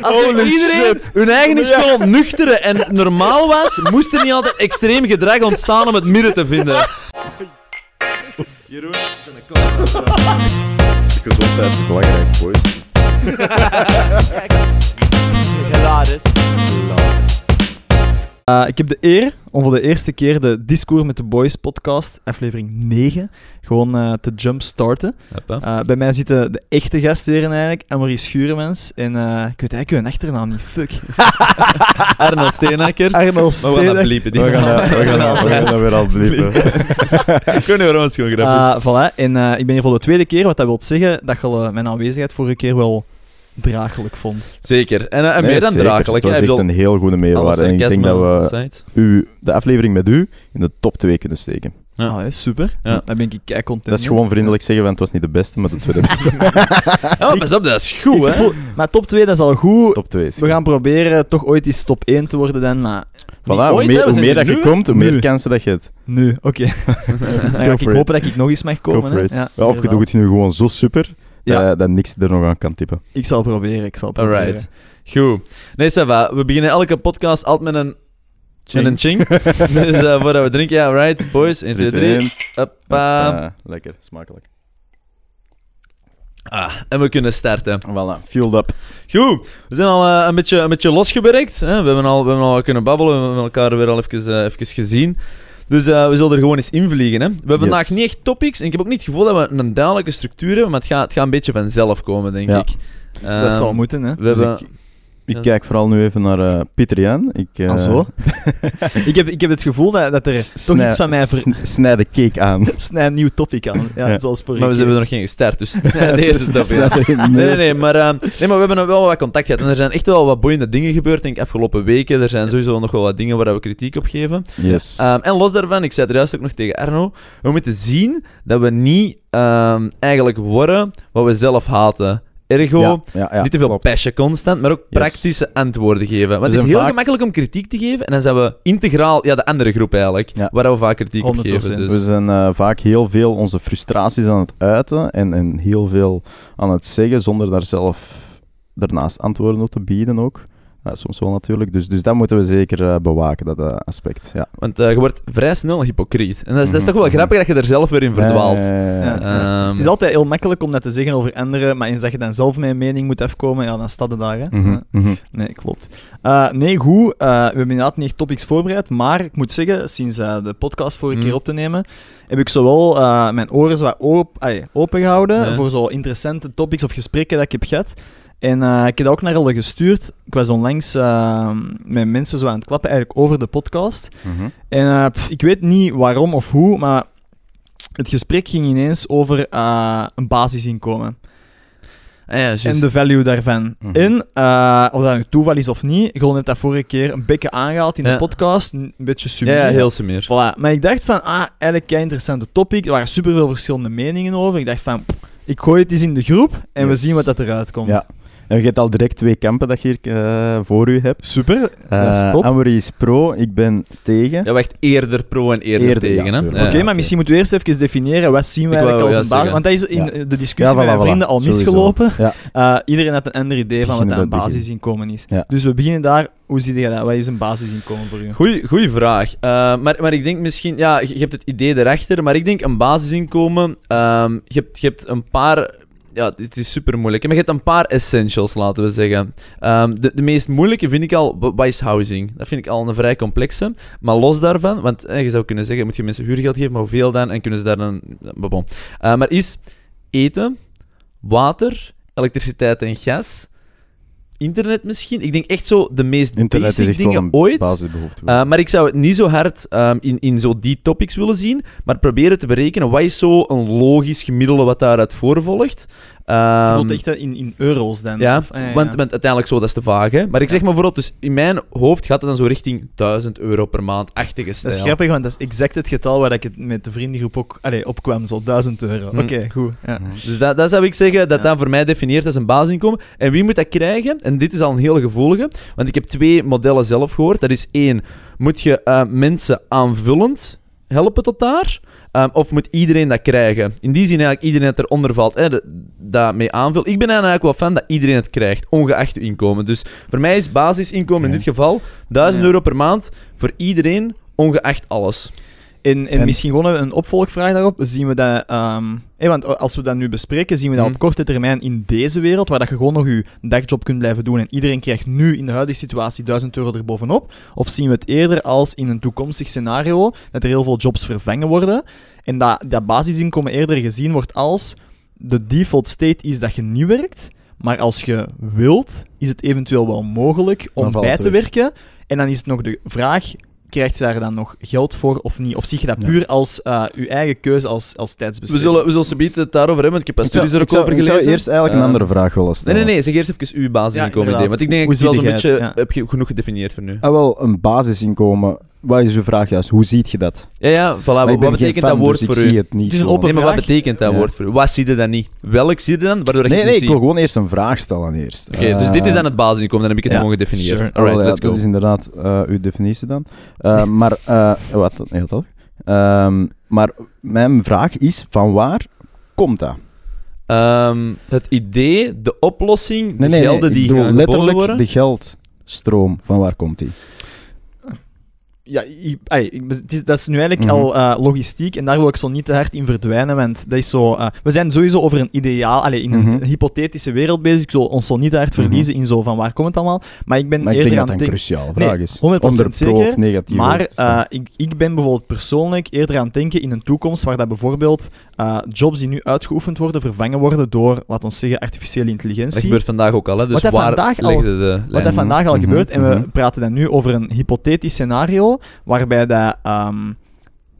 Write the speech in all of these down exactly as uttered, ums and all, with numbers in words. Als Holy iedereen shit. Hun eigen is gewoon ja. nuchtere en normaal was, moest er niet altijd extreem gedrag ontstaan om het midden te vinden. Jeroen, zijn de kans. Gezondheid is belangrijk, boys. Geladen. Uh, ik heb de eer om voor de eerste keer de Discours met de Boys podcast, aflevering negen, gewoon uh, te jumpstarten. Uh, bij mij zitten de echte gastheren eigenlijk, Amorie Schuurmans en uh, ik weet eigenlijk hun achternaam niet, fuck. Arnold Steenhakkers. Arnold Steenhakkers. We gaan dat bliepen. We gaan dat weer al bliepen. Ik weet niet waarom, het is gewoon grappig. Uh, voilà, en uh, ik ben hier voor de tweede keer, wat dat wil zeggen dat je uh, mijn aanwezigheid vorige keer wel... draaglijk vond. Zeker. En, uh, en nee, meer dan zeker. Draaglijk. Het was echt bedoel... een heel goede meerwaarde. En ik denk dat we u, de aflevering met u in de top twee kunnen steken. Ja. Ah, super. Ja. Daar ben ik kei content. Dat is gewoon vriendelijk zeggen, want het was niet de beste, maar de tweede beste. Ja, maar pas op, dat is goed, hè? Voel... Maar top twee, dat is al goed. Top twee is goed. We gaan proberen toch ooit eens top één te worden dan, maar... Voilà, ooit, hoe meer, hoe meer dat je komt, hoe meer nu. Kansen dat je hebt. Nu, oké. Okay. Dan ga ik hopen dat ik nog eens mag komen. Ja, of je doet het nu gewoon zo super... Ja. Uh, dat niks er nog aan kan tippen. Ik zal proberen, ik zal proberen. Alright. Goed. Nee, Sava, we beginnen elke podcast altijd met een... Ching. Met een ching. Dus uh, voordat we drinken, ja, right, boys. één, twee, drie. Hoppa. Lekker, smakelijk. Ah, en we kunnen starten. Voilà, fueled up. Goed. We zijn al uh, een, beetje, een beetje losgewerkt. Hè? We, hebben al, we hebben al kunnen babbelen, we hebben elkaar weer al even, uh, even gezien. Dus uh, we zullen er gewoon eens invliegen. Hè? We hebben yes. vandaag niet echt topics. En ik heb ook niet het gevoel dat we een duidelijke structuur hebben. Maar het gaat, het gaat een beetje vanzelf komen, denk ja. ik. Uh, dat zal moeten, hè. We dus hebben... ik, ik ja. kijk vooral nu even naar uh, Pieter-Jan. Ik, uh... Ah, zo? ik, heb, ik heb het gevoel dat, dat er S- toch snij, iets van mij... Ver... S- snij de cake aan. Snij een nieuw topic aan. Ja, ja. Zoals maar we keer. hebben er nog geen gestart, dus snij de eerste stap. Ja. Nee, nee, maar, uh, nee, maar we hebben wel wat contact gehad. En er zijn echt wel wat boeiende dingen gebeurd, denk ik, afgelopen weken. Er zijn sowieso nog wel wat dingen waar we kritiek op geven. Yes. Um, en los daarvan, ik zei het juist ook nog tegen Arno, we moeten zien dat we niet um, eigenlijk worden wat we zelf haten. Ergo, ja, ja, ja, niet te veel passion constant, maar ook yes. praktische antwoorden geven. Maar het is heel vaak... gemakkelijk om kritiek te geven. En dan zijn we integraal, ja, de andere groep eigenlijk, ja. waar we vaak kritiek honderd procent op geven. Dus. We zijn uh, vaak heel veel onze frustraties aan het uiten en, en heel veel aan het zeggen, zonder daar zelf daarnaast antwoorden op te bieden ook. Ja, soms wel natuurlijk. Dus, dus dat moeten we zeker uh, bewaken, dat uh, aspect. Ja. Want uh, je wordt vrij snel hypocriet. En dat is, mm-hmm. dat is toch wel grappig dat je er zelf weer in verdwaalt. Ja, ja, ja, ja. Um, het is altijd heel makkelijk om dat te zeggen over anderen, maar eens dat je dan zelf met een mening moet afkomen, ja, dan staat het daar. Hè? Mm-hmm. Mm-hmm. Nee, klopt. Uh, nee, goed. Uh, we hebben inderdaad niet echt topics voorbereid, maar ik moet zeggen, sinds uh, de podcast vorige mm. keer op te nemen, heb ik zowel uh, mijn oren zo op, ay, open gehouden nee. voor zo interessante topics of gesprekken dat ik heb gehad. En uh, ik heb dat ook naar alle gestuurd. Ik was onlangs uh, met mensen zo aan het klappen eigenlijk over de podcast. Mm-hmm. En uh, pff, ik weet niet waarom of hoe, maar het gesprek ging ineens over uh, een basisinkomen. Ah ja, en de value daarvan. Mm-hmm. En, uh, of dat een toeval is of niet, Golden heeft dat vorige keer een beetje aangehaald in ja. de podcast. Een beetje summeer. Ja, ja, heel summeer. Voilà. Maar ik dacht van, ah, eigenlijk een interessante topic. Er waren superveel verschillende meningen over. Ik dacht van, pff, ik gooi het eens in de groep en yes. we zien wat dat eruit komt. Ja. En je hebt al direct twee kampen dat je hier uh, voor u hebt. Super, uh, top. Amorie is pro, ik ben tegen. Ja, wacht, eerder pro en eerder, eerder tegen. Ja, hè? Ja, Oké, okay, ja, maar okay. misschien moeten we eerst even definiëren wat zien we eigenlijk als een basis. Want dat is in ja. de discussie ja, met voilà, mijn vrienden voilà, al misgelopen. Ja. Uh, iedereen had een ander idee beginnen van wat een basisinkomen is. Ja. Dus we beginnen daar. Hoe zie je dat? Wat is een basisinkomen voor u? Goeie, goeie vraag. Uh, maar, maar ik denk misschien... Ja, je hebt het idee erachter, maar ik denk een basisinkomen... Um, je, hebt, je hebt een paar... Ja, het is super moeilijk. Maar je hebt een paar essentials, laten we zeggen. Um, de, de meest moeilijke vind ik al, wat is housing? Dat vind ik al een vrij complexe. Maar los daarvan, want eh, je zou kunnen zeggen, moet je mensen huurgeld geven, maar hoeveel dan? En kunnen ze daar dan... Bon. Uh, maar is eten, water, elektriciteit en gas... Internet misschien? Ik denk echt zo de meest internet basic dingen ooit. Uh, maar ik zou het niet zo hard um, in, in zo die topics willen zien, maar proberen te berekenen wat is zo een logisch gemiddelde wat daaruit voorvolgt. Um, Je wilt echt in, in euro's dan? Ja, of, ah, ja, ja. Want, want uiteindelijk zo, dat is te vaag. Hè? Maar ik zeg ja. maar vooral, dus in mijn hoofd gaat het dan zo richting duizend euro per maand, achtige stijl. Dat is grappig, want dat is exact het getal waar ik het met de vriendengroep ook allee, opkwam, zo duizend euro. Mm. Oké, okay, goed. Ja. Mm. Dus dat, dat zou ik zeggen, dat ja. dat voor mij definieert als een basisinkomen. En wie moet dat krijgen? En dit is al een heel gevoelige, want ik heb twee modellen zelf gehoord. Dat is één, moet je uh, mensen aanvullend helpen tot daar... Um, of moet iedereen dat krijgen? In die zin eigenlijk iedereen dat eronder valt, hè, dat mee aanvult. Ik ben eigenlijk wel fan dat iedereen het krijgt, ongeacht je inkomen. Dus voor mij is basisinkomen ja. in dit geval duizend ja. euro per maand voor iedereen, ongeacht alles. En, en, en misschien gewoon een opvolgvraag daarop. Zien we dat, um, hey, want als we dat nu bespreken, zien we dat mm. op korte termijn in deze wereld, waar dat je gewoon nog je dagjob kunt blijven doen en iedereen krijgt nu in de huidige situatie duizend euro erbovenop? Of zien we het eerder als in een toekomstig scenario dat er heel veel jobs vervangen worden en dat, dat basisinkomen eerder gezien wordt als de default state is dat je niet werkt, maar als je wilt, is het eventueel wel mogelijk om bij te werken. En dan is het nog de vraag... Krijgt je daar dan nog geld voor of niet? Of zie je dat puur nee. als uh, uw eigen keuze als, als tijdsbesteding? We zullen, we zullen ze bieden het daarover hebben, want ik heb studies er ook zou, over gelezen. Ik zou eerst eigenlijk uh, een andere vraag willen stellen. Nee, nee, nee, zeg eerst even uw basisinkomen. Ja, idee, want ik denk dat ik het wel een beetje ja. heb je genoeg gedefinieerd voor nu. Ah, wel, een basisinkomen... Wat is uw vraag juist? Hoe ziet je dat? Ja, ja, voilà. Wat betekent fan, dat woord dus voor u? Het, het is een open nee, vraag. Maar wat betekent dat ja. woord voor u? Wat zie je dan niet? Welk zie je dan? Waardoor nee, nee, nee, ik wil gewoon eerst een vraag stellen. Eerst. Oké, okay, uh, dus dit is aan het basisinkomen, dan heb ik het ja, gewoon gedefinieerd. Sure. Alright, well, let's ja, go. Dat is inderdaad uh, uw definitie dan. Uh, maar, uh, wat, nee, wat had ik? Um, maar mijn vraag is, van waar komt dat? Um, het idee, de oplossing, de nee, nee, gelden nee, die gaan geboden worden? Letterlijk de geldstroom, van waar komt die? Ja, ik, ik, het is, dat is nu eigenlijk mm-hmm. al uh, logistiek en daar wil ik zo niet te hard in verdwijnen, want dat is zo, uh, we zijn sowieso over een ideaal, allee, in mm-hmm. een hypothetische wereld bezig, ik wil ons zo niet te hard verliezen mm-hmm. in zo van waar komt het allemaal, maar ik ben maar eerder ik aan het denken... Maar ik denk dat dat een cruciale vraag nee, is, honderd procent zeker, negatief maar uh, ik, ik ben bijvoorbeeld persoonlijk eerder aan het denken in een toekomst waar dat bijvoorbeeld uh, jobs die nu uitgeoefend worden, vervangen worden door, laten we zeggen, artificiële intelligentie. Dat gebeurt vandaag ook al, hè? Dus wat waar dat al, de Wat dat vandaag al mm-hmm. gebeurt, en we mm-hmm. praten dan nu over een hypothetisch scenario, waarbij dat, um,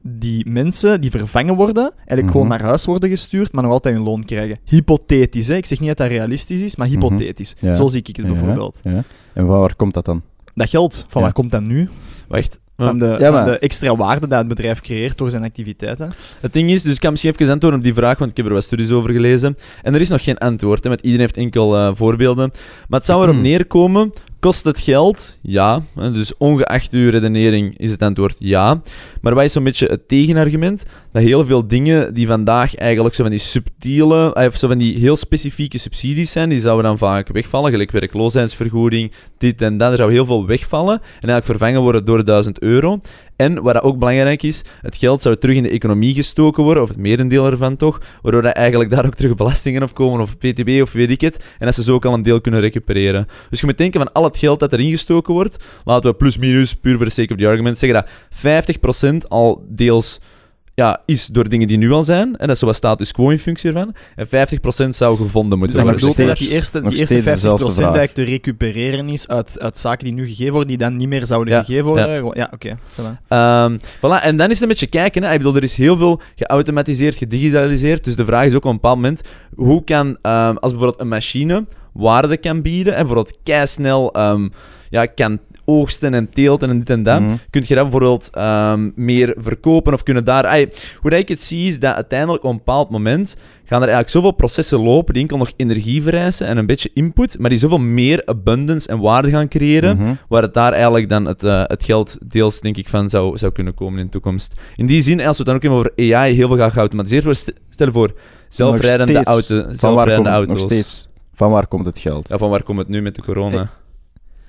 die mensen die vervangen worden, eigenlijk mm-hmm. gewoon naar huis worden gestuurd, maar nog altijd hun loon krijgen. Hypothetisch, hè? Ik zeg niet dat dat realistisch is, maar hypothetisch. Mm-hmm. Ja. Zo zie ik het bijvoorbeeld. Ja. Ja. En van waar komt dat dan? Dat geld, van ja. waar komt dat nu? Wacht. Van de, ja, van de extra waarde dat het bedrijf creëert door zijn activiteiten. Het ding is, dus ik kan misschien even antwoorden op die vraag, want ik heb er wat studies over gelezen. En er is nog geen antwoord, hè, want iedereen heeft enkel uh, voorbeelden. Maar het zou erop neerkomen, kost het geld? Ja. Dus ongeacht uw redenering is het antwoord ja. Maar wat is zo'n beetje het tegenargument? Dat heel veel dingen die vandaag eigenlijk zo van die subtiele, of zo van die heel specifieke subsidies zijn, die zouden dan vaak wegvallen, gelijk werkloosheidsvergoeding, dit en dat. Er zou heel veel wegvallen en eigenlijk vervangen worden door duizend euro. En wat ook belangrijk is, het geld zou terug in de economie gestoken worden, of het merendeel ervan toch, waardoor dat eigenlijk daar ook terug belastingen op komen, of B T W of weet ik het, en dat ze zo ook al een deel kunnen recupereren. Dus je moet denken van al het geld dat erin gestoken wordt, laten we plus minus, puur voor de sake of the argument, zeggen dat vijftig procent al deels ja, is door dingen die nu al zijn, en dat is zo'n status quo in functie ervan, en vijftig procent zou gevonden moeten worden. Dus dat bedoelt dat die eerste, die eerste vijftig procent eigenlijk te recupereren is uit, uit zaken die nu gegeven worden, die dan niet meer zouden ja, gegeven worden. Ja, ja oké. Okay. Um, voilà, en dan is het een beetje kijken, hè. Ik bedoel, er is heel veel geautomatiseerd, gedigitaliseerd, dus de vraag is ook op een bepaald moment, hoe kan, um, als bijvoorbeeld een machine waarde kan bieden, en bijvoorbeeld keisnel um, ja, kan oogsten en teelten en dit en dat, mm-hmm. kun je dat bijvoorbeeld um, meer verkopen of kunnen daar... Ay, hoe dat ik het zie is dat uiteindelijk op een bepaald moment gaan er eigenlijk zoveel processen lopen die enkel nog energie vereisen en een beetje input, maar die zoveel meer abundance en waarde gaan creëren, mm-hmm. waar het daar eigenlijk dan het, uh, het geld deels, denk ik, van zou, zou kunnen komen in de toekomst. In die zin, als we het dan ook even over A I heel veel gaan geautomatiseerd worden, stel voor, zelfrijdende, auto, zelfrijdende auto's. Nog steeds. Van waar komt het geld? Ja, van waar komt het nu met de corona? Hey.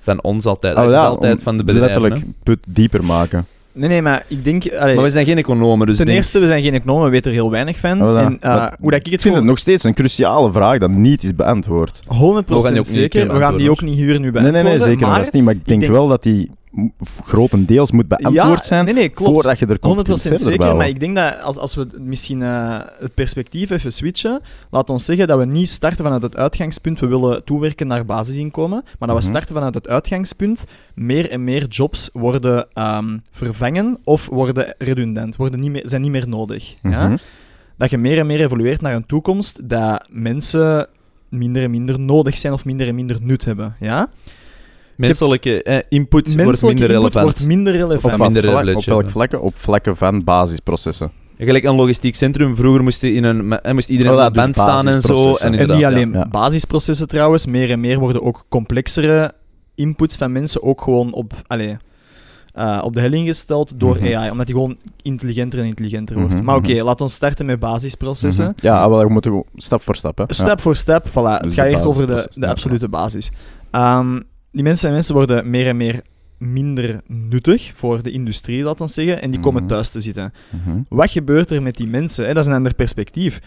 Van ons altijd. Oh, ja, is altijd van de bedrijven. Letterlijk, put dieper maken. Nee, nee, maar ik denk... Allee, maar we zijn geen economen, dus Ten denk... eerste, we zijn geen economen, we weten er heel weinig van. Oh, en, uh, hoe dat ik het vind gewoon... het nog steeds een cruciale vraag dat niet is beantwoord. honderd procent we zeker. We gaan die ook niet hier nu beantwoorden. Nee, nee, nee zeker. Maar, dat is niet, maar ik denk, ik denk wel dat die... grotendeels moet beantwoord zijn, ja, nee, nee, klopt. Voordat je er komt. honderd procent zeker, bouwen. Maar ik denk dat als, als we misschien uh, het perspectief even switchen, laat ons zeggen dat we niet starten vanuit het uitgangspunt, we willen toewerken naar basisinkomen, maar dat mm-hmm. we starten vanuit het uitgangspunt, meer en meer jobs worden um, vervangen of worden redundant, worden niet meer, zijn niet meer nodig. Mm-hmm. Ja? Dat je meer en meer evolueert naar een toekomst dat mensen minder en minder nodig zijn of minder en minder nut hebben. Ja? Menselijke eh, input Menselijke wordt minder input relevant. Wordt minder relevant. Op, minder vlak, relevant, op welke vlakken? Op vlakken van basisprocessen. Gelijk een logistiek centrum. Vroeger moest, in een, eh, moest iedereen oh, ja, in een band dus staan en zo. En, en niet alleen ja. basisprocessen trouwens. Meer en meer worden ook complexere inputs van mensen ook gewoon op... Allez, uh, op de helling gesteld door mm-hmm. A I, omdat die gewoon intelligenter en intelligenter wordt. Mm-hmm. Maar oké, okay, laten we starten met basisprocessen. Mm-hmm. Ja, maar we moeten stap voor stap. Hè? Step ja. voor step, voilà. Dus het gaat echt over de, de absolute ja. basis. Um, die mensen en mensen worden meer en meer minder nuttig voor de industrie, laten we zeggen, en die komen mm-hmm. thuis te zitten. Mm-hmm. Wat gebeurt er met die mensen? Hè? Dat is een ander perspectief.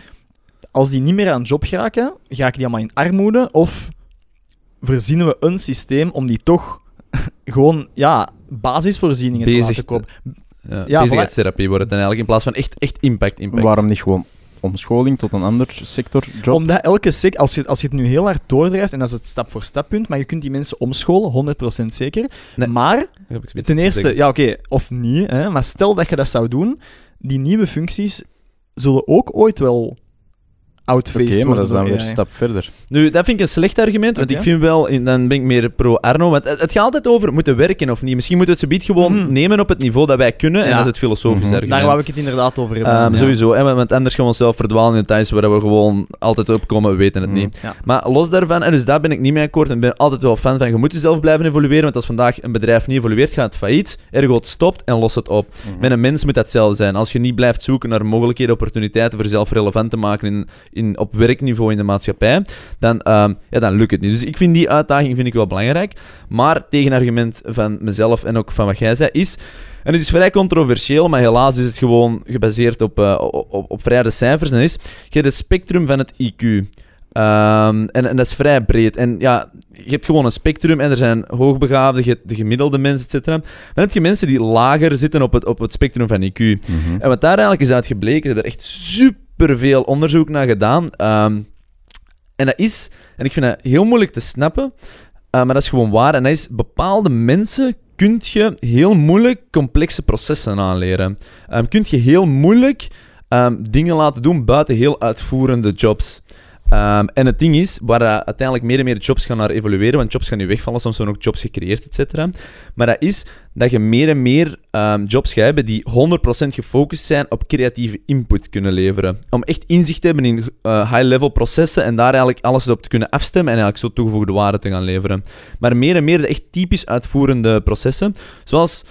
Als die niet meer aan job geraken, geraken die allemaal in armoede, of verzinnen we een systeem om die toch gewoon ja, basisvoorzieningen Bezig, te laten kopen? Ja, ja, bezigheidstherapie wordt het dan eigenlijk, in plaats van echt, echt impact, impact. Waarom niet gewoon omscholing tot een ander sectorjob? Omdat elke sector, als je, als je het nu heel hard doordrijft, en dat is het stap voor stap punt, maar je kunt die mensen omscholen, honderd procent zeker. Nee, maar ten eerste, ja oké, okay, of niet, hè, maar stel dat je dat zou doen, die nieuwe functies zullen ook ooit wel... Oké, okay, maar dat is dan weer een stap verder. Nu, dat vind ik een slecht argument, want okay. ik vind wel... Dan ben ik meer pro-Arno, want het, het gaat altijd over moeten werken of niet. Misschien moeten we het zobiet gewoon mm. nemen op het niveau dat wij kunnen, ja. en dat is het filosofisch mm-hmm. argument. Daar wou ik het inderdaad over hebben. Um, ja. Sowieso, hè, want anders gaan we onszelf verdwalen in details waar we gewoon altijd op komen, we weten het mm. niet. Ja. Maar los daarvan, en dus daar ben ik niet mee akkoord, en ben altijd wel fan van, je moet jezelf blijven evolueren, want als vandaag een bedrijf niet evolueert, gaat het failliet, ergo het stopt en lost het op. Mm-hmm. Met een mens moet dat hetzelfde zijn. Als je niet blijft zoeken naar mogelijkheden, opportuniteiten voor jezelf relevant te maken in... In, op werkniveau in de maatschappij, dan, um, ja, dan lukt het niet. Dus ik vind die uitdaging vind ik wel belangrijk. Maar tegenargument van mezelf en ook van wat jij zei is... En het is vrij controversieel, maar helaas is het gewoon gebaseerd op, uh, op, op vrij harde cijfers. En is, je hebt het spectrum van het I Q. Um, en, en dat is vrij breed. En ja, je hebt gewoon een spectrum en er zijn hoogbegaafden, je hebt de gemiddelde mensen, et cetera. Maar dan heb je mensen die lager zitten op het, op het spectrum van I Q. Mm-hmm. En wat daar eigenlijk is uitgebleken, ze hebben er echt super... veel onderzoek naar gedaan. Um, en dat is, en ik vind dat heel moeilijk te snappen, uh, maar dat is gewoon waar. En dat is, bepaalde mensen kun je heel moeilijk complexe processen aanleren. Um, kun je heel moeilijk um, dingen laten doen buiten heel uitvoerende jobs. Um, en het ding is, waar uh, uiteindelijk meer en meer jobs gaan naar evolueren, want jobs gaan nu wegvallen, soms zijn ook jobs gecreëerd, et cetera. Maar dat is dat je meer en meer um, jobs gaat hebben die honderd procent gefocust zijn op creatieve input kunnen leveren. Om echt inzicht te hebben in uh, high-level processen en daar eigenlijk alles op te kunnen afstemmen en eigenlijk zo toegevoegde waarde te gaan leveren. Maar meer en meer de echt typisch uitvoerende processen, zoals,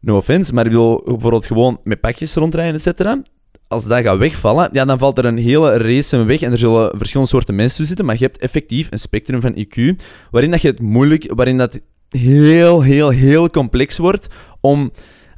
no offense, maar ik bedoel bijvoorbeeld gewoon met pakjes rondrijden, et cetera. Als dat gaat wegvallen, ja, dan valt er een hele race weg en er zullen verschillende soorten mensen tussen zitten, maar je hebt effectief een spectrum van I Q waarin dat je het moeilijk, waarin dat heel, heel, heel complex wordt om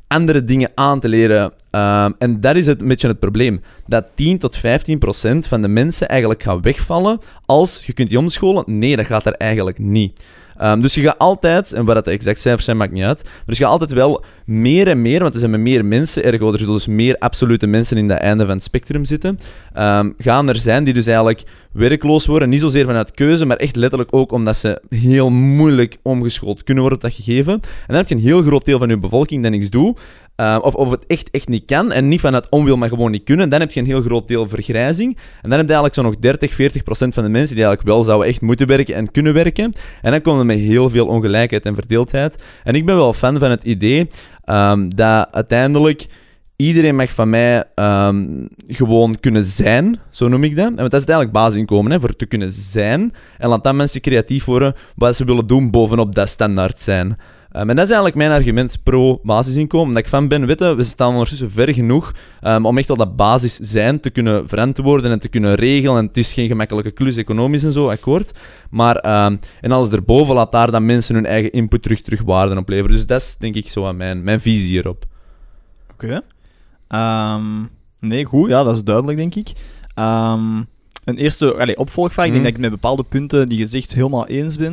andere dingen aan te leren. Um, en dat is het, een beetje het probleem. Dat tien tot vijftien procent van de mensen eigenlijk gaat wegvallen als je kunt die omscholen. Nee, dat gaat er eigenlijk niet. Um, dus je gaat altijd, en waar dat de exact cijfers zijn, maakt niet uit, maar dus je gaat altijd wel meer en meer, want er zijn met meer mensen, ergo er zullen dus meer absolute mensen in het einde van het spectrum zitten, um, gaan er zijn die dus eigenlijk werkloos worden, niet zozeer vanuit keuze, maar echt letterlijk ook omdat ze heel moeilijk omgeschoold kunnen worden, dat gegeven. En dan heb je een heel groot deel van je bevolking dat niks doet, uh, of, of het echt, echt niet kan, en niet vanuit onwil, maar gewoon niet kunnen. Dan heb je een heel groot deel vergrijzing. En dan heb je eigenlijk zo'n nog dertig, veertig procent van de mensen die eigenlijk wel zouden echt moeten werken en kunnen werken. En dan komen we met heel veel ongelijkheid en verdeeldheid. En ik ben wel fan van het idee um, dat uiteindelijk... Iedereen mag van mij um, gewoon kunnen zijn, zo noem ik dat. En want dat is eigenlijk basisinkomen, hè, voor te kunnen zijn. En laat dan mensen creatief worden wat ze willen doen bovenop dat standaard zijn. Um, en dat is eigenlijk mijn argument pro-basisinkomen. Omdat ik van ben, weten, we staan ondertussen ver genoeg um, om echt al dat basis zijn te kunnen verantwoorden en te kunnen regelen. En het is geen gemakkelijke klus, economisch en zo, akkoord. Maar, um, en alles erboven laat daar dat mensen hun eigen input terug, terug waarden opleveren. Dus dat is denk ik zo aan mijn, mijn visie hierop. Oké, okay. Um, nee, goed, ja, dat is duidelijk, denk ik. Um, een eerste allez, opvolgvraag, mm. ik denk dat ik met bepaalde punten die je zegt helemaal eens ben.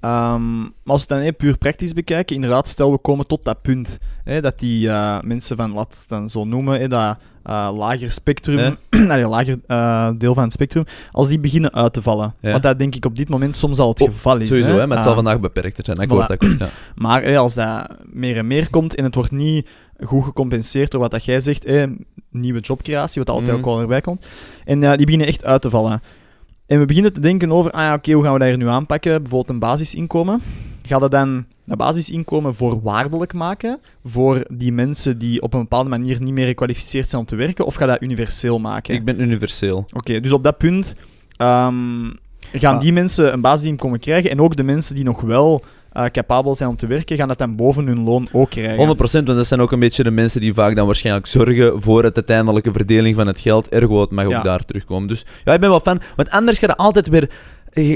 Um, maar als we het dan eh, puur praktisch bekijken, inderdaad, stel we komen tot dat punt, eh, dat die uh, mensen van, laat het dan zo noemen, eh, dat uh, lager spectrum, eh? allez, lager uh, deel van het spectrum, als die beginnen uit te vallen. Ja. Want dat denk ik op dit moment soms al het oh, geval is. Sowieso, hè? Maar het uh, zal vandaag beperkter zijn, akkoord, voilà. akkoord. Ja. Maar eh, als dat meer en meer komt en het wordt niet... goed gecompenseerd door wat dat jij zegt, eh, nieuwe jobcreatie, wat altijd mm. ook wel erbij komt. En uh, die beginnen echt uit te vallen. En we beginnen te denken over, ah ja, oké, okay, hoe gaan we dat hier nu aanpakken? Bijvoorbeeld een basisinkomen. Gaat dat dan dat basisinkomen voorwaardelijk maken voor die mensen die op een bepaalde manier niet meer gekwalificeerd zijn om te werken? Of gaat dat universeel maken? Ik ben universeel. Oké, okay, dus op dat punt um, gaan ah. die mensen een basisinkomen krijgen en ook de mensen die nog wel... uh, capabel zijn om te werken, gaan dat dan boven hun loon ook krijgen. honderd procent, want dat zijn ook een beetje de mensen die vaak dan waarschijnlijk zorgen voor het uiteindelijke verdeling van het geld. Ergo, het mag ook ja. daar terugkomen. Dus ja, ik ben wel fan. Want anders ga je altijd weer...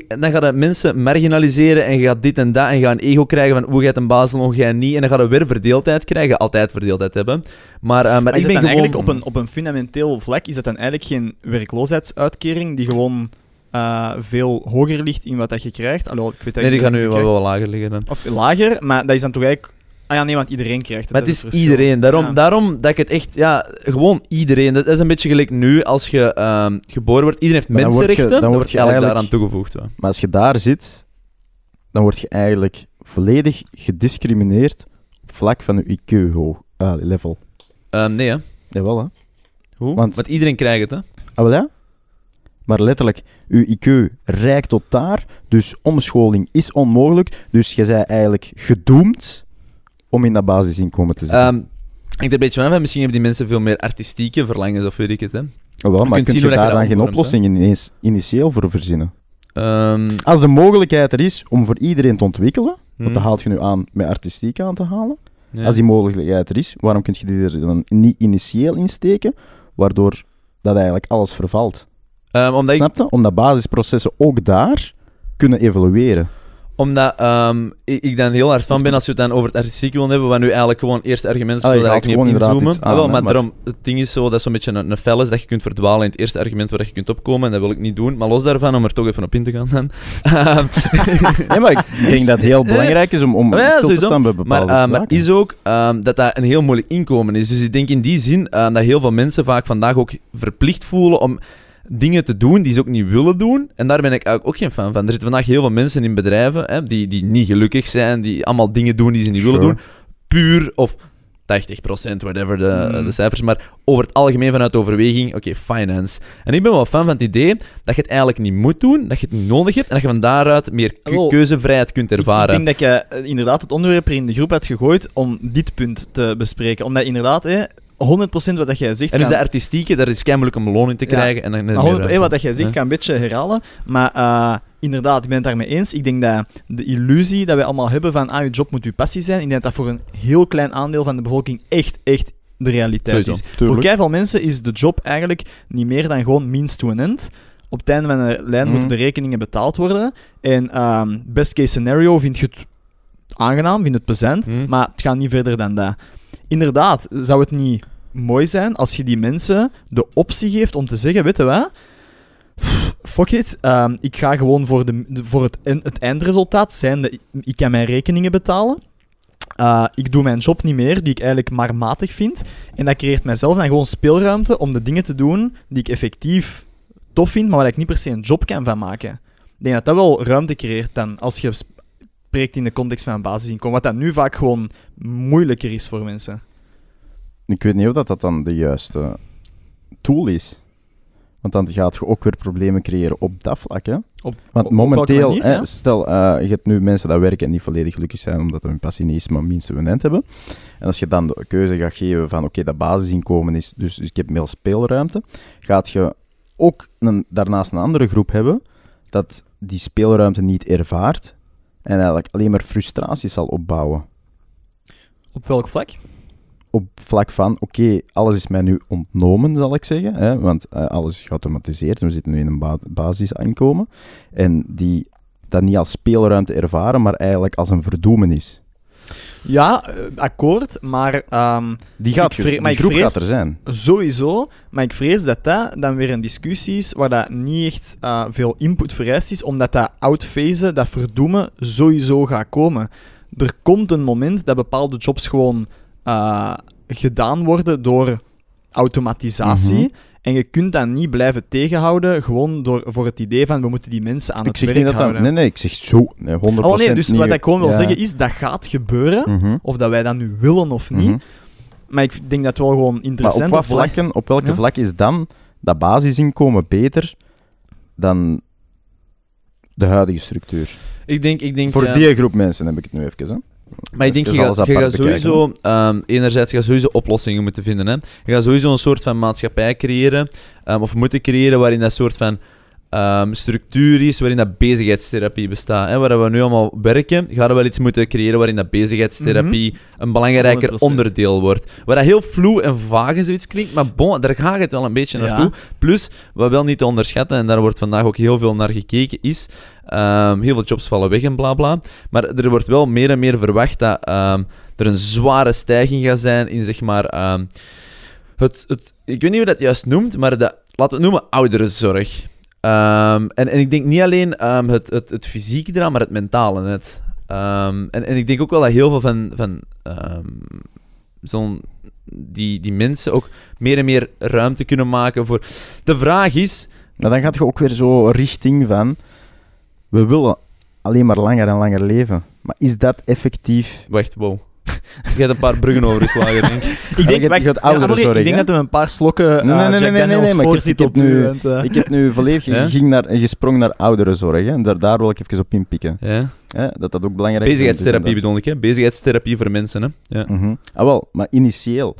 Dan gaan mensen marginaliseren en je gaat dit en dat en je gaat een ego krijgen van hoe gaat een Basel, jij niet. En dan gaat je weer verdeeldheid krijgen, altijd verdeeldheid hebben. Maar, uh, maar, maar is ik ben gewoon... eigenlijk op een, op een fundamenteel vlak, is dat dan eigenlijk geen werkloosheidsuitkering die gewoon uh, veel hoger ligt in wat dat je krijgt? Allo, ik weet nee, die gaat nu wel, wel lager liggen dan. Of lager, maar dat is dan toch eigenlijk... Ah ja, nee, want iedereen krijgt het. Maar het is het iedereen. Daarom, ja. daarom dat ik het echt... Ja, gewoon iedereen. Dat is een beetje gelijk nu, als je uh, geboren wordt. Iedereen heeft mensenrechten. Dan word je, dan word je, dan word je daaraan toegevoegd. Hè. Maar als je daar zit, dan word je eigenlijk volledig gediscrimineerd op vlak van je I Q-level. Uh, nee, hè. Jawel, hè. Hoe? Want, want iedereen krijgt het, hè. Ah, wel, ja. Maar letterlijk, uw I Q reikt tot daar, dus omscholing is onmogelijk. Dus je bent eigenlijk gedoemd... om in dat basisinkomen te zitten. Um, ik denk er een beetje vanaf, misschien hebben die mensen veel meer artistieke verlangens of weet ik het. Hè. Oh, wel, maar je kunt, kunt je daar dan geen oplossing ineens, initieel voor verzinnen? Um, Als de mogelijkheid er is om voor iedereen te ontwikkelen, hmm. want dat haalt je nu aan met artistiek aan te halen. Ja. Als die mogelijkheid er is, waarom kun je die er dan niet initieel insteken, waardoor dat eigenlijk alles vervalt? Um, omdat Snap je? Ik... Omdat basisprocessen ook daar kunnen evolueren. Omdat um, ik, ik dan heel hard van ben als je het dan over het artistiek wil hebben, wat nu eigenlijk gewoon eerste argument is, wil daar niet op inzoomen. Aan, ah, wel, maar, maar daarom, het ding is zo, dat is zo'n beetje een, een fel is, dat je kunt verdwalen in het eerste argument waar je kunt opkomen, en dat wil ik niet doen. Maar los daarvan, om er toch even op in te gaan dan. Nee, maar ik denk dat het heel belangrijk is om, om ja, stil sowieso. te staan bij bepaalde maar, uh, zaken. Maar is ook um, dat dat een heel moeilijk inkomen is. Dus ik denk in die zin uh, dat heel veel mensen vaak vandaag ook verplicht voelen om... dingen te doen die ze ook niet willen doen. En daar ben ik eigenlijk ook geen fan van. Er zitten vandaag heel veel mensen in bedrijven hè, die, die niet gelukkig zijn, die allemaal dingen doen die ze niet sure. willen doen. Puur of tachtig procent, whatever de, mm. de cijfers, maar over het algemeen vanuit overweging, oké, okay, finance. En ik ben wel fan van het idee dat je het eigenlijk niet moet doen, dat je het niet nodig hebt en dat je van daaruit meer k- keuzevrijheid kunt ervaren. Ik, ik denk dat je inderdaad het onderwerp er in de groep had gegooid om dit punt te bespreken. Omdat inderdaad... Hè, honderd procent wat dat jij zegt... En dus kan... de artistieke, daar is kei moeilijk om beloning te krijgen. Ja. En dan honderd procent hey, wat dat jij zegt, ja. kan een beetje herhalen. Maar uh, inderdaad, ik ben het daarmee eens. Ik denk dat de illusie dat wij allemaal hebben van... Ah, je job moet je passie zijn. Ik denk dat dat voor een heel klein aandeel van de bevolking echt, echt de realiteit Sowieso. is. Tuurlijk. Voor keiveel mensen is de job eigenlijk niet meer dan gewoon means to an end. Op het einde van de lijn mm. moeten de rekeningen betaald worden. En um, best case scenario vind je het aangenaam, vind het plezant. Mm. Maar het gaat niet verder dan dat. Inderdaad, zou het niet mooi zijn als je die mensen de optie geeft om te zeggen, weet je wat, fuck it, uh, ik ga gewoon voor, de, voor het, het eindresultaat zijn, de, ik kan mijn rekeningen betalen, uh, ik doe mijn job niet meer, die ik eigenlijk maar matig vind, en dat creëert mijzelf dan gewoon speelruimte om de dingen te doen die ik effectief tof vind, maar waar ik niet per se een job kan van maken. Ik denk dat dat wel ruimte creëert dan, als je... Sp- spreekt in de context van een basisinkomen, wat dat nu vaak gewoon moeilijker is voor mensen. Ik weet niet of dat, dat dan de juiste tool is. Want dan gaat je ook weer problemen creëren op dat vlak. Hè? Op, Want op, momenteel, op manier, hè, ja? stel, uh, je hebt nu mensen dat werken en niet volledig gelukkig zijn omdat hun passie niet is, maar minstens hun end hebben. En als je dan de keuze gaat geven van oké, okay, dat basisinkomen is, dus, dus ik heb meer speelruimte, gaat je ook een, daarnaast een andere groep hebben dat die speelruimte niet ervaart, en eigenlijk alleen maar frustraties zal opbouwen. Op welk vlak? Op vlak van, oké, okay, alles is mij nu ontnomen, zal ik zeggen. Hè, want uh, alles is geautomatiseerd en we zitten nu in een ba- basisinkomen. En die dat niet als speelruimte ervaren, maar eigenlijk als een verdoemenis. Ja, akkoord, maar... Um, die gaat ik vrees, maar die groep vrees, gaat er zijn. Sowieso, maar ik vrees dat dat dan weer een discussie is waar dat niet echt uh, veel input vereist is, omdat dat outfasen, dat verdoemen, sowieso gaat komen. Er komt een moment dat bepaalde jobs gewoon uh, gedaan worden door automatisatie... Mm-hmm. En je kunt dat niet blijven tegenhouden, gewoon door, voor het idee van, we moeten die mensen aan ik het werk niet dat houden. Dat, nee, nee, ik zeg zo, nee, honderd procent oh, nee, dus niet. Wat ik gewoon wil ja. zeggen is, dat gaat gebeuren, mm-hmm. of dat wij dat nu willen of niet. Mm-hmm. Maar ik denk dat het wel gewoon interessant is. Op, vlakken, op welke ja? vlak is dan dat basisinkomen beter dan de huidige structuur? Ik denk, ik denk, voor ja. die groep mensen heb ik het nu even, hè. Maar ik denk, je gaat, je gaat sowieso, um, enerzijds, je gaat sowieso oplossingen moeten vinden. Hè. Je gaat sowieso een soort van maatschappij creëren, um, of moeten creëren, waarin dat soort van um, structuur is waarin dat bezigheidstherapie bestaat. Hè? Waar we nu allemaal werken, gaan we wel iets moeten creëren waarin dat bezigheidstherapie mm-hmm. een belangrijker honderd procent onderdeel wordt. Waar dat heel vloe en vaag en zoiets klinkt, maar bon, daar gaat het wel een beetje ja. naartoe. Plus, wat wel niet te onderschatten, en daar wordt vandaag ook heel veel naar gekeken, is... Um, heel veel jobs vallen weg en bla bla. Maar er wordt wel meer en meer verwacht dat um, er een zware stijging gaat zijn in, zeg maar... Um, het, het, ik weet niet hoe dat juist noemt, maar de, laten we het noemen ouderenzorg. Um, en, en ik denk niet alleen um, het, het, het fysieke eraan, maar het mentale net. Um, en, en ik denk ook wel dat heel veel van... van um, zo'n, die, die mensen ook meer en meer ruimte kunnen maken voor... De vraag is... Nou, dan gaat je ook weer zo richting van... We willen alleen maar langer en langer leven. Maar is dat effectief? Wacht, wow. Je hebt een paar bruggen overgeslagen, denk ik. Ik denk, wacht, ja, Amorie, zorg, ik denk dat we een paar slokken uh, nee, nee, Jack nee, Daniels nee, nee, voorziet op nu. En, uh... Ik heb nu volledig ja? ging naar, gesprongen naar ouderenzorg. Hè, en daar, daar wil ik even op inpikken. Ja. Ja, dat dat ook belangrijk is. Bezigheidstherapie bedoel ik, hè? Bezigheidstherapie voor mensen. Hè? Ja. Mm-hmm. Ah, wel, maar initieel.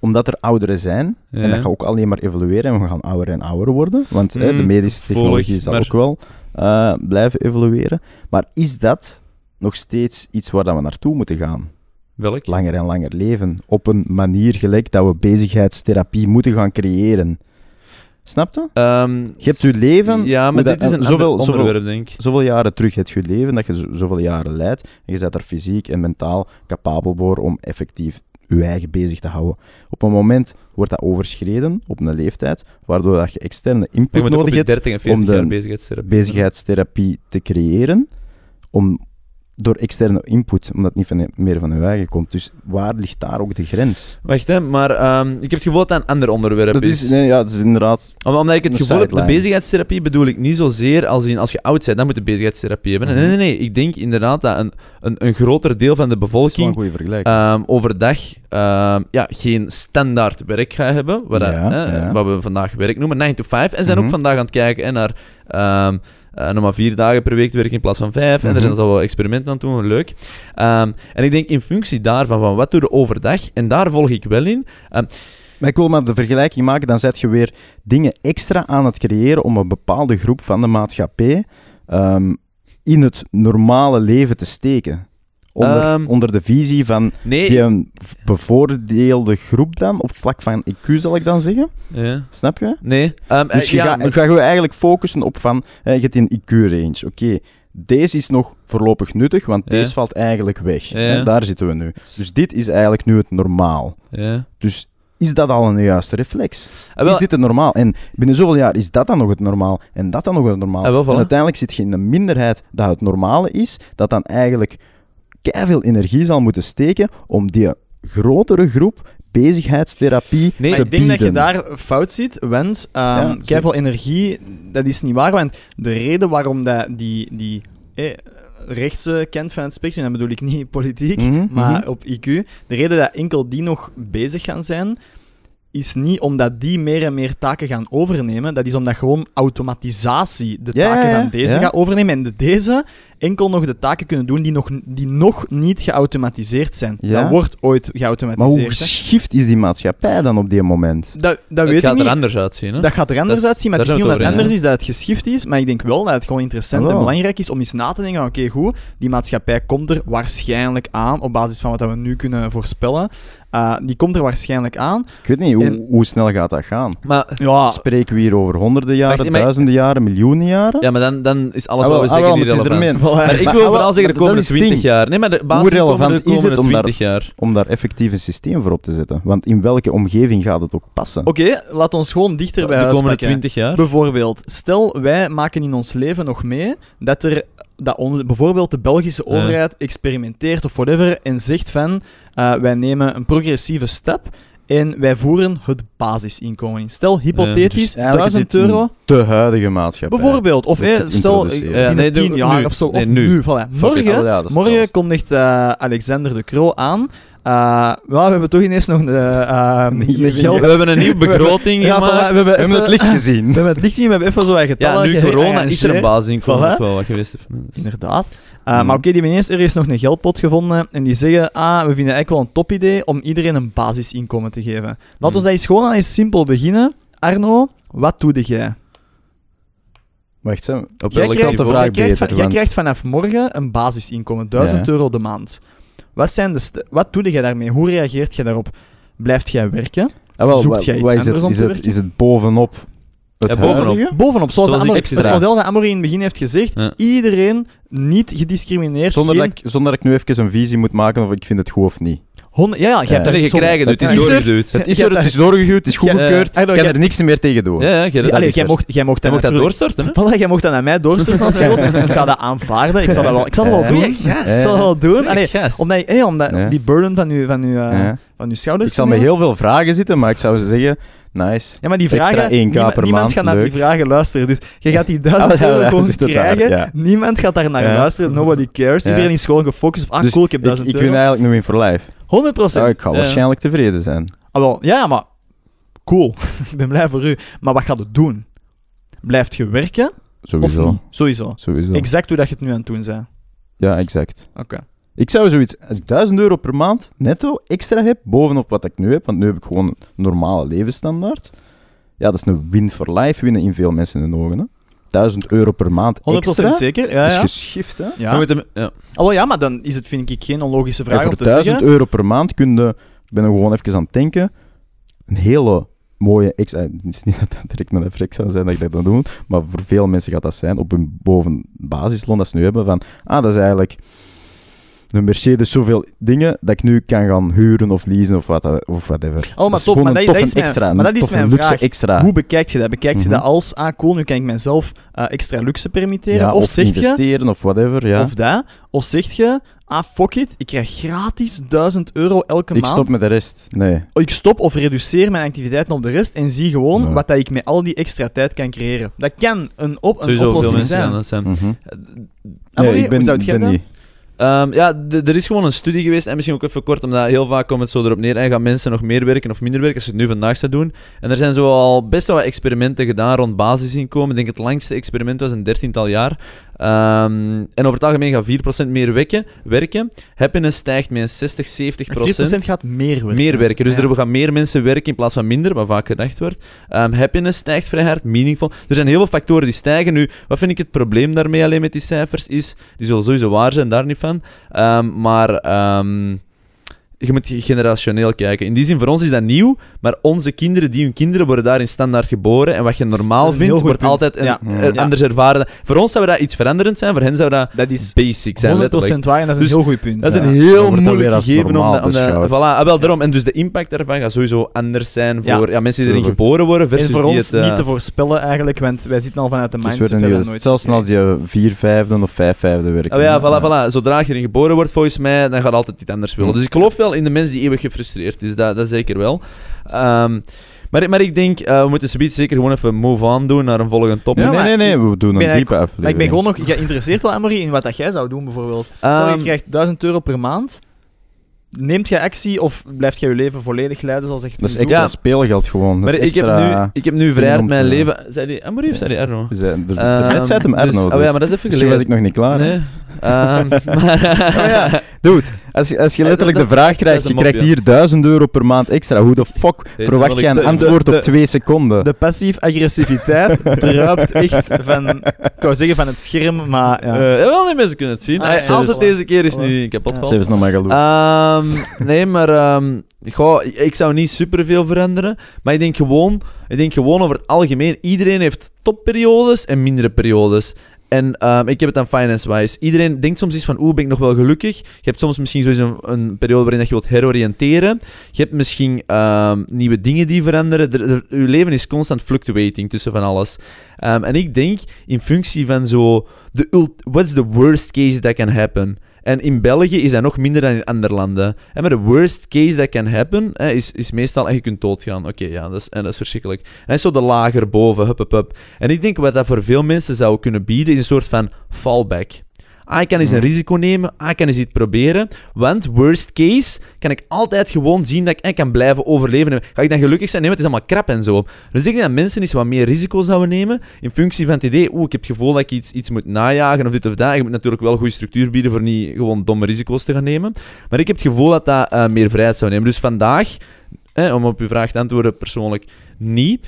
Omdat er ouderen zijn, ja. en dat gaat ook alleen maar evolueren. En we gaan ouder en ouder worden. Want mm, hè, de medische technologie zal maar... ook wel uh, blijven evolueren. Maar is dat nog steeds iets waar dat we naartoe moeten gaan? Welk? Langer en langer leven. Op een manier gelijk dat we bezigheidstherapie moeten gaan creëren. Snap je? Um, je hebt je leven... Ja, maar dit dat, is een zoveel, ander onderwerp, zoveel, denk ik. Zoveel jaren terug heb je leven, dat je z- zoveel jaren leidt. En je bent er fysiek en mentaal capabel voor om effectief je eigen bezig te houden. Op een moment wordt dat overschreden op een leeftijd, waardoor dat je externe input je nodig hebt dertig en veertig om de jaar bezigheidstherapie, bezigheidstherapie te creëren, om, door externe input, omdat het niet van, meer van je eigen komt. Dus waar ligt daar ook de grens? Wacht, hè, maar um, ik heb het gevoel dat dat een ander onderwerp dat is. is. Nee, ja, dat is inderdaad... Om, omdat ik het gevoel heb, de bezigheidstherapie bedoel ik niet zozeer als in, als je oud bent, dan moet je bezigheidstherapie hebben. Mm-hmm. Nee, nee, nee. Ik denk inderdaad dat een, een, een groter deel van de bevolking um, overdag um, ja, geen standaard werk gaat hebben, wat, ja, dat, hè, ja. wat we vandaag werk noemen, nine to five. En zijn mm-hmm. ook vandaag aan het kijken hè, naar... Um, Uh, nog maar vier dagen per week te werken in plaats van vijf. Mm-hmm. En er zijn dus al wel experimenten aan het doen, leuk. Um, en ik denk in functie daarvan, van wat doe je overdag? En daar volg ik wel in. Um, maar ik wil maar de vergelijking maken, dan zet je weer dingen extra aan het creëren om een bepaalde groep van de maatschappij um, in het normale leven te steken. Onder, um, onder de visie van nee. die bevoordeelde groep dan, op vlak van I Q zal ik dan zeggen. Ja. Snap je? Nee. Um, dus je, ja, gaat, maar... ga je eigenlijk focussen op van, je hebt een I Q-range. Oké, okay. Deze is nog voorlopig nuttig, want ja. deze valt eigenlijk weg. Ja. En daar zitten we nu. Dus dit is eigenlijk nu het normaal. Ja. Dus is dat al een juiste reflex? Ah, wel, is dit het normaal? En binnen zoveel jaar is dat dan nog het normaal? En dat dan nog het normaal? Ah, wel, voilà. En uiteindelijk zit je in de minderheid dat het normale is, dat dan eigenlijk... veel energie zal moeten steken om die grotere groep bezigheidstherapie nee, te bieden. Nee, ik denk dat je daar fout ziet, Wens. Um, ja, veel energie, dat is niet waar, want de reden waarom dat die, die eh, rechtse kant van het spectrum, dat bedoel ik niet politiek, mm-hmm, maar mm-hmm. op I Q, de reden dat enkel die nog bezig gaan zijn, is niet omdat die meer en meer taken gaan overnemen. Dat is omdat gewoon automatisatie de taken ja, ja, ja. van deze ja. gaat overnemen. En de deze enkel nog de taken kunnen doen die nog, die nog niet geautomatiseerd zijn. Ja. Dat wordt ooit geautomatiseerd. Maar hoe geschift is die maatschappij dan op dit moment? Dat, dat, dat gaat er anders uitzien. Hè? Dat gaat er anders uitzien, maar het is niet omdat het anders is dat het geschift is. Maar ik denk wel dat het gewoon interessant oh. en belangrijk is om eens na te denken. Oké, okay, goed, die maatschappij komt er waarschijnlijk aan op basis van wat we nu kunnen voorspellen. Uh, die komt er waarschijnlijk aan. Ik weet niet, hoe, en... hoe snel gaat dat gaan? Maar, ja, spreken we hier over honderden jaren, wacht, maar... duizenden jaren, miljoenen jaren? Ja, maar dan, dan is alles ah, wel, wat we ah, zeggen niet relevant. Maar, maar ik wil vooral ah, wel, zeggen, de komende twintig jaar. Nee, maar de basis hoe relevant de is het om daar, om daar effectief een systeem voor op te zetten? Want in welke omgeving gaat het ook passen? Oké, okay, laat ons gewoon dichter bij de huis komende twintig jaar. Bijvoorbeeld, stel wij maken in ons leven nog mee dat er dat onder, bijvoorbeeld de Belgische ja. overheid experimenteert of whatever en zegt van uh, wij nemen een progressieve stap en wij voeren het basisinkomen in. Stel, hypothetisch, ja, dus duizend euro... de huidige maatschappij. Bijvoorbeeld. Of eh, stel, eh, ja, binnen nee, tien doe, jaar nu, of zo. Of nee, nu. nu voilà. Morgen, ja, morgen kondigt uh, Alexander De Croo aan... Uh, well, we hebben toch ineens nog een, uh, een geld... We hebben een nieuwe begroting ja, gemaakt. Voilà, we, hebben, we hebben het licht gezien. We hebben het licht gezien, we hebben even zo wat getallen. Ja, nu corona is er een basisinkomen voilà. wel wat geweest. Inderdaad. Uh, mm. Maar oké, okay, die hebben ineens er is nog een geldpot gevonden en die zeggen, ah, we vinden eigenlijk wel een topidee om iedereen een basisinkomen te geven. Laten mm. we dat eens gewoon aan eens simpel beginnen. Arno, wat doe jij? Wacht, Sam. Op welke kant de vraag jij krijgt, beter, van, want... jij krijgt vanaf morgen een basisinkomen, duizend ja. euro de maand. Wat, zijn de st- wat doe jij daarmee? Hoe reageert jij daarop? Blijft jij werken? Ah, wel, Zoekt jij iets anders het, om is te het, werken? Is het bovenop het ja, bovenop. bovenop, zoals, zoals Amorie, het model dat Amorie in het begin heeft gezegd. Ja. Iedereen niet gediscrimineerd. Zonder, geen... dat ik, zonder dat ik nu even een visie moet maken of ik vind het goed of niet. Honderd, ja, ja, je hebt dat gekregen. Het is doorgeduwd. Het is er, het is doorgeduwd, het is goedgekeurd. Je kan er niks meer tegen doen. Ja, jij mocht dat doorstorten. Jij mocht dat aan mij doorstorten als je wilt. Ik ga dat aanvaarden. Ik zal dat wel, ik zal dat wel doen. Ik zal dat wel doen. Allee, omdat, hey, omdat die burden van je van uh, van schouders... Ik zal met heel veel vragen zitten, maar ik zou zeggen... Nice. Ja, maar die vragen... Niemand, niemand gaat naar die vragen luisteren. Dus je gaat die duizend euro ja, gewoon krijgen. Daar, ja. Niemand gaat daar naar ja. luisteren. Nobody cares. Ja. Iedereen is gewoon gefocust op... Ah, dus cool, ik heb duizend euro. Ik win eigenlijk nog in for life. honderd procent. Ja, ik ga ja. waarschijnlijk tevreden zijn. Ah, wel, ja, maar... Cool. Ik ben blij voor u. Maar wat gaat het doen? Blijft je werken? Sowieso. Sowieso. Sowieso. Exact hoe dat je het nu aan het doen bent. Ja, exact. Oké. Okay. Ik zou zoiets, als ik duizend euro per maand netto extra heb, bovenop wat ik nu heb, want nu heb ik gewoon een normale levensstandaard. Ja, dat is een win for life, winnen in veel mensen hun ogen. Hè. duizend euro per maand extra, honderd procent zeker. Ja, ja. Dat is geschift. Hè. Ja. Hem, ja. Oh, ja, maar dan is het, vind ik, geen onlogische vraag om te zeggen. Voor duizend euro per maand kun je, ik ben er gewoon even aan het denken, een hele mooie extra, het is niet dat dat direct naar de frek zou zijn dat ik dat dan doe, maar voor veel mensen gaat dat zijn, op hun bovenbasisloon dat ze nu hebben, van, ah, dat is eigenlijk... een Mercedes, zoveel dingen dat ik nu kan gaan huren of leasen of, wat, of whatever. Oh, maar top, maar dat, dat is mijn, extra, maar dat is mijn vraag. Extra. Hoe bekijk je dat? Bekijk je mm-hmm. dat als, ah cool, nu kan ik mezelf uh, extra luxe permitteren? Ja, of of zeg investeren je, of whatever, ja. Of dat. Of zeg je, ah fuck it, ik krijg gratis duizend euro elke ik maand. Ik stop met de rest, nee. Ik stop of reduceer mijn activiteiten op de rest en zie gewoon nee. wat dat ik met al die extra tijd kan creëren. Dat kan een, op, een oplossing zijn. Dat zijn. Mm-hmm. Amorie, nee, ik ben, hoe zou het ben niet. Um, ja, d- er is gewoon een studie geweest, en misschien ook even kort, omdat heel vaak komt het zo erop neer, en gaan mensen nog meer werken of minder werken, als je het nu vandaag zou doen. En er zijn zo al best wel wat experimenten gedaan rond basisinkomen. Ik denk het langste experiment was een dertiental jaar. Um, en over het algemeen gaat vier procent meer wekken, werken. Happiness stijgt met zestig, zeventig procent. vier procent gaat meer werken. Meer werken. Dus ja. er gaan meer mensen werken in plaats van minder, wat vaak gedacht wordt. Um, happiness stijgt vrij hard, meaningful. Er zijn heel veel factoren die stijgen. Nu, wat vind ik het probleem daarmee alleen met die cijfers is, die zullen sowieso waar zijn, daar niet van. Um, maar... Um Je moet generationeel kijken. In die zin, voor ons is dat nieuw, maar onze kinderen, die hun kinderen, worden daarin standaard geboren. En wat je normaal vindt, wordt punt. Altijd een, ja. er, ja. anders ervaren. Voor ons zou dat iets veranderend zijn, voor hen zou dat, dat is basic zijn. honderd procent letterlijk. Waar, en dat is dus een heel goed punt. Dat is een heel ja. moeilijk gegeven om... De, om de, voilà, ah, wel, daarom. En dus de impact daarvan gaat sowieso anders zijn voor ja. Ja, mensen die erin geboren worden versus die het... En voor ons het, uh, niet te voorspellen eigenlijk, want wij zitten al vanuit de mindset. Het is weer een zelfs als je vier vijfden of vijf vijfden werkt. Oh, ja, voilà, ja. voilà. Zodra je erin geboren wordt, volgens mij, dan gaat altijd iets anders willen. Dus ik geloof wel in de mens die eeuwig gefrustreerd is, dat, dat zeker wel. Um, maar, maar ik denk, uh, we moeten zoiets zeker gewoon even move on doen naar een volgende topic. Ja, nee, nee, nee, we doen een diepe aflevering. Maar ik ben gewoon nog geïnteresseerd, Amorie, in wat dat jij zou doen bijvoorbeeld. Stel, um, je krijgt duizend euro per maand. Neemt jij actie of blijft jij je leven volledig leiden zoals je het nu doet? Dat is extra ja. speelgeld gewoon. Maar ik heb, nu, ik heb nu vrij hard mijn leven... Zei die Amorie of zei die Arno? Net zei, um, zei hem Arno. Dus, dus. Oh ja, maar dat is even geleden. was ik nog niet klaar. Nee. Um, maar, oh ja. Dude, als, als je letterlijk de vraag krijgt, je krijgt hier duizend euro per maand extra. Hoe de fuck verwacht jij een antwoord op twee seconden? De passief-agressiviteit druipt echt van... Ik wou zeggen van het scherm, maar... Ja, uh, wel, nee, mensen kunnen het zien. Ah, als het deze keer is niet kapot valt. Even nog maar gaan doen. Nee, maar um, goh, ik zou niet superveel veranderen. Maar ik denk, gewoon, ik denk gewoon over het algemeen... Iedereen heeft topperiodes en mindere periodes. En um, ik heb het aan finance-wise. Iedereen denkt soms iets van, oeh, ben ik nog wel gelukkig? Je hebt soms misschien sowieso een, een periode waarin dat je wilt heroriënteren. Je hebt misschien um, nieuwe dingen die veranderen. De, de, je leven is constant fluctuating tussen van alles. Um, en ik denk, in functie van zo... The ult- what's the worst case that can happen? En in België is dat nog minder dan in andere landen. En maar de worst case that can happen, hè, is, is meestal... En je kunt doodgaan. Oké, okay, ja, dat is, en dat is verschrikkelijk. En dat is zo de lager boven, hup, hup, hup. En ik denk wat dat voor veel mensen zou kunnen bieden, is een soort van fallback. Ah, ik kan eens een risico nemen. Ah, ik kan eens iets proberen. Want worst case kan ik altijd gewoon zien dat ik eh, kan blijven overleven. Ga ik dan gelukkig zijn? Nee, maar het is allemaal krap en zo. Dus ik denk dat mensen eens wat meer risico zouden nemen in functie van het idee, oeh, ik heb het gevoel dat ik iets, iets moet najagen of dit of dat. Je moet natuurlijk wel goede structuur bieden voor niet gewoon domme risico's te gaan nemen. Maar ik heb het gevoel dat dat uh, meer vrijheid zou nemen. Dus vandaag, eh, om op uw vraag te antwoorden persoonlijk, niet...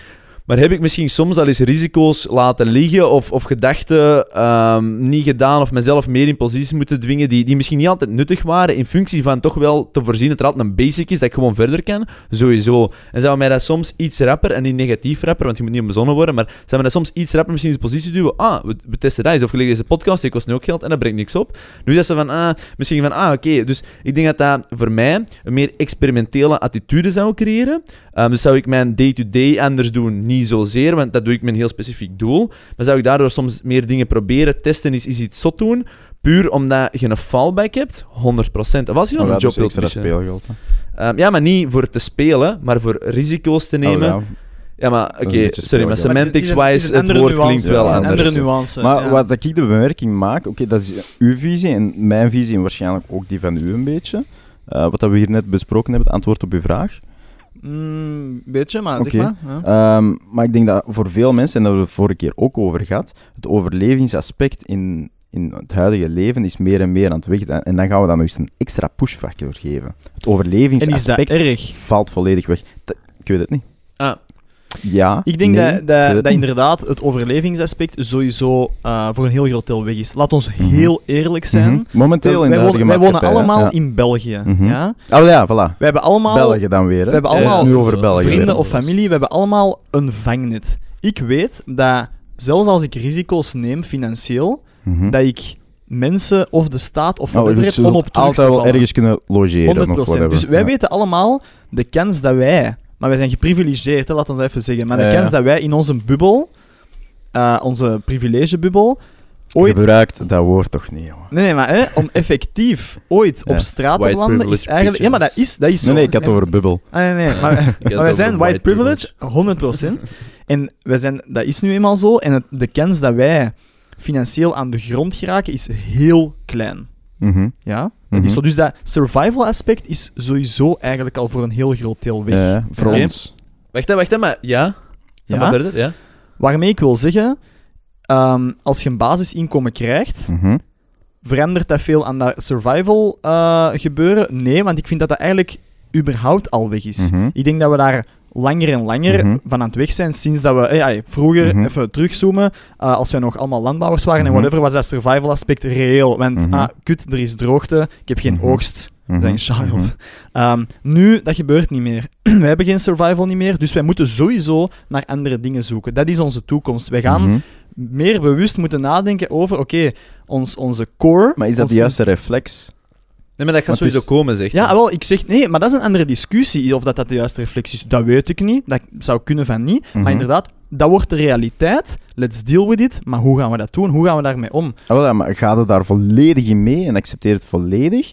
Maar heb ik misschien soms al eens risico's laten liggen of, of gedachten um, niet gedaan of mezelf meer in posities moeten dwingen die, die misschien niet altijd nuttig waren in functie van toch wel te voorzien dat er altijd een basic is dat ik gewoon verder kan? Sowieso. En zou mij dat soms iets rapper, en niet negatief rapper, want je moet niet onbezonnen worden, maar zou mij dat soms iets rapper misschien in de positie duwen? Ah, we, we testen dat eens. Of gelijk deze podcast, die kost nu ook geld en dat brengt niks op. Nu is dat ze van, ah, misschien van, ah, oké. Okay. Dus ik denk dat dat voor mij een meer experimentele attitude zou creëren. Um, dus zou ik mijn day-to-day anders doen? Niet zozeer, want dat doe ik met een heel specifiek doel. Maar zou ik daardoor soms meer dingen proberen, testen is, is iets zot doen, puur omdat je een fallback hebt, honderd procent. Of als je dan oh, een job wilt spelen. Um, ja, maar niet voor te spelen, maar voor risico's te nemen. Oh, ja. ja, maar oké, okay, sorry, maar semantics-wise, het, het woord nuance, klinkt wel ja, anders. Andere nuance. Maar ja. wat ik de bemerking maak, oké, okay, dat is uw visie en mijn visie en waarschijnlijk ook die van u een beetje. Uh, wat dat we hier net besproken hebben, het antwoord op uw vraag. Een mm, beetje, maar okay. zeg maar. Ja. Um, maar ik denk dat voor veel mensen, en daar hebben we het vorige keer ook over gehad, het overlevingsaspect in, in het huidige leven is meer en meer aan het weg. En dan gaan we dat nog eens een extra pushfactor geven. Het overlevingsaspect valt volledig weg. T- ik weet het niet. Ah. Ja, ik denk nee, dat, dat, dat inderdaad het overlevingsaspect sowieso uh, voor een heel groot deel weg is. Laat ons mm-hmm. heel eerlijk zijn. Mm-hmm. Momenteel in de huidige maatschappij. Wij wonen allemaal ja. in België. Mm-hmm. Ja? Oh ja, voilà. We hebben allemaal, België dan weer. Hè? We hebben allemaal uh, nu over België vrienden weer. Of familie. We hebben allemaal een vangnet. Ik weet dat zelfs als ik risico's neem financieel, mm-hmm. dat ik mensen of de staat of de overheid om op terug te vallen. Altijd wel ergens kunnen logeren. honderd procent. Dus wij ja. weten allemaal de kans dat wij... Maar wij zijn geprivilegeerd, hè, laat ons even zeggen. Maar de ja, kans ja. dat wij in onze bubbel, uh, onze privilegebubbel, ooit... Gebruikt dat woord toch niet, jongen. Nee, nee, maar hè, om effectief ooit ja. op straat white te landen is eigenlijk... Pictures. Ja, maar dat is, dat is zo. Nee, nee, ik had het over bubbel. Ah, nee, nee, maar, maar wij zijn white privilege, privilege. honderd procent. En wij zijn, dat is nu eenmaal zo. En het, de kans dat wij financieel aan de grond geraken is heel klein. Mm-hmm. Ja? Mm-hmm. Zo, dus dat survival aspect is sowieso eigenlijk al voor een heel groot deel weg. Ja, voor okay. ons. Wacht, wacht, maar ja. ja. Maar verder, ja. Waarmee ik wil zeggen, um, als je een basisinkomen krijgt, mm-hmm. verandert dat veel aan dat survival uh, gebeuren? Nee, want ik vind dat dat eigenlijk überhaupt al weg is. Mm-hmm. Ik denk dat we daar langer en langer mm-hmm. van aan het weg zijn sinds dat we... Hey, hey, vroeger, mm-hmm. even terugzoomen, uh, als wij nog allemaal landbouwers waren mm-hmm. en whatever, was dat survival aspect reëel. Want, mm-hmm. ah, kut, er is droogte, ik heb geen mm-hmm. oogst. Mm-hmm. Dat is een child. Mm-hmm. Um, nu, dat gebeurt niet meer. We hebben geen survival niet meer, dus wij moeten sowieso naar andere dingen zoeken. Dat is onze toekomst. Wij gaan mm-hmm. meer bewust moeten nadenken over, oké, okay, ons, onze core... Maar is dat de juiste reflex? Nee, maar dat gaat maar sowieso is... komen, zegt hij. Ja, wel, ik zeg... Nee, maar dat is een andere discussie. Of dat, dat de juiste reflex is, dat weet ik niet. Dat zou kunnen van niet. Mm-hmm. Maar inderdaad, dat wordt de realiteit. Let's deal with it. Maar hoe gaan we dat doen? Hoe gaan we daarmee om? Ah, wel, ja, maar ga je daar volledig in mee en accepteer het volledig?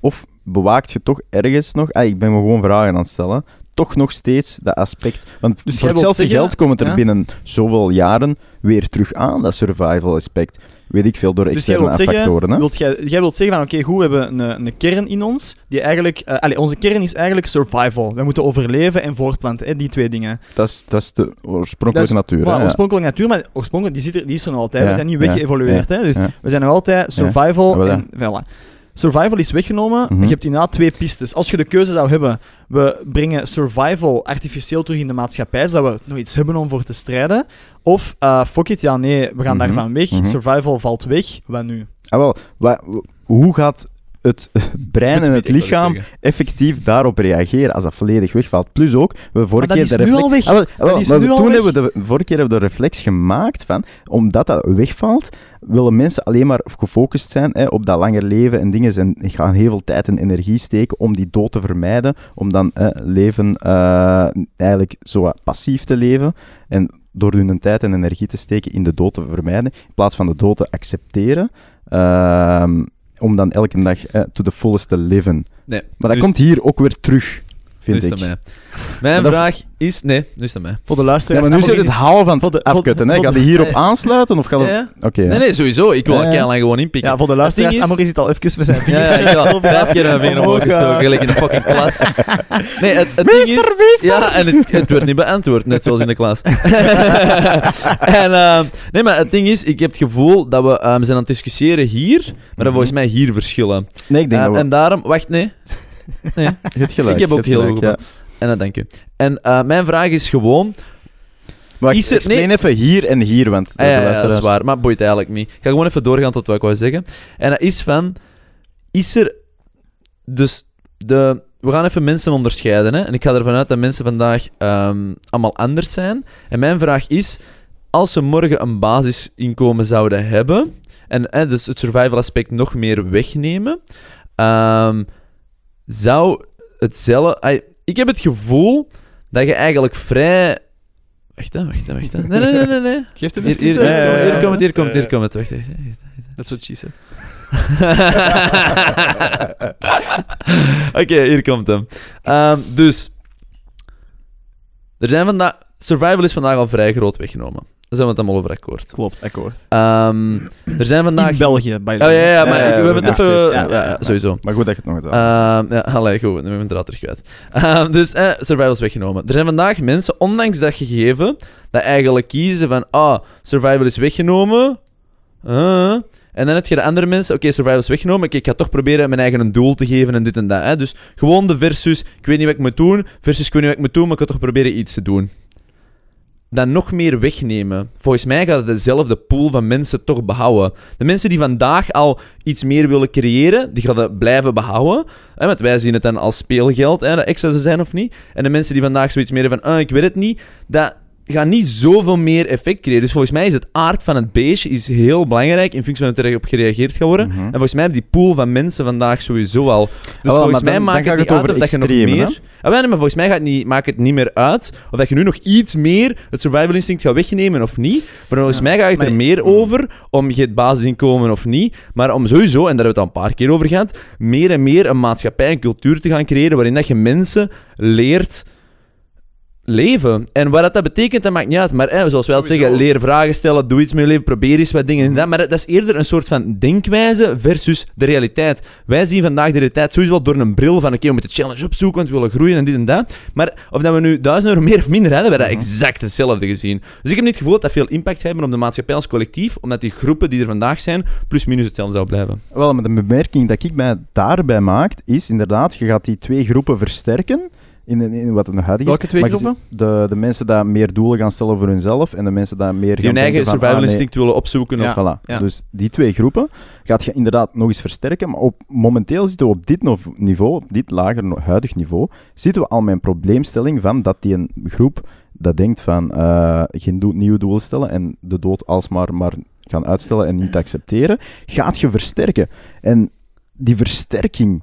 Of bewaakt je toch ergens nog... Ah, ik ben me gewoon vragen aan het stellen. Toch nog steeds dat aspect. Want dus voor hetzelfde zeggen, geld komt er ja? binnen zoveel jaren weer terug aan, dat survival aspect. Weet ik veel, door externe dus jij factoren. Zeggen, wilt jij, jij wilt zeggen van, oké, okay, goed, we hebben een, een kern in ons, die eigenlijk... Uh, allez, onze kern is eigenlijk survival. We moeten overleven en voortplanten, hè, die twee dingen. Dat is, dat is de oorspronkelijke dat is, natuur. Voilà, ja. oorspronkelijke natuur, maar oorspronkelijk, die, zit er, die is er nog altijd. Ja, we zijn niet ja, weggeëvolueerd, ja, hè. Dus ja. we zijn nog altijd survival ja, voilà. en... Voilà. Survival is weggenomen. Mm-hmm. Je hebt inderdaad twee pistes. Als je de keuze zou hebben, we brengen survival artificieel terug in de maatschappij, zodat we nog iets hebben om voor te strijden. Of, uh, fuck it, ja nee, we gaan mm-hmm. daarvan weg. Mm-hmm. Survival valt weg. Wat nu? Ah, wel, wa- hoe gaat het brein en het lichaam effectief daarop reageren als dat volledig wegvalt? Plus ook, we vorige keer de reflex... Weg. Ah, wel, ah, wel, maar we, toen hebben we de vorige keer hebben we de reflex gemaakt van, omdat dat wegvalt... willen mensen alleen maar gefocust zijn hè, op dat langer leven en dingen zijn, gaan heel veel tijd en energie steken om die dood te vermijden, om dan hè, leven uh, eigenlijk zo passief te leven en door hun tijd en energie te steken in de dood te vermijden, in plaats van de dood te accepteren, uh, om dan elke dag hè, to the fullest te leven. Nee, maar dat komt hier ook weer terug. Vind nu is dat mij. Mijn dat vraag v- is... Nee, nu is dat mij. Voor de luisteraar... Ja, maar nu zit het haal van het afkutten. Hè? Ga je hierop nee. aansluiten? Of ga ja, ja. Oké. Okay, ja. Nee, nee, sowieso. Ik wil ja, ja. lang gewoon inpikken. Ja, voor de luisteraars... Is... Amorie zit al even met zijn vinger. Ja, ja, ik heb al vijf keer mijn vinger omhoog gestoken. Gelijk in de fucking klas. Nee, het, het meester, ding is... Meester. Ja, en het, het werd niet beantwoord. Net zoals in de klas. en, uh, nee, maar het ding is... Ik heb het gevoel dat we um, zijn aan het discussiëren hier... maar dat mm-hmm. volgens mij hier verschillen. Nee, ik denk uh, dat we... En daarom... Wacht, nee... Nee. Gelijk, ik heb ook heel goed. Ja. En dat dank je. En uh, mijn vraag is gewoon... Maar ik explain nee. even hier en hier, want... Ah, ja, ja, dat is waar, maar boeit eigenlijk niet. Ik ga gewoon even doorgaan tot wat ik wou zeggen. En dat is van... Is er... Dus de... We gaan even mensen onderscheiden, hè. En ik ga ervan uit dat mensen vandaag um, allemaal anders zijn. En mijn vraag is... Als ze morgen een basisinkomen zouden hebben... En eh, dus het survival aspect nog meer wegnemen... Um, zou hetzelfde... Ik heb het gevoel dat je eigenlijk vrij... Wacht dan, wacht dan, wacht dan. Nee, nee, nee, nee. nee. Geef hem even hier, hier, hier, hier komt het, hier komt het, hier komt het. Wacht, wacht, wacht, wacht. Dat is wat she said. Oké, okay, hier komt hem. Um, dus. Er zijn vandaag... Survival is vandaag al vrij groot weggenomen. Daar zijn we het allemaal over akkoord. Klopt, akkoord. Um, er zijn vandaag... In België, bij de... Oh ja, ja, ja maar ja, ja, we hebben ja, het even... Ja, ja, ja, ja, sowieso. Maar goed dat je het nog het had. Um, ja, allee, goed, we hebben het eruit terug kwijt. Um, dus, eh, survival is weggenomen. Er zijn vandaag mensen, ondanks dat gegeven, dat eigenlijk kiezen van, ah, survival is weggenomen. Uh, en dan heb je de andere mensen, oké, okay, survival is weggenomen, okay, ik ga toch proberen mijn eigen een doel te geven en dit en dat. Hè. Dus gewoon de versus, ik weet niet wat ik moet doen, versus ik weet niet wat ik moet doen, maar ik ga toch proberen iets te doen. Dan nog meer wegnemen. Volgens mij gaat het dezelfde pool van mensen toch behouden. De mensen die vandaag al iets meer willen creëren, die gaan dat blijven behouden. Hè, want wij zien het dan als speelgeld, hè, dat extra ze zijn of niet. En de mensen die vandaag zoiets meer hebben van, ah, ik weet het niet, dat gaat niet zoveel meer effect creëren. Dus volgens mij is het aard van het beestje is heel belangrijk in functie van hoe erop gereageerd gaat worden. Mm-hmm. En volgens mij hebben die pool van mensen vandaag sowieso al. Dus oh, volgens mij maakt het niet uit of dat je nog meer... Ah, maar volgens mij gaat het niet, maakt het niet meer uit of dat je nu nog iets meer het survival instinct gaat wegnemen of niet. Maar volgens ja, mij gaat het er ik... meer over om je het basisinkomen of niet. Maar om sowieso, en daar hebben we het al een paar keer over gehad, meer en meer een maatschappij en cultuur te gaan creëren waarin dat je mensen leert... leven. En wat dat betekent, dat maakt niet uit. Maar hè, zoals wij het zeggen, leer vragen stellen, doe iets met je leven, probeer eens wat dingen en dat. Maar dat is eerder een soort van denkwijze versus de realiteit. Wij zien vandaag de realiteit sowieso wel door een bril van, oké, okay, we moeten challenge opzoeken, want we willen groeien en dit en dat. Maar of dat we nu duizend euro meer of minder hadden, hebben we dat exact hetzelfde gezien. Dus ik heb niet het gevoel dat dat veel impact hebben op de maatschappij als collectief, omdat die groepen die er vandaag zijn, plus minus hetzelfde zou blijven. Wel, maar de bemerking dat ik mij daarbij maak, is inderdaad, je gaat die twee groepen versterken. In, in, in wat het nog had is. Welke twee groepen? De, de mensen die meer doelen gaan stellen voor hunzelf en de mensen die meer... Die hun eigen survival instinct ah, nee. willen opzoeken. Ja. Of, voilà. Ja. Dus die twee groepen gaat je inderdaad nog eens versterken. Maar op, momenteel zitten we op dit niveau, op dit lager huidig niveau, zitten we al met een probleemstelling van dat die een groep dat denkt van uh, geen do- nieuwe doelen stellen en de dood alsmaar maar gaan uitstellen en niet accepteren, gaat je versterken. En die versterking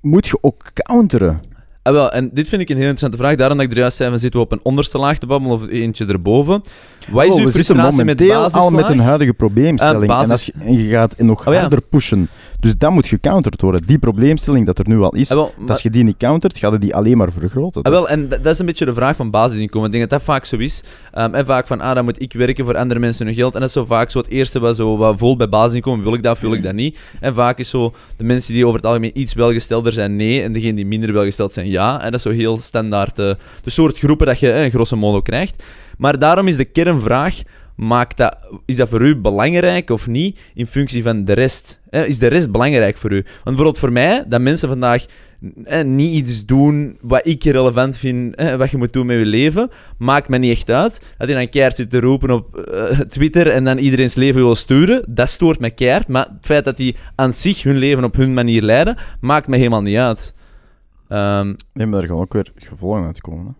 moet je ook counteren. Ah, wel, en dit vind ik een heel interessante vraag. Daarom dat ik er juist zei, van, zitten we op een onderste laag te babbelen of eentje erboven? Wat is oh, uw frustratie met basislaag? Al met een huidige probleemstelling. Uh, basis... en, als je, en je gaat nog oh, harder ja. pushen. Dus dat moet gecounterd worden. Die probleemstelling dat er nu al is, ah, wel, maar... als je die niet countert, gaat je die alleen maar vergroten. Ah, wel, en d- dat is een beetje de vraag van basisinkomen. Ik denk dat dat vaak zo is. Um, en vaak van, ah, dan moet ik werken voor andere mensen hun geld. En dat is zo vaak zo het eerste wat, zo, wat voelt bij basisinkomen. Wil ik dat of wil ik dat niet? En vaak is zo, de mensen die over het algemeen iets welgestelder zijn, nee. En degenen die minder welgesteld zijn, ja. Ja, en dat is zo heel standaard uh, de soort groepen dat je eh, grosso modo krijgt. Maar daarom is de kernvraag, maakt dat, is dat voor u belangrijk of niet in functie van de rest? Eh, is de rest belangrijk voor u? Want bijvoorbeeld voor mij, dat mensen vandaag eh, niet iets doen wat ik relevant vind, eh, wat je moet doen met je leven, maakt me niet echt uit. Dat je dan keihard zit te roepen op uh, Twitter en dan iedereen's leven wil sturen, dat stoort me keihard. Maar het feit dat die aan zich hun leven op hun manier leiden, maakt me helemaal niet uit. Um, nee, maar daar gaan ook weer gevolgen uit komen. Hè?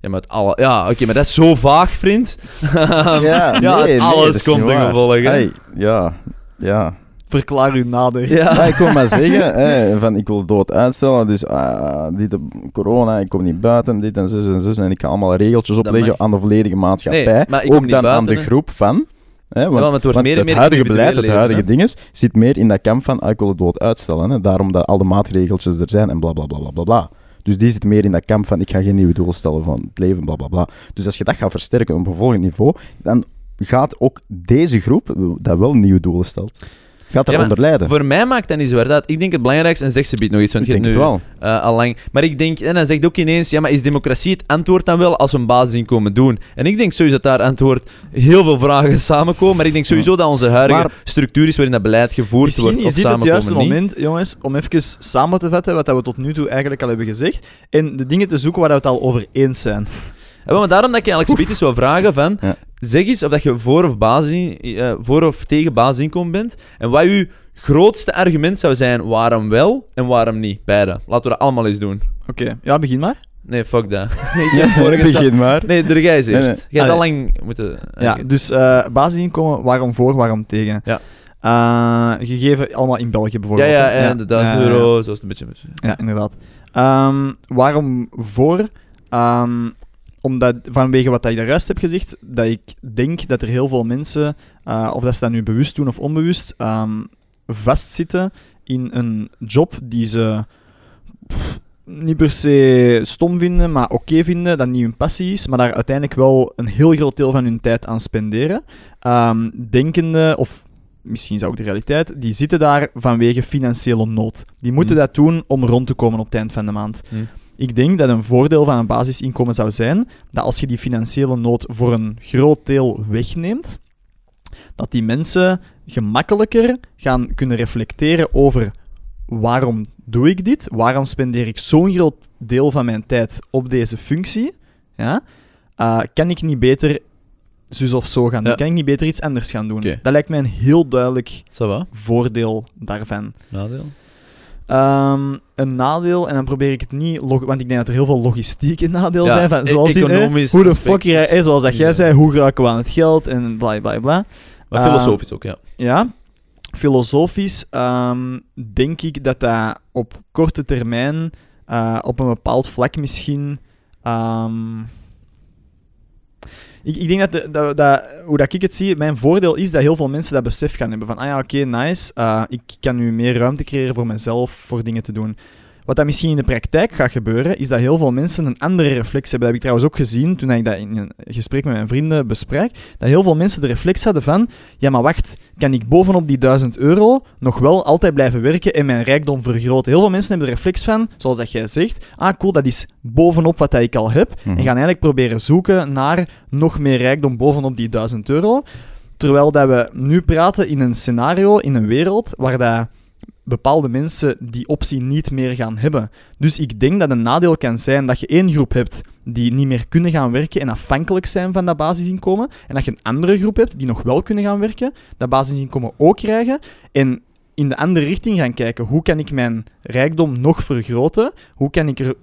Ja, maar het alle... ja oké, okay, maar dat is zo vaag, vriend. ja, ja nee, alles nee, komt een gevolg. Hey, ja, ja. Verklaar uw nadeel. Ja. Ja, ik wil maar zeggen, hey, van, ik wil dood uitstellen, dus uh, dit, de corona, ik kom niet buiten, dit en zus en zus. En ik ga allemaal regeltjes opleggen aan de volledige maatschappij. Nee, ook dan buiten, aan de groep van... Hè, want, ja, het, want meer het, meer huidige beleid, leven, het huidige beleid, het huidige ding zit meer in dat kamp van ah, ik wil de dood uitstellen. Hè. Daarom dat al de maatregeltjes er zijn en bla bla bla bla bla bla. Dus die zit meer in dat kamp van ik ga geen nieuwe doel stellen van het leven, bla bla bla. Dus als je dat gaat versterken op een volgend niveau, dan gaat ook deze groep, dat wel nieuwe doelen stelt, gaat daaronder ja, lijden. Voor mij maakt dat niet zo uit. Ik denk het belangrijkste, en zegt ze biedt nog iets, want ik je denk het nu wel. Uh, allang. Maar ik denk, en dan zegt ook ineens, ja, maar is democratie het antwoord dan wel als we een basisinkomen doen? En ik denk sowieso dat daar antwoord heel veel vragen samenkomen, maar ik denk sowieso dat onze huidige maar, structuur is waarin dat beleid gevoerd misschien wordt. Misschien is dit het juiste moment, jongens, om even samen te vatten wat we tot nu toe eigenlijk al hebben gezegd en de dingen te zoeken waar we het al over eens zijn. Ja, maar daarom dat ik eigenlijk Alex Pieters wil vragen van... Ja. Zeg eens of dat je voor of, basis, uh, voor of tegen basisinkomen bent. En wat je grootste argument zou zijn waarom wel en waarom niet. Beide. Laten we dat allemaal eens doen. Oké. Okay. Ja, begin maar. Nee, fuck dat. Nee, ja, begin sta... maar. Nee, doe jij eens eerst. Nee, nee. Jij hebt al lang moeten... Ja, dus uh, basisinkomen, waarom voor, waarom tegen. Ja. Uh, gegeven allemaal in België bijvoorbeeld. Ja, ja, en ja. de duizend uh, euro, zoals een beetje... Ja, inderdaad. Um, waarom voor... Um, Omdat, vanwege wat ik daar juist heb gezegd, dat ik denk dat er heel veel mensen, uh, of dat ze dat nu bewust doen of onbewust, um, vastzitten in een job die ze pff, niet per se stom vinden, maar oké okay vinden, dat niet hun passie is, maar daar uiteindelijk wel een heel groot deel van hun tijd aan spenderen. Um, denkende, of misschien is ook de realiteit, die zitten daar vanwege financiële nood. Die moeten mm. dat doen om rond te komen op het eind van de maand. Mm. Ik denk dat een voordeel van een basisinkomen zou zijn dat als je die financiële nood voor een groot deel wegneemt, dat die mensen gemakkelijker gaan kunnen reflecteren over waarom doe ik dit, waarom spendeer ik zo'n groot deel van mijn tijd op deze functie, ja? uh, kan ik niet beter zus of zo gaan doen, ja. kan ik niet beter iets anders gaan doen. Okay. Dat lijkt mij een heel duidelijk voordeel daarvan. Nadeel? Um, een nadeel, en dan probeer ik het niet... Log- want ik denk dat er heel veel logistieke nadelen ja, zijn. Van, zoals in, eh, hoe de fuck jij... Eh, zoals dat jij ja. zei, hoe raken we aan het geld? En bla, bla, bla. Maar uh, filosofisch ook, ja. Ja. Filosofisch um, denk ik dat dat op korte termijn... Uh, op een bepaald vlak misschien... Um, ik, ik denk dat, de, dat, dat... Hoe dat ik het zie, mijn voordeel is dat heel veel mensen dat besef gaan hebben. Van, ah ja, oké, okay, nice. Uh, ik kan nu meer ruimte creëren voor mezelf, voor dingen te doen. Wat dat misschien in de praktijk gaat gebeuren, is dat heel veel mensen een andere reflex hebben. Dat heb ik trouwens ook gezien, toen ik dat in een gesprek met mijn vrienden besprak. Dat heel veel mensen de reflex hadden van... Ja, maar wacht, kan ik bovenop die duizend euro nog wel altijd blijven werken en mijn rijkdom vergroten? Heel veel mensen hebben de reflex van, zoals dat jij zegt... Ah, cool, dat is bovenop wat dat ik al heb. Mm-hmm. En gaan eigenlijk proberen zoeken naar nog meer rijkdom bovenop die duizend euro. Terwijl dat we nu praten in een scenario, in een wereld waar dat... bepaalde mensen die optie niet meer gaan hebben. Dus ik denk dat een nadeel kan zijn dat je één groep hebt die niet meer kunnen gaan werken en afhankelijk zijn van dat basisinkomen, en dat je een andere groep hebt die nog wel kunnen gaan werken, dat basisinkomen ook krijgen, en in de andere richting gaan kijken. Hoe kan ik mijn rijkdom nog vergroten? Hoe kan ik er,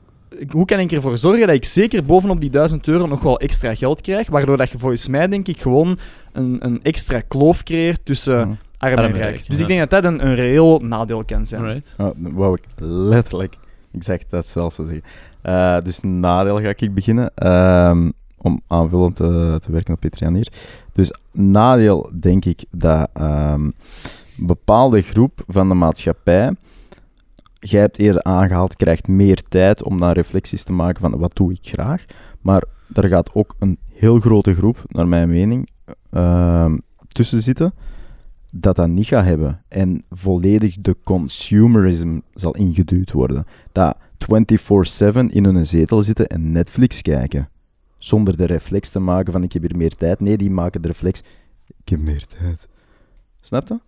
hoe kan ik ervoor zorgen dat ik zeker bovenop die duizend euro nog wel extra geld krijg, waardoor dat je volgens mij, denk ik, gewoon een, een extra kloof creëert tussen... Ja. Arm en rijk. Dus ja. ik denk dat dat een, een reëel nadeel kan zijn. Right. Oh, wou ik letterlijk exact dat zelfs te zeggen. Uh, dus nadeel ga ik beginnen. Um, om aanvullend te, te werken op Pieter-Jan hier. Dus nadeel denk ik dat um, een bepaalde groep van de maatschappij... Jij hebt eerder aangehaald, krijgt meer tijd om daar reflecties te maken van wat doe ik graag. Maar daar gaat ook een heel grote groep, naar mijn mening, uh, tussen zitten... dat dat niet gaat hebben. En volledig de consumerism zal ingeduwd worden. Dat vierentwintig zeven in hun zetel zitten en Netflix kijken. Zonder de reflex te maken van ik heb hier meer tijd. Nee, die maken de reflex. Ik heb meer tijd. Snap je?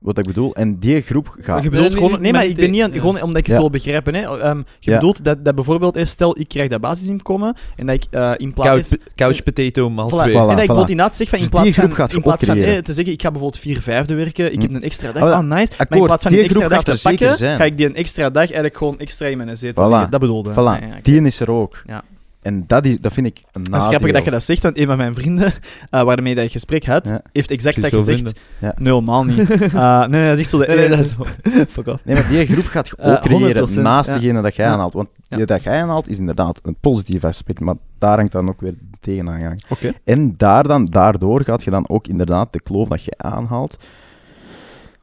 Wat ik bedoel. En die groep gaat... Je bedoelt gewoon... Nee, maar ik ben niet aan... Gewoon omdat ik het ja. wil begrijpen, hè. Um, je ja. bedoelt dat, dat bijvoorbeeld... Hey, stel, ik krijg dat basisinkomen en dat ik uh, in plaats... Couch, couch potato maal voilà. twee. Voilà, en dat voilà. ik bijvoorbeeld inderdaad zeg van... In plaats dus die groep van, gaat in plaats van hey, te zeggen, ik ga bijvoorbeeld vier vijfde werken, ik heb een extra dag. Ah, oh, nice. Akkoord, maar in plaats van die, die extra dag te pakken, ga ik die een extra dag eigenlijk gewoon extra in mijn zetel. Voilà. Dat bedoelde. Voilà. Ja, ja, okay. Die is er ook. Ja. En dat, is, dat vind ik een nadeel. Dat is grappig dat je dat zegt, want een van mijn vrienden, uh, waarmee dat je gesprek had, ja. heeft exact dat gezegd. Ja. Nee, helemaal niet. Uh, nee, nee, dat is echt zo. De, nee, nee, dat is zo. Fuck off. Nee, maar die groep gaat je ook uh, creëren naast ja. degene dat jij aanhaalt. Want ja. die dat jij aanhaalt is inderdaad een positief aspect, maar daar hangt dan ook weer tegenaan gang. Okay. En daar dan, daardoor gaat je dan ook inderdaad de kloof dat je aanhaalt,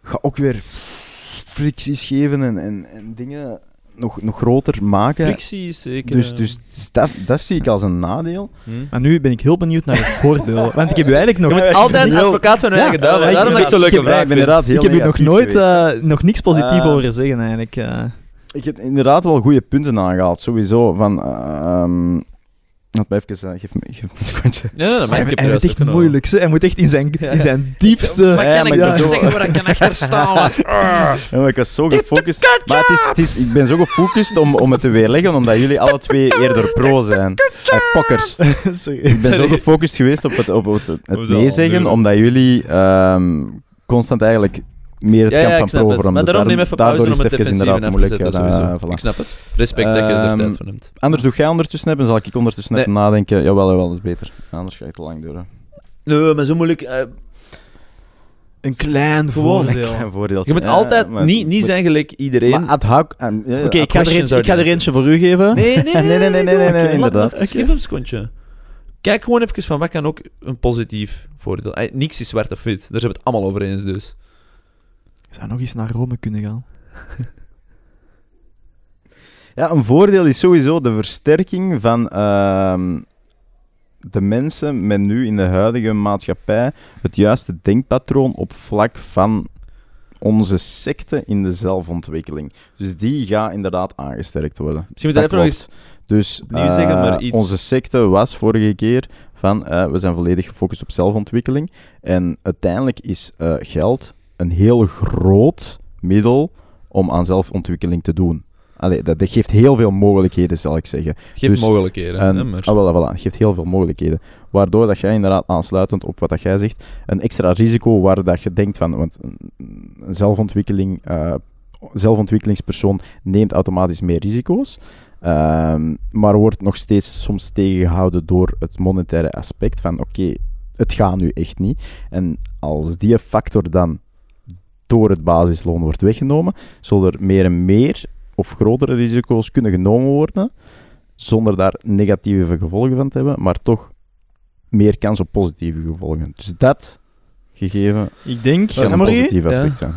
ga ook weer fricties geven en, en, en dingen... Nog, nog groter maken. Frictie is zeker. Dus, dus dat, dat zie ik als een nadeel. Hmm. Maar nu ben ik heel benieuwd naar het voordeel. Want ik heb u eigenlijk nog... Je bent altijd een advocaat van je eigen duivel. Ja, ja, daarom dat ik zo leuke vraag vind. Ik, ik heb u nog nooit uh, nog niks positief uh, over zeggen eigenlijk. Uh. Ik heb inderdaad wel goede punten aangehaald. Sowieso van... Uh, um, Laat mij even, uh, geef me, geef me een secondje. Ja, dat maakt het echt moeilijk. Hij moet echt in zijn, in zijn diepste... Ja, maar kan ik ja, dus ja. zeggen waar ik kan achterstaan? Ja, maar ik was zo gefocust. Maar het is, het is, ik ben zo gefocust om, om het te weerleggen, omdat jullie alle twee eerder pro zijn. Hey, fuckers. Sorry. Ik ben zo gefocust geweest op het, op het, het nee zeggen, omdat jullie um, constant eigenlijk... meer het ja, kamp ja, van pro voor hem. Daarom neem even pauze om het defensief en af te zetten. Ja, voilà. Ik snap het. Respect um, dat je er tijd van neemt. Anders doe jij ondertussen hebben, zal ik ondertussen nee. even nadenken. Jawel, jawel, dat is beter. Anders ga ik te lang duren. Nee, maar zo moeilijk... Uh, een klein voordeel. Een klein je moet ja, altijd maar, niet, niet moet, zijn gelijk iedereen. Maar ad hoc... Uh, yeah, Oké, okay, ik ga er, eentje, ik ga er eentje voor u geven. Nee, nee, nee, nee, nee, nee, nee, inderdaad. Ik geef hem een secondje. Kijk gewoon even van wat kan ook een positief voordeel. Niks is zwart of wit. Daar zijn we het allemaal over eens, dus... zou nog eens naar Rome kunnen gaan. Ja, een voordeel is sowieso de versterking van uh, de mensen met nu in de huidige maatschappij het juiste denkpatroon op vlak van onze secte in de zelfontwikkeling. Dus die gaat inderdaad aangesterkt worden. Misschien moet je even nog eens dus, uh, zeggen, maar iets... Onze secte was vorige keer van uh, we zijn volledig gefocust op zelfontwikkeling en uiteindelijk is uh, geld een heel groot middel om aan zelfontwikkeling te doen. Allee, dat, dat geeft heel veel mogelijkheden, zal ik zeggen. Geeft dus mogelijkheden. Een, hè, maar... ah, voilà, voilà, geeft heel veel mogelijkheden. Waardoor dat jij inderdaad, aansluitend op wat dat jij zegt, een extra risico waar dat je denkt van... Want een zelfontwikkeling, uh, zelfontwikkelingspersoon neemt automatisch meer risico's. Uh, maar wordt nog steeds soms tegengehouden door het monetaire aspect van... Oké, okay, het gaat nu echt niet. En als die factor dan... door het basisloon wordt weggenomen, zullen er meer en meer of grotere risico's kunnen genomen worden, zonder daar negatieve gevolgen van te hebben, maar toch meer kans op positieve gevolgen. Dus dat gegeven ik denk, kan een positief aspect ja. zijn.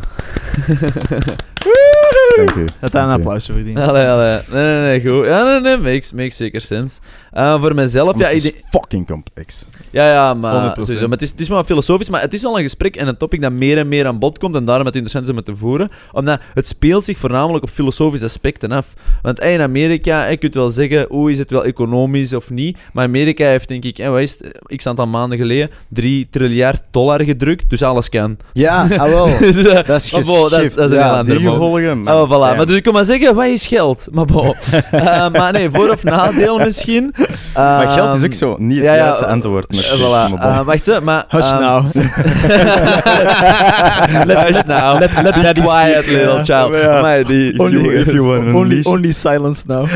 Dank u. Dat hij een applaus verdient. Allee, allee. Nee, nee, nee, goed. Ja, nee, nee, makes, makes zeker sens. Uh, voor mezelf... Ja, het is ide- fucking complex. Ja, ja, maar... honderd procent. Sowieso, maar het, is, het is wel filosofisch, maar het is wel een gesprek en een topic dat meer en meer aan bod komt en daarom het interessant is om te voeren. Omdat het speelt zich voornamelijk op filosofische aspecten af. Want hey, in Amerika, je kunt wel zeggen, hoe is het wel economisch of niet, maar Amerika heeft, denk ik, hey, wat is het, x aantal maanden geleden, drie triljard dollar gedrukt, dus alles kan. Ja, jawel. Dus, uh, dat is geschikt. Oh, dat is, dat is ja, een andere gevolgen. Oh, voilà. Maar dus ik kom maar zeggen, wat is geld? Maar bo. Uh, maar nee, voor- of nadeel misschien. Uh, maar geld is ook zo niet het ja, juiste ja, antwoord. Maar shit, voilà. Maar uh, wacht eens, maar... Hush um... now. Hush now. Let, let, let be quiet, speak, little child. Yeah. Yeah. My dear. Only, if you want only, only silence now.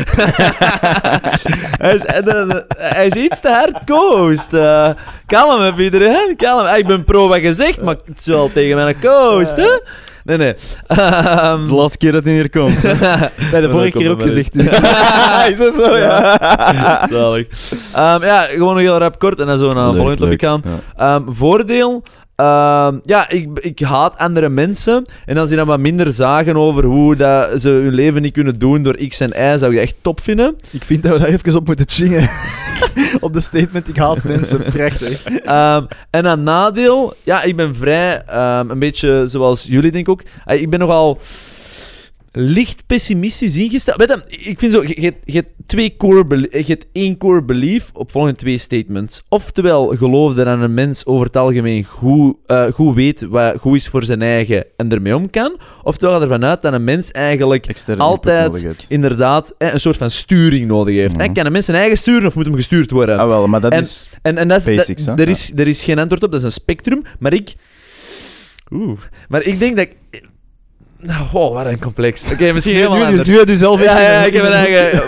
hij, is, de, de, hij is iets te hard coast. Uh, kalm, hè, Pieter-Jan. Kalm. Ik ben pro wat gezegd, maar het is wel tegen mijn coast, hè. Nee, nee. Um... de laatste keer dat hij hier komt. Nee, de vorige keer ook gezegd. Dus. Is dat zo? Ja. Ja. Zalig. Um, ja, gewoon nog heel rap kort en dan zo naar een volgend topic aan. Ja. Um, voordeel... Um, ja, ik, ik haat andere mensen. En als die dan wat minder zagen over hoe dat ze hun leven niet kunnen doen door X en Y, zou je echt top vinden. Ik vind dat we daar even op moeten chingen. Op de statement, ik haat mensen. Prachtig. Um, en aan nadeel, ja, ik ben vrij, um, een beetje zoals jullie denk ik ook. Uh, ik ben nogal... licht pessimistisch ingesteld. Weet je, ik vind zo, je hebt twee core be- je hebt één core belief op volgende twee statements. Oftewel, geloof dat een mens over het algemeen goed, uh, goed weet wat goed is voor zijn eigen en ermee om kan. Oftewel, ervan uit dat een mens eigenlijk externe altijd inderdaad een soort van sturing nodig heeft. Mm-hmm. Kan een mens zijn eigen sturen of moet hem gestuurd worden? Ah wel, maar dat en, is en, en dat is, basics. Er da- is, ja. is geen antwoord op, dat is een spectrum. Maar ik... Oeh. Maar ik denk dat... Ik, oh, wat een complex. Oké, okay, misschien helemaal nu, anders. Nu had u zelf... Ja, ja, ik heb een eigen...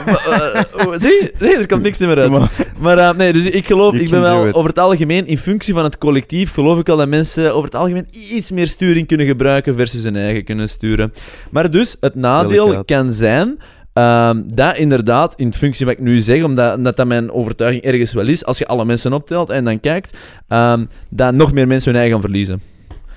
Zie? Nee, er komt niks meer uit. Maar uh, nee, dus ik geloof... You ik ben wel over het algemeen, in functie van het collectief, geloof ik al dat mensen over het algemeen iets meer sturing kunnen gebruiken versus hun eigen kunnen sturen. Maar dus, het nadeel Delicaat. kan zijn... Um, dat inderdaad, in functie wat ik nu zeg, omdat, omdat dat mijn overtuiging ergens wel is, als je alle mensen optelt en dan kijkt, um, dat nog meer mensen hun eigen gaan verliezen.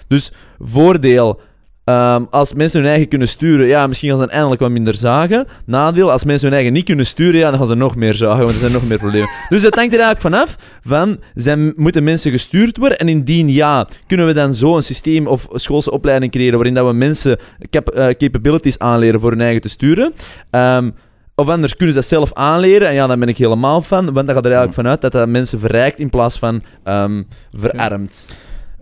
Dus, voordeel... Um, als mensen hun eigen kunnen sturen, ja, misschien gaan ze dan eindelijk wat minder zagen. Nadeel, als mensen hun eigen niet kunnen sturen, ja, dan gaan ze nog meer zagen, want er zijn nog meer problemen. Dus dat hangt er eigenlijk vanaf van, zijn, moeten mensen gestuurd worden? En indien ja, kunnen we dan zo een systeem of schoolse opleiding creëren waarin dat we mensen cap- uh, capabilities aanleren voor hun eigen te sturen? Um, Of anders kunnen ze dat zelf aanleren. En ja, daar ben ik helemaal van. Want dat gaat er eigenlijk vanuit dat dat mensen verrijkt in plaats van um, verarmt. Ja.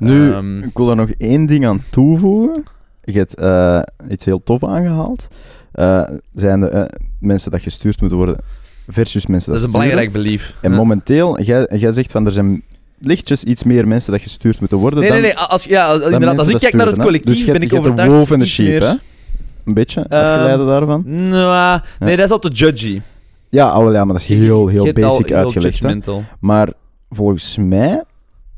Nu, um, ik wil er nog één ding aan toevoegen. Je hebt uh, iets heel tof aangehaald. Uh, zijn de uh, mensen dat gestuurd moeten worden versus mensen dat, dat is een belangrijk belief. En ja. momenteel, jij zegt van er zijn... lichtjes iets meer mensen dat gestuurd moeten worden. Nee, dan, nee, nee. Als, ja, als, dan inderdaad, als ik kijk naar het collectief, dus ben ik overtuigd. Dus je hebt de sheep, hè? Een beetje, um, afgeleide daarvan. Nou, ja. Nee, dat is al te judgy. Ja, oh, ja, maar dat is heel, heel basic al, uitgelegd. Heel maar volgens mij,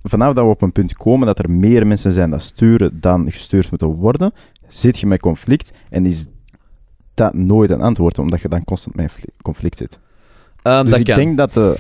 vanaf dat we op een punt komen dat er meer mensen zijn dat sturen dan gestuurd moeten worden, zit je met conflict en is dat nooit een antwoord, omdat je dan constant met conflict zit. Um, dus ik kan. denk dat de,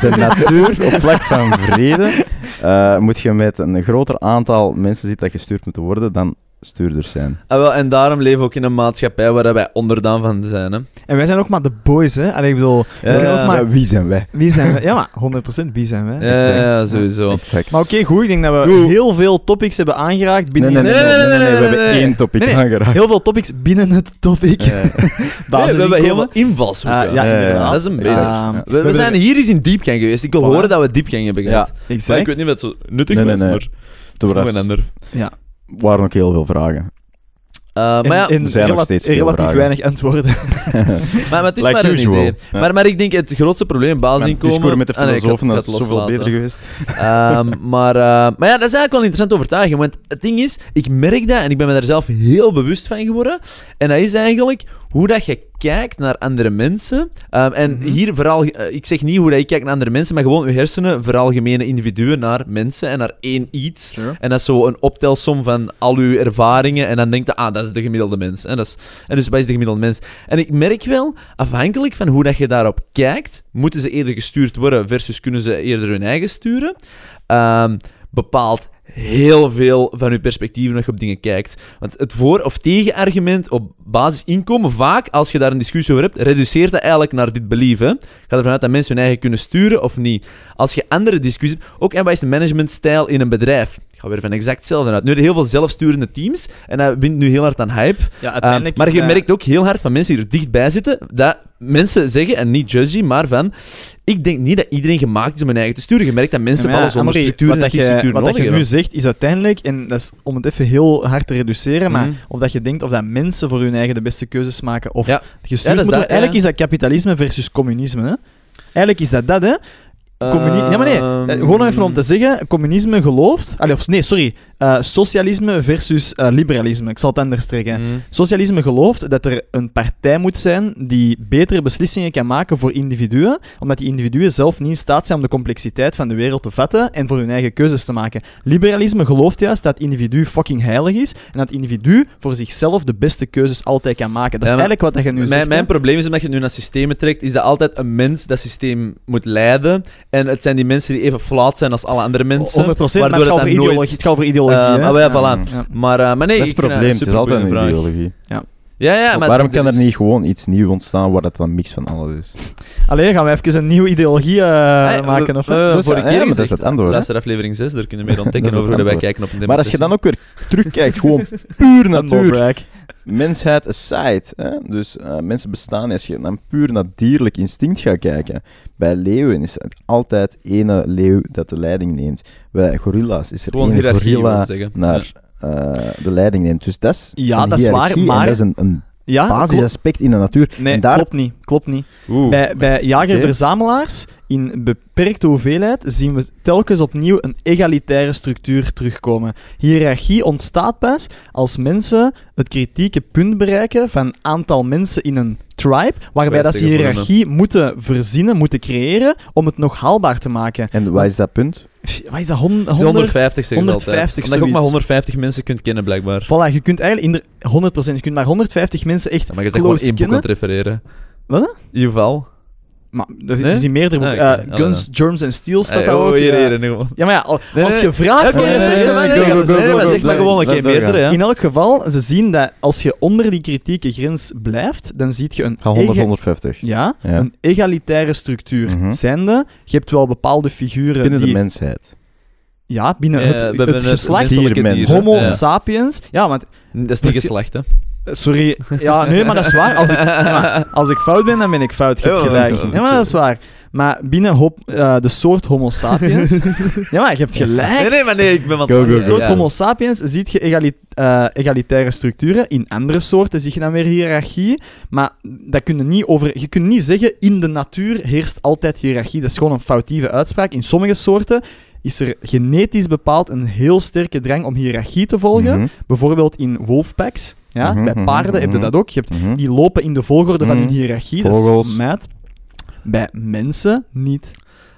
de natuur op vlak van vrede uh, moet je met een groter aantal mensen zitten dat gestuurd moeten worden dan stuurders zijn. Ah, wel, en daarom leven we ook in een maatschappij waar wij onderdaan van zijn. Hè? En wij zijn ook maar de boys, hè? Allee, ik bedoel, ja, ja, ook maar... ja, wie zijn wij? Wie zijn wij? Ja, maar honderd procent wie zijn wij? Ja, exact. ja sowieso. Exact. Maar oké, okay, goed. Ik denk dat we Goe. heel veel topics hebben aangeraakt binnen... Nee, nee, nee, nee, nee, nee, nee, nee, nee, nee we hebben nee, één topic nee, nee. aangeraakt. Heel veel topics binnen het topic. Ja. Basis nee, we hebben heel veel invalshoeken. Uh, ja, ja, ja, ja, dat is een beetje. Uh, we, we, we zijn hier eens in diepgang geweest. Ik wil horen dat we diepgang hebben gehad. Maar ik weet niet wat zo nuttig is, maar... Toen was het ja. waren ook heel veel vragen. Uh, maar ja, in, in zijn nog steeds veel relatief vragen. weinig antwoorden. maar, maar het is like maar usual. een idee. Ja. Maar, maar ik denk het grootste probleem basisinkomen... Het discours met de filosofen, ah, nee, dat is zoveel beter geweest. uh, maar, uh, maar ja, dat is eigenlijk wel een interessante overtuiging. Want het ding is, ik merk dat en ik ben me daar zelf heel bewust van geworden. En dat is eigenlijk hoe dat je kijkt naar andere mensen. Um, en mm-hmm. hier vooral... Uh, ik zeg niet hoe dat je kijkt naar andere mensen, maar gewoon je hersenen, veralgemene individuen, naar mensen en naar één iets. Sure. En dat is zo een optelsom van al uw ervaringen. En dan denk je, ah, dat is de gemiddelde mens. En, dat is, en dus, wat is de gemiddelde mens? En ik merk wel, afhankelijk van hoe dat je daarop kijkt, moeten ze eerder gestuurd worden versus kunnen ze eerder hun eigen sturen. Um, bepaalt... heel veel van je perspectieven als je op dingen kijkt. Want het voor- of tegenargument op basisinkomen, vaak, als je daar een discussie over hebt, reduceert dat eigenlijk naar dit believen. Gaat ervan uit dat mensen hun eigen kunnen sturen of niet. Als je andere discussies hebt, ook en wat is de managementstijl in een bedrijf? Ik ga weer van exact hetzelfde uit. Nu heel veel zelfsturende teams en dat wint nu heel hard aan hype. Ja, um, maar je dat... merkt ook heel hard van mensen die er dichtbij zitten, dat mensen zeggen, en niet judgy, maar van... Ik denk niet dat iedereen gemaakt is om hun eigen te sturen. Je merkt dat mensen ja, vallen zonder Amorie, structuur en dat die structuur nodig hebben. Wat je, wat je nu zegt is uiteindelijk, en dat is om het even heel hard te reduceren, maar mm. of dat je denkt of dat mensen voor hun eigen de beste keuzes maken of ja. gestuurd ja, dat is dat, ja. Eigenlijk is dat kapitalisme versus communisme. Hè? Eigenlijk is dat dat, hè. Communi- ja, maar nee. Gewoon even om te zeggen, communisme gelooft... Allee, of, nee, sorry. Uh, socialisme versus uh, liberalisme. Ik zal het anders trekken. Mm. Socialisme gelooft dat er een partij moet zijn die betere beslissingen kan maken voor individuen, omdat die individuen zelf niet in staat zijn om de complexiteit van de wereld te vatten en voor hun eigen keuzes te maken. Liberalisme gelooft juist dat het individu fucking heilig is en dat het individu voor zichzelf de beste keuzes altijd kan maken. Dat is ja, eigenlijk wat je nu mijn, zegt. Mijn probleem is, omdat je nu naar systemen trekt, is dat altijd een mens dat systeem moet leiden. En het zijn die mensen die even flauw zijn als alle andere mensen. honderd procent, maar het gaat over nooit... ideologie. Het gaat over ideologie. Uh, maar ja, voilà. Ja. Maar, uh, maar nee, dat is het probleem. Het is altijd een vraag. ideologie. Ja. Ja, ja, maar waarom kan er niet gewoon iets nieuws ontstaan waar dat dan mix van alles is? Allee, gaan we even een nieuwe ideologie uh, hey, maken? Of, uh, uh, dat, is, uh, ja, dat is het antwoord. Dat is aflevering zes, daar kunnen we meer ontdekken over hoe wij kijken op een democratie. Maar als je dan ook weer terugkijkt, gewoon puur natuur. Mensheid aside. Hè? Dus uh, mensen bestaan als je dan puur naar dierlijk instinct gaat kijken. Bij leeuwen is het altijd ene leeuw dat de leiding neemt. Bij gorilla's is er gewoon één gorilla naar... Ja. Uh, de leiding neemt. Dus dat is ja, dat is waar, maar... dat is een, een ja, basisaspect klopt. in de natuur. Nee, daar... klopt niet. Klopt niet. Oeh, bij bij jager-verzamelaars, in beperkte hoeveelheid, zien we telkens opnieuw een egalitaire structuur terugkomen. Hiërarchie ontstaat pas als mensen het kritieke punt bereiken van aantal mensen in een tribe, waarbij dat ze hiërarchie moeten verzinnen, moeten creëren, om het nog haalbaar te maken. En wat is dat punt? Wat is dat? honderd, honderdvijftig zeg honderdvijftig altijd. Omdat je ook maar honderdvijftig mensen kunt kennen, blijkbaar. Voilà, je kunt eigenlijk in de honderd procent, je kunt maar honderdvijftig mensen echt ja, maar je zegt gewoon één boek aan het refereren. Wat? Yuval. Maar er nee? zijn meerdere boeken. Ah, okay. uh, Guns, Germs and Steel staat daar ook. Hier, hier, hier. Ja, maar ja, als nee, nee, je vraagt... Nee, nee, nee, nee, nee, nee, nee, nee, nee, maar zeg maar gewoon een keer meerdere. Ja. In elk geval, ze zien dat als je onder die kritieke grens blijft, dan zie je een... honderd, honderdvijftig Ja, ja, een egalitaire structuur. Mm-hmm. Zijnde, je hebt wel bepaalde figuren binnen die... Binnen de mensheid. Ja, binnen ja, het, het, het geslacht. Homo ja. sapiens. Ja, want... Dat is niet geslacht, hè. Sorry. Ja, nee, maar dat is waar. Als ik, ja, als ik fout ben, dan ben ik fout. Je hebt gelijk. Ja, maar dat is waar. Maar binnen hop, uh, de soort homo sapiens... ja, maar je hebt gelijk. Nee, nee, maar nee, ik ben wat... Go, go, go. De soort homo sapiens ziet je egali- uh, egalitaire structuren. In andere soorten zie je dan weer hiërarchie. Maar dat kun je niet over... Je kunt niet zeggen, in de natuur heerst altijd hiërarchie. Dat is gewoon een foutieve uitspraak. In sommige soorten is er genetisch bepaald een heel sterke drang om hiërarchie te volgen. Mm-hmm. Bijvoorbeeld in wolfpacks. Ja? Mm-hmm, bij paarden mm-hmm, heb je dat ook. Je hebt, mm-hmm. Die lopen in de volgorde mm-hmm. van hun hiërarchie. Vogels. Dat is meid. Bij mensen niet.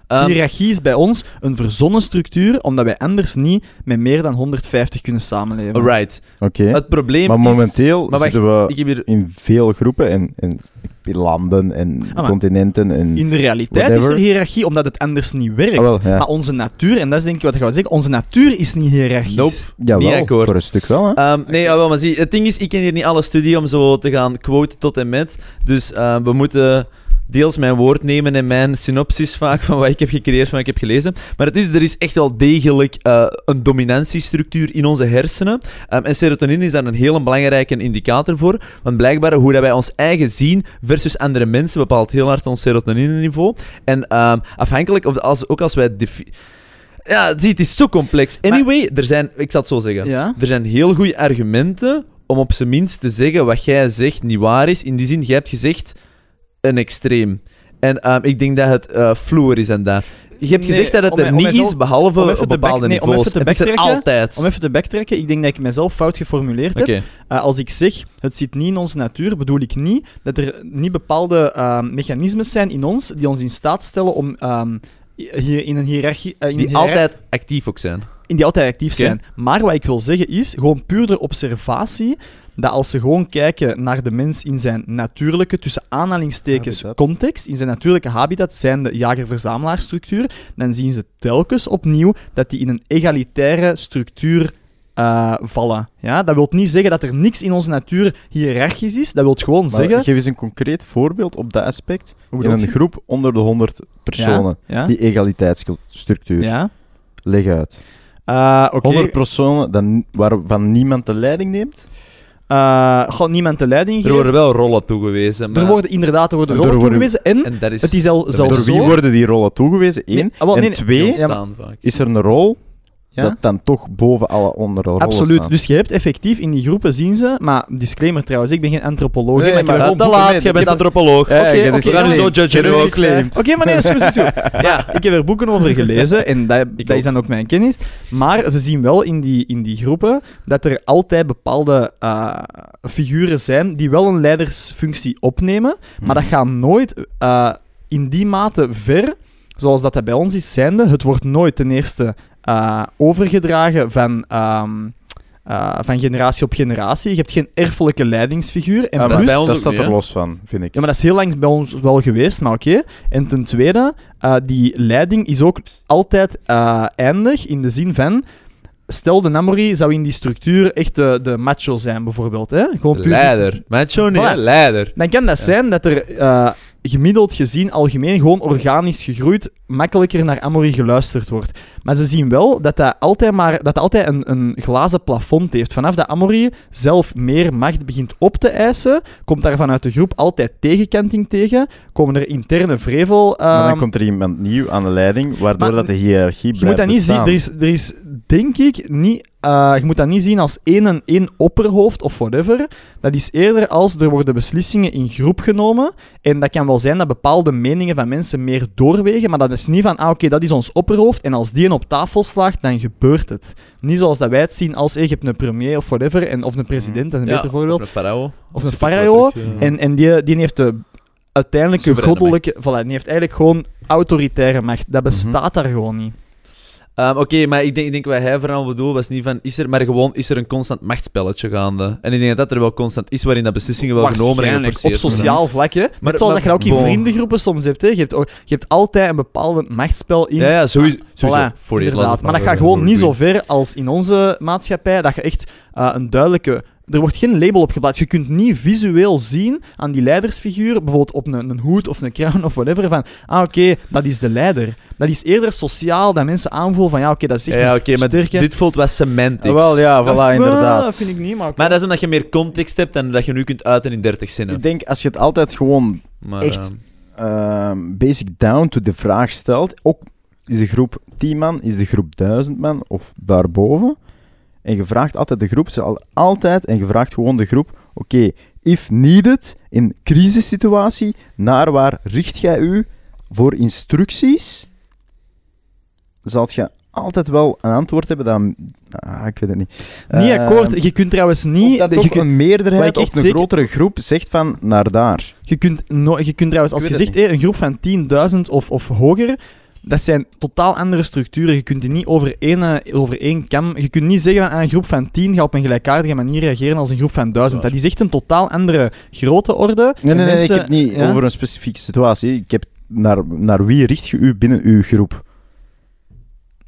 Um, Hiërarchie is bij ons een verzonnen structuur, omdat wij anders niet met meer dan honderdvijftig kunnen samenleven. Right. Okay. Het probleem maar is... Maar momenteel maar wacht, zitten we hier... in veel groepen en, en landen en ah, continenten en in de realiteit whatever. Is er hiërarchie, omdat het anders niet werkt. Oh, wel, ja. Maar onze natuur, en dat is denk ik wat ik ga zeggen, onze natuur is niet hiërarchisch. Nope. Jawel, niet akkoord. Voor een stuk wel. Hè? Um, nee, okay. Jawel, maar zie, het ding is, ik ken hier niet alle studie om zo te gaan quoten tot en met. Dus uh, we moeten... deels mijn woord nemen en mijn synopsis vaak van wat ik heb gecreëerd, van wat ik heb gelezen. Maar het is, er is echt wel degelijk uh, een dominantiestructuur in onze hersenen. Um, en serotonine is daar een heel belangrijke indicator voor. Want blijkbaar hoe dat wij ons eigen zien versus andere mensen bepaalt heel hard ons serotonineniveau. En um, afhankelijk, of als, ook als wij... Defi- ja, zie, het is zo complex. Anyway, maar... er zijn, ik zal het zo zeggen, ja? Er zijn heel goede argumenten om op zijn minst te zeggen wat jij zegt niet waar is. In die zin, jij hebt gezegd... een extreem. En um, ik denk dat het uh, fluor is en dat. Je hebt nee, gezegd dat het er om, niet om is, behalve op bepaalde back, nee, niveaus. Het is er altijd. Om even te backtracken, ik denk dat ik mezelf fout geformuleerd okay. heb. Uh, als ik zeg, het zit niet in onze natuur, bedoel ik niet dat er niet bepaalde uh, mechanismes zijn in ons die ons in staat stellen om um, hier in een hiërarchie... Uh, in die een hiërarchie... altijd actief ook zijn. In die altijd actief okay. zijn. Maar wat ik wil zeggen is, gewoon puur de observatie... dat als ze gewoon kijken naar de mens in zijn natuurlijke, tussen aanhalingstekens, habitat. Context, in zijn natuurlijke habitat, zijn de jager-verzamelaarstructuur, dan zien ze telkens opnieuw dat die in een egalitaire structuur uh, vallen. Ja? Dat wil niet zeggen dat er niks in onze natuur hiërarchisch is, dat wil gewoon maar, zeggen... Geef eens een concreet voorbeeld op dat aspect. In een je? groep onder de honderd personen, ja, ja. Die egaliteitsstructuur. Ja. Leg uit. Uh, okay. honderd personen dan, waarvan niemand de leiding neemt... Uh, gaat niemand de leiding geven. Er worden wel rollen toegewezen. Maar... Er worden inderdaad er worden rollen worden... toegewezen. En, en is... het is al, door zo... wie worden die rollen toegewezen? Eén. Nee. Ah, wel, en nee, nee. twee, ja, is er een rol ja? dat dan toch boven alle andere rollen Absoluut. Staan. Dus je hebt effectief in die groepen zien ze... Maar disclaimer trouwens, ik ben geen antropoloog. Nee, maar, maar dat te laat, jij bent heb... antropoloog. Oké, okay, okay, okay, nee. zo judgen ook. Oké, okay, maar nee, dat is goed. Zo. ja, ik heb er boeken over gelezen en dat, dat is dan ook mijn kennis. Maar ze zien wel in die, in die groepen dat er altijd bepaalde uh, figuren zijn die wel een leidersfunctie opnemen, hmm. maar dat gaat nooit uh, in die mate ver, zoals dat, dat bij ons is zijnde. Het wordt nooit ten eerste... Uh, overgedragen van, um, uh, van generatie op generatie. Je hebt geen erfelijke leidingsfiguur. En ja, plus, dat, dat staat er los van, vind ik. Ja, maar dat is heel lang bij ons wel geweest, maar oké. Okay. En ten tweede, uh, die leiding is ook altijd uh, eindig in de zin van... Stel, de Amorie zou in die structuur echt de, de macho zijn, bijvoorbeeld. Hè? Gewoon puur... Leider. Macho niet, voilà. Leider. Dan kan dat ja. zijn dat er... Uh, gemiddeld gezien, algemeen, gewoon organisch gegroeid, makkelijker naar Amorie geluisterd wordt. Maar ze zien wel dat dat altijd, maar, dat dat altijd een, een glazen plafond heeft. Vanaf dat Amorie zelf meer macht begint op te eisen, komt daar vanuit de groep altijd tegenkanting tegen, komen er interne vrevel... Um... Maar dan komt er iemand nieuw aan de leiding, waardoor maar, dat de hiërarchie blijft dat niet zien. Er is, er is, denk ik, niet... Uh, je moet dat niet zien als één één opperhoofd of whatever. Dat is eerder als er worden beslissingen in groep genomen. En dat kan wel zijn dat bepaalde meningen van mensen meer doorwegen. Maar dat is niet van, ah oké, okay, dat is ons opperhoofd. En als die een op tafel slaagt, dan gebeurt het. Niet zoals dat wij het zien als, hey, je hebt een premier of whatever. En, of een president, dat is een ja, beter voorbeeld. Of een farao. Of een farao. En, en die, die heeft de uiteindelijke goddelijke... Voilà, die heeft eigenlijk gewoon autoritaire macht. Dat bestaat mm-hmm. daar gewoon niet. Um, Oké, okay, maar ik denk, ik denk wat hij vooral bedoelde was niet van is er, maar gewoon is er een constant machtspelletje gaande. En ik denk dat dat er wel constant is waarin dat beslissingen wel genomen en geforceerd worden. Op sociaal vlak, hè. Maar, maar, zoals maar, dat je ook in bon. vriendengroepen soms hebt, hè. Je hebt, ook, je hebt altijd een bepaald machtsspel in. Ja, ja sowieso. sowieso voilà, voor inderdaad. Maar dat gaat gewoon niet zo ver als in onze maatschappij, dat je echt uh, een duidelijke... Er wordt geen label op geplaatst. Je kunt niet visueel zien aan die leidersfiguur, bijvoorbeeld op een, een hoed of een crown of whatever, van, ah oké, okay, dat is de leider. dat is eerder sociaal, dat mensen aanvoelen van ja, oké, okay, dat is echt ja, okay, sterk. Dit voelt wel semantics. Ah, wel, ja, voilà, dat, inderdaad. Dat vind ik niet, maar... Cool. Maar dat is omdat je meer context hebt en dat je nu kunt uiten in dertig zinnen. Ik denk, als je het altijd gewoon maar, echt uh, basic down to de vraag stelt, ook is de groep tien man, is de groep duizend man of daarboven, en je vraagt altijd de groep, ze altijd, en je vraagt gewoon de groep, oké, okay, if needed, in crisissituatie, naar waar richt jij u voor instructies? Zal je altijd wel een antwoord hebben dan... Ah, ik weet het niet. Niet akkoord. Uh, je kunt trouwens niet... dat ook je kunt, een meerderheid of een zeker... grotere groep zegt van naar daar. Je kunt, no, je kunt trouwens, als je zegt hey, een groep van tienduizend of, of hoger... Dat zijn totaal andere structuren. Je kunt die niet over één, over één kam... Je kunt niet zeggen aan een groep van tien ga op een gelijkaardige manier reageren als een groep van duizend. Dat is echt een totaal andere grote orde. Nee, nee, mensen, nee, ik heb niet ja? over een specifieke situatie. Ik heb naar, naar wie richt je u binnen uw groep?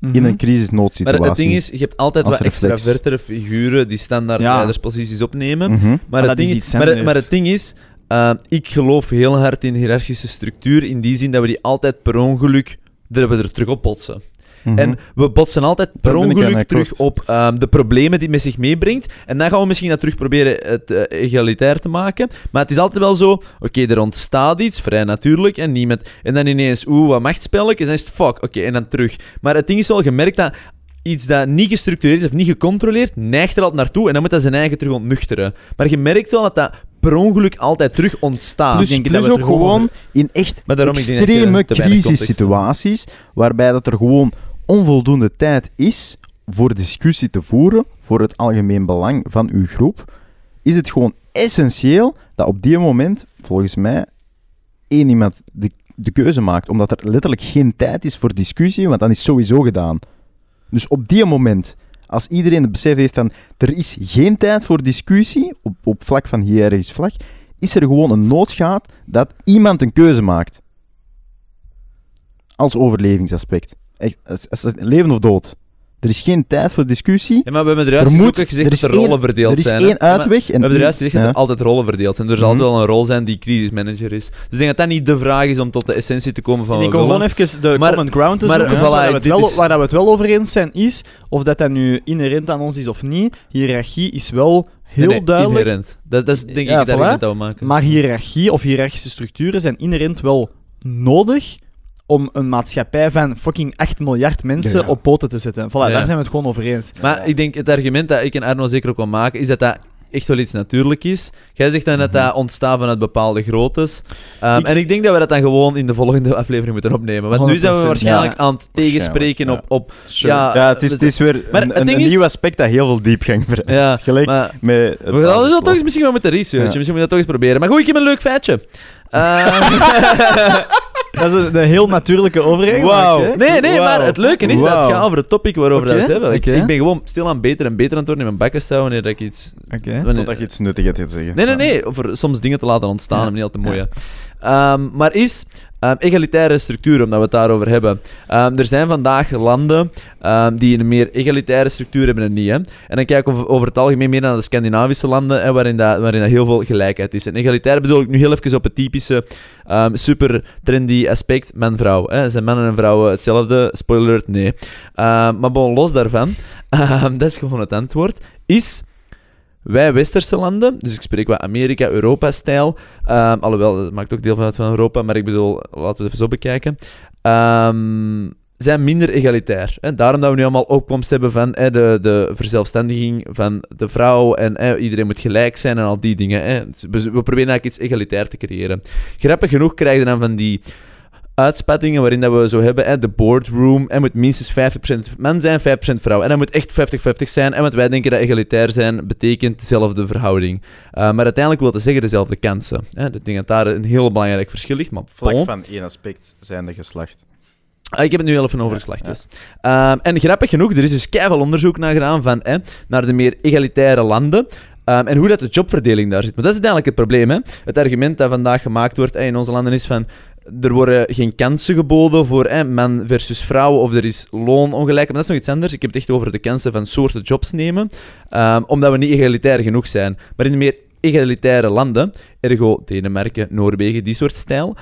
Mm-hmm. In een crisisnoodsituatie. Maar het ding is, je hebt altijd wat extravertere figuren die standaard ja. leidersposities opnemen. Mm-hmm. Maar, maar, het ding, is maar, maar het ding is... Uh, ik geloof heel hard in hiërarchische structuur, in die zin dat we die altijd per ongeluk... dat we er terug op botsen. Mm-hmm. En we botsen altijd per ongeluk terug op um, de problemen die het met zich meebrengt. En dan gaan we misschien dat terug proberen het uh, egalitair te maken. Maar het is altijd wel zo, oké, okay, er ontstaat iets, vrij natuurlijk, en niemand... En dan ineens, oeh, wat machtspelletjes, en dan is het fuck, oké, okay, en dan terug. Maar het ding is wel gemerkt dat... iets dat niet gestructureerd is of niet gecontroleerd, neigt er altijd naartoe en dan moet dat zijn eigen terug ontnuchteren. Maar je merkt wel dat dat per ongeluk altijd terug ontstaat. Dus, denk ik, plus dat we ook gewoon in echt extreme crisissituaties, waarbij dat er gewoon onvoldoende tijd is voor discussie te voeren, voor het algemeen belang van uw groep, is het gewoon essentieel dat op die moment, volgens mij, één iemand de, de keuze maakt. Omdat er letterlijk geen tijd is voor discussie, want dan is sowieso gedaan. Dus op die moment, als iedereen het besef heeft van er is geen tijd voor discussie, op, op vlak van hiërarchisch vlak, is er gewoon een noodschaat dat iemand een keuze maakt. Als overlevingsaspect. Echt, als, als leven of dood. Er is geen tijd voor discussie. Ja, maar we hebben er juist moet, gezegd er dat er rollen één, verdeeld er is zijn. Er is één uitweg. En we hebben er juist gezegd ja. dat er altijd rollen verdeeld zijn. Er zal mm-hmm. altijd wel een rol zijn die crisismanager is. Dus ik denk dat dat niet de vraag is om tot de essentie te komen van... Ik wil gewoon even de maar, common ground te zoeken. Maar, voilà, we wel, is... Waar we het wel over eens zijn is, of dat dat nu inherent aan ons is of niet, hiërarchie is wel... Heel nee, nee, duidelijk. Inherent. Dat, dat is denk ja, ik het voilà. argument dat we maken. Maar hiërarchie of hiërarchische structuren zijn inherent wel nodig... om een maatschappij van fucking acht miljard mensen ja, ja. op poten te zetten. Voilà, ja. daar zijn we het gewoon over eens. Maar ja. ik denk, het argument dat ik en Arno zeker ook wel maken, is dat dat echt wel iets natuurlijk is. Jij zegt dan mm-hmm. dat dat ontstaat vanuit bepaalde groottes. Um, ik... En ik denk dat we dat dan gewoon in de volgende aflevering moeten opnemen. Want nu zijn we waarschijnlijk ja. aan het tegenspreken ja. op... op sure. ja, ja, het is, het is weer maar een, een, een is... nieuw aspect dat heel veel diepgang vereist. Ja, gelijk maar... met... We gaan dat toch eens misschien wel met de research. Ja. Misschien moet je dat toch eens proberen. Maar goed, ik heb een leuk feitje. Uh... Dat is een heel natuurlijke overgang. Wow. Nee, nee, wow. maar het leuke is wow. dat het gaat over het topic waarover okay. we het hebben. Ik, okay. ik ben gewoon stilaan beter en beter aan het worden in mijn bakken staan wanneer ik iets... Okay. Wanneer... Totdat je iets nuttig hebt te zeggen. Nee, nee, nee. Over soms dingen te laten ontstaan, ja. maar niet altijd mooie. Ja. Um, maar is... Um, egalitaire structuren, omdat we het daarover hebben. Um, er zijn vandaag landen um, die een meer egalitaire structuur hebben dan niet. Hè? En dan kijk ik over, over het algemeen meer naar de Scandinavische landen, hè, waarin, dat, waarin dat heel veel gelijkheid is. En egalitair bedoel ik nu heel even op het typische um, super trendy aspect man-vrouw. Hè? Zijn mannen en vrouwen hetzelfde? Spoiler alert, nee. Um, maar bon, los daarvan, um, dat is gewoon het antwoord, is... Wij Westerse landen, dus ik spreek wat Amerika, Europa-stijl, um, alhoewel, dat maakt ook deel van uit van Europa, maar ik bedoel, laten we het even zo bekijken, um, zijn minder egalitair. Hè? Daarom dat we nu allemaal opkomst hebben van hè, de, de verzelfstandiging van de vrouw en hè, iedereen moet gelijk zijn en al die dingen. Hè? Dus we, we proberen eigenlijk iets egalitair te creëren. Grappig genoeg krijg je dan van die... uitspattingen waarin dat we zo hebben, hè, de boardroom, en moet minstens vijftig procent man zijn, vijftig procent vrouw. En dat moet echt vijftig vijftig zijn, en want wij denken dat egalitair zijn betekent dezelfde verhouding. Uh, maar uiteindelijk wil dat zeggen dezelfde kansen. Hè. Ik denk dat daar een heel belangrijk verschil ligt, maar... Vlak bon. van één aspect zijn de geslacht. Ah, ik heb het nu heel even over geslacht. Ja, ja. Dus. Um, en grappig genoeg, er is dus keiveel onderzoek naar gedaan van, hè, naar de meer egalitaire landen. Um, en hoe dat de jobverdeling daar zit. Maar dat is uiteindelijk het probleem. Hè? Het argument dat vandaag gemaakt wordt eh, in onze landen is van... Er worden geen kansen geboden voor eh, man versus vrouwen. Of er is loonongelijkheid. Maar dat is nog iets anders. Ik heb het echt over de kansen van soorten jobs nemen. Um, omdat we niet egalitair genoeg zijn. Maar in de meer egalitaire landen, ergo Denemarken, Noorwegen, die soort stijl...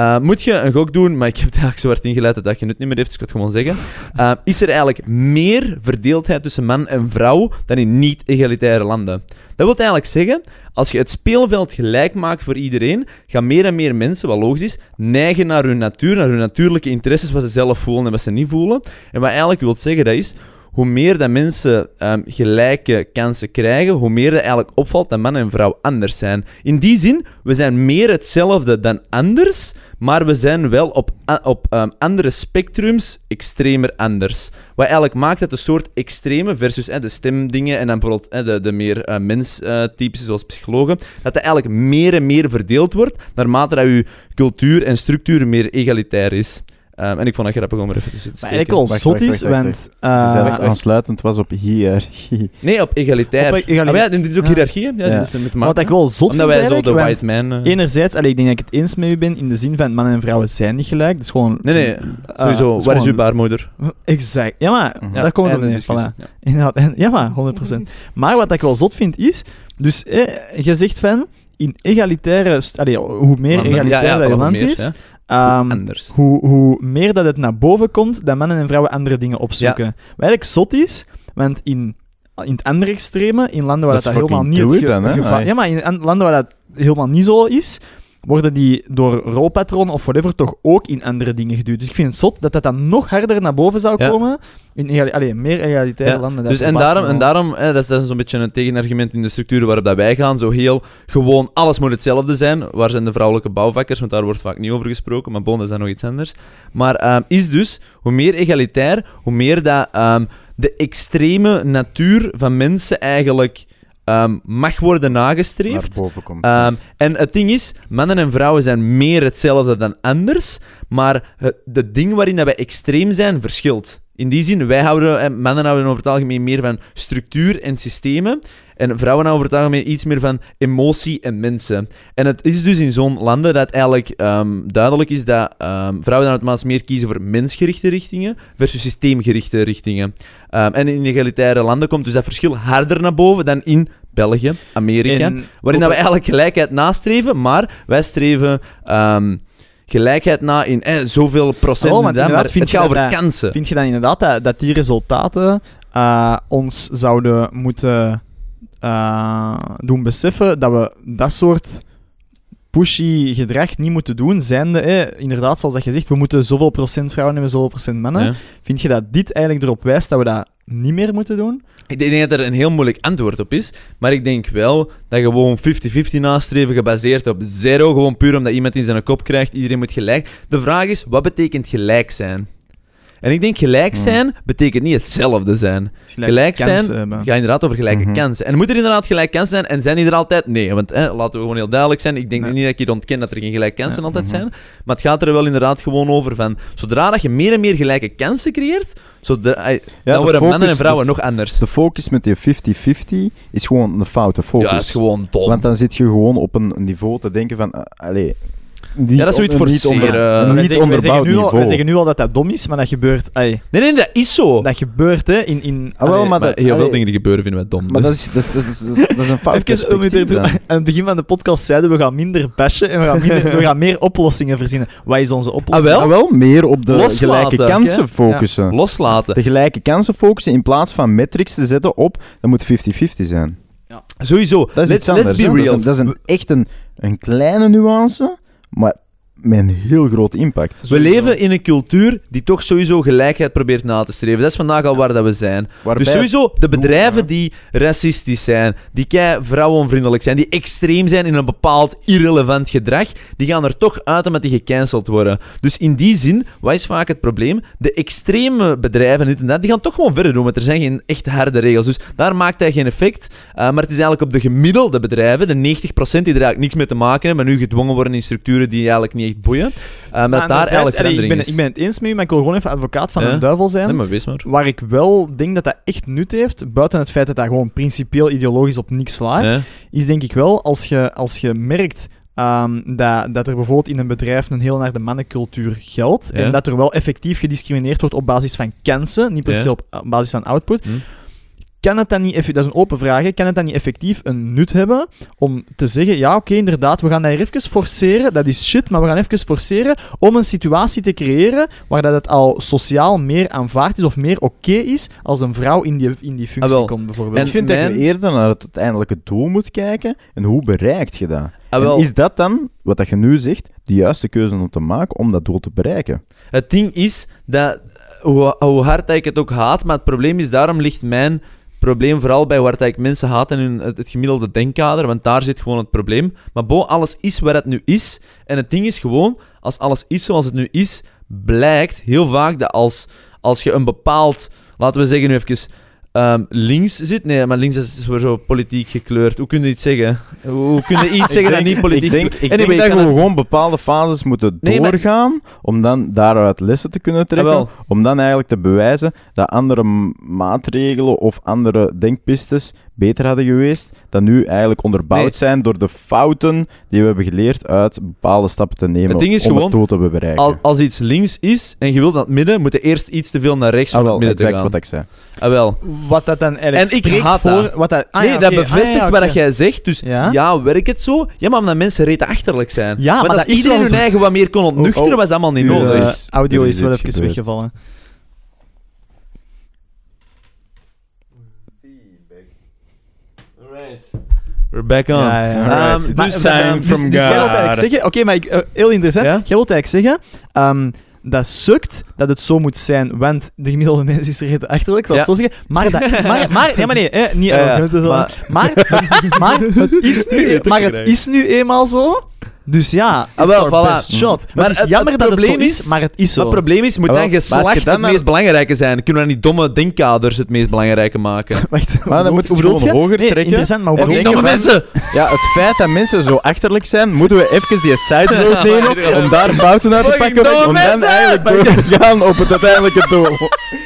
Uh, moet je een gok doen, maar ik heb het eigenlijk zo hard ingeleid dat je het niet meer heeft, dus ik kan het gewoon zeggen. Uh, is er eigenlijk meer verdeeldheid tussen man en vrouw dan in niet-egalitaire landen? Dat wil eigenlijk zeggen, als je het speelveld gelijk maakt voor iedereen, gaan meer en meer mensen, wat logisch is, neigen naar hun natuur, naar hun natuurlijke interesses, wat ze zelf voelen en wat ze niet voelen. En wat eigenlijk wil zeggen, dat is... Hoe meer dat mensen um, gelijke kansen krijgen, hoe meer dat eigenlijk opvalt dat man en vrouw anders zijn. In die zin, we zijn meer hetzelfde dan anders, maar we zijn wel op, a- op um, andere spectrums extremer anders. Wat eigenlijk maakt dat de soort extreme versus eh, de stemdingen en dan bijvoorbeeld eh, de, de meer uh, menstypes, uh, zoals psychologen, dat dat eigenlijk meer en meer verdeeld wordt, naarmate dat je cultuur en structuur meer egalitair is. Um, en ik vond dat grappig om er even tussen te steken. Maar eigenlijk al zot is, want... Uh, dus echt... aansluitend was op hiërarchie. Nee, op egalitair. Op egalitair. Ah, maar ja, dit is ook hiërarchie, ja. Ja, ja. Wat ik wel zot vind wij zo de white man... Uh... Enerzijds, allee, ik denk dat ik het eens met u ben, in de zin van mannen en vrouwen zijn niet gelijk. Dat is gewoon... Nee, nee, sowieso. Uh, waar is, gewoon... is uw baarmoeder? Exact. Ja, maar, uh-huh. ja, daar komt het op neer. Voilà. Ja. Inderdaad, en, ja, maar, honderd procent. Maar wat ik wel zot vind is... Dus, eh, je zegt van, in egalitaire... St- allee, hoe meer Landen. egalitair dat land is... Um, anders. Hoe, hoe meer dat het naar boven komt, dat mannen en vrouwen andere dingen opzoeken. Ja. Wat eigenlijk zot is, want in, in het andere extreme, in landen waar dat, dat, dat helemaal niet ge- dan, geva- nee. Ja, maar in landen waar dat helemaal niet zo is, worden die door rolpatronen of whatever toch ook in andere dingen geduwd. Dus ik vind het zot dat dat dan nog harder naar boven zou komen. Ja. In egali- allee, meer egalitaire ja. landen. Dus en, daarom, en daarom, eh, dat is, dat is een beetje een tegenargument in de structuren waarop dat wij gaan. Zo heel gewoon, alles moet hetzelfde zijn. Waar zijn de vrouwelijke bouwvakkers? Want daar wordt vaak niet over gesproken. Maar bon, is dat nog iets anders. Maar um, is dus, hoe meer egalitair, hoe meer dat um, de extreme natuur van mensen eigenlijk... Um, mag worden nagestreefd. Um, en het ding is, mannen en vrouwen zijn meer hetzelfde dan anders, maar het de ding waarin dat wij extreem zijn, verschilt. In die zin, wij houden, mannen houden over het algemeen meer van structuur en systemen, en vrouwen houden over het algemeen iets meer van emotie en mensen. En het is dus in zo'n landen dat eigenlijk um, duidelijk is dat um, vrouwen dan uitmaals meer kiezen voor mensgerichte richtingen versus systeemgerichte richtingen. Um, en in egalitaire landen komt dus dat verschil harder naar boven dan in België, Amerika, en... waarin dat we eigenlijk gelijkheid nastreven, maar wij streven... Um, gelijkheid na in eh, zoveel procent, oh, dan, maar het gaat over dat, kansen. Vind je dan inderdaad dat, dat die resultaten uh, ons zouden moeten uh, doen beseffen dat we dat soort pushy gedrag niet moeten doen, zijnde, eh, inderdaad, zoals dat je zegt, we moeten zoveel procent vrouwen hebben, zoveel procent mannen. Ja. Vind je dat dit eigenlijk erop wijst dat we dat niet meer moeten doen? Ik denk dat er een heel moeilijk antwoord op is, maar ik denk wel dat gewoon vijftig vijftig nastreven gebaseerd op zero, gewoon puur omdat iemand in zijn kop krijgt, iedereen moet gelijk. De vraag is, wat betekent gelijk zijn? En ik denk gelijk zijn hmm. betekent niet hetzelfde zijn. Gelijk, gelijk zijn gaat inderdaad over gelijke mm-hmm. kansen. En moet er inderdaad gelijk kansen zijn en zijn die er altijd? Nee, want hè, laten we gewoon heel duidelijk zijn. Ik denk nee. niet dat ik hier ontken dat er geen gelijke kansen nee. altijd mm-hmm. zijn. Maar het gaat er wel inderdaad gewoon over van, zodra dat je meer en meer gelijke kansen creëert, zodra, ja, dan worden focus, mannen en vrouwen de, nog anders. De focus met die vijftig vijftig is gewoon een foute focus. Ja, dat is gewoon dom. Want dan zit je gewoon op een niveau te denken van... Uh, allez, Niet ja, dat is zoiets forceren. Niet onderbouwd niveau. We zeggen nu al dat dat dom is, maar dat gebeurt... Ay. Nee, nee, dat is zo. Dat gebeurt, hè. In, in, ah, wel, maar dat, heel veel dingen die gebeuren vinden we dom. Maar dus. dat, is, dat, is, dat, is, dat is een fout perspectief. Aan het begin van de podcast zeiden we gaan minder bashen en we gaan, minder, we gaan meer oplossingen verzinnen. Wat is onze oplossing? Ah, wel? Ah, wel meer op de Loslaten, gelijke kansen okay? focussen. Ja. Loslaten. De gelijke kansen focussen in plaats van metrics te zetten op... Dat moet vijftig vijftig zijn. Ja. Sowieso. Dat is Let, iets anders. Let's be real. Dat is, dat is een, echt een, een kleine nuance... Maar met een heel groot impact. We leven in een cultuur die toch sowieso gelijkheid probeert na te streven. Dat is vandaag al waar dat we zijn. Waarbij dus sowieso de bedrijven die racistisch zijn, die kei vrouwenvriendelijk zijn, die extreem zijn in een bepaald irrelevant gedrag, die gaan er toch uit omdat die gecanceld worden. Dus in die zin, wat is vaak het probleem? De extreme bedrijven dit en dat, die gaan toch gewoon verder doen, want er zijn geen echt harde regels. Dus daar maakt hij geen effect. Uh, maar het is eigenlijk op de gemiddelde bedrijven, de negentig procent die er eigenlijk niks mee te maken hebben, maar nu gedwongen worden in structuren die eigenlijk niet boeien, uh, maar dat daar eigenlijk verandering ik ben, is. Ik ben het eens met u, maar ik wil gewoon even advocaat van ja? de duivel zijn. Nee, maar wees maar. Waar ik wel denk dat dat echt nut heeft, buiten het feit dat dat gewoon principieel ideologisch op niks slaat, ja? is denk ik wel, als je, als je merkt um, dat, dat er bijvoorbeeld in een bedrijf een heel naar de mannencultuur geldt, ja? en dat er wel effectief gediscrimineerd wordt op basis van kansen, niet per se ja? op basis van output, hm? Kan het dan niet eff- dat is een open vraag, hè? Kan het dan niet effectief een nut hebben om te zeggen, ja, oké, okay, inderdaad, we gaan dat hier even forceren, dat is shit, maar we gaan even forceren om een situatie te creëren waar dat het al sociaal meer aanvaard is of meer oké okay is als een vrouw in die, in die functie ah, komt, bijvoorbeeld. En ik vind mijn... dat je eerder naar het uiteindelijke doel moet kijken en hoe bereikt je dat? Ah, en is dat dan, wat dat je nu zegt, de juiste keuze om te maken om dat doel te bereiken? Het ding is, dat hoe, hoe hard ik het ook haat, maar het probleem is, daarom ligt mijn... probleem vooral bij waar ik mensen haat en hun, het, het gemiddelde denkkader, want daar zit gewoon het probleem. Maar bo, alles is waar het nu is. En het ding is gewoon, als alles is zoals het nu is, blijkt heel vaak dat als, als je een bepaald, laten we zeggen nu even, um, links zit... Nee, maar links is weer zo politiek gekleurd. Hoe kun je iets zeggen? Hoe kun je iets zeggen dat denk, niet politiek... Ik denk, ik anyway, denk dat we het... gewoon bepaalde fases moeten nee, doorgaan, maar... om dan daaruit lessen te kunnen trekken, ah, om dan eigenlijk te bewijzen dat andere maatregelen of andere denkpistes beter hadden geweest, dat nu eigenlijk onderbouwd nee. zijn door de fouten die we hebben geleerd uit bepaalde stappen te nemen. Het ding is om gewoon, het doel te bereiken. Als, als iets links is en je wilt naar het midden, moet je eerst iets te veel naar rechts om ah, het midden te gaan. Exact wat ik zei. Ah, wel. Wat dat dan eigenlijk en ik haat voor, dat. Wat dat ah, nee, ja, okay. dat bevestigt ah, ja, okay. wat jij zegt. Dus ja? ja, werkt het zo? Ja, maar omdat mensen reten achterlijk zijn. Ja, maar, maar dat, dat iedereen hun eigen wat meer kon ontnuchteren, oh, oh. was allemaal niet Uw, nodig. Uh, audio is wel even weggevallen. We're back on. Ja, ja, ja. Um, maar, sign from dus, dus God. Jij wilt eigenlijk zeggen... Oké, okay, maar ik, uh, heel interessant. Yeah? Jij wilt eigenlijk zeggen... Um, dat sukt dat het zo moet zijn, want de gemiddelde mens is er achterlijk, zal ik ja. zo zeggen. Maar dat... Maar... maar nee, maar nee. Eh, niet, ja, ja. Maar, maar, maar, het is nu, maar het is nu eenmaal zo... Dus ja, ah, wel, voilà. shot. Maar het is het, jammer het dat het zo is, is, maar het is zo. Maar het probleem is, moet ah, dan geslacht dan het meest het... belangrijke zijn. Kunnen we dan niet domme denkkaders het meest belangrijke maken? Wacht, maar dan moet je gewoon hoger nee, trekken. Maar hoe domme mensen? Ja, het feit dat mensen zo achterlijk zijn, moeten we even die side road nemen om daar fouten uit te pakken, om dan eigenlijk door te gaan op het uiteindelijke doel.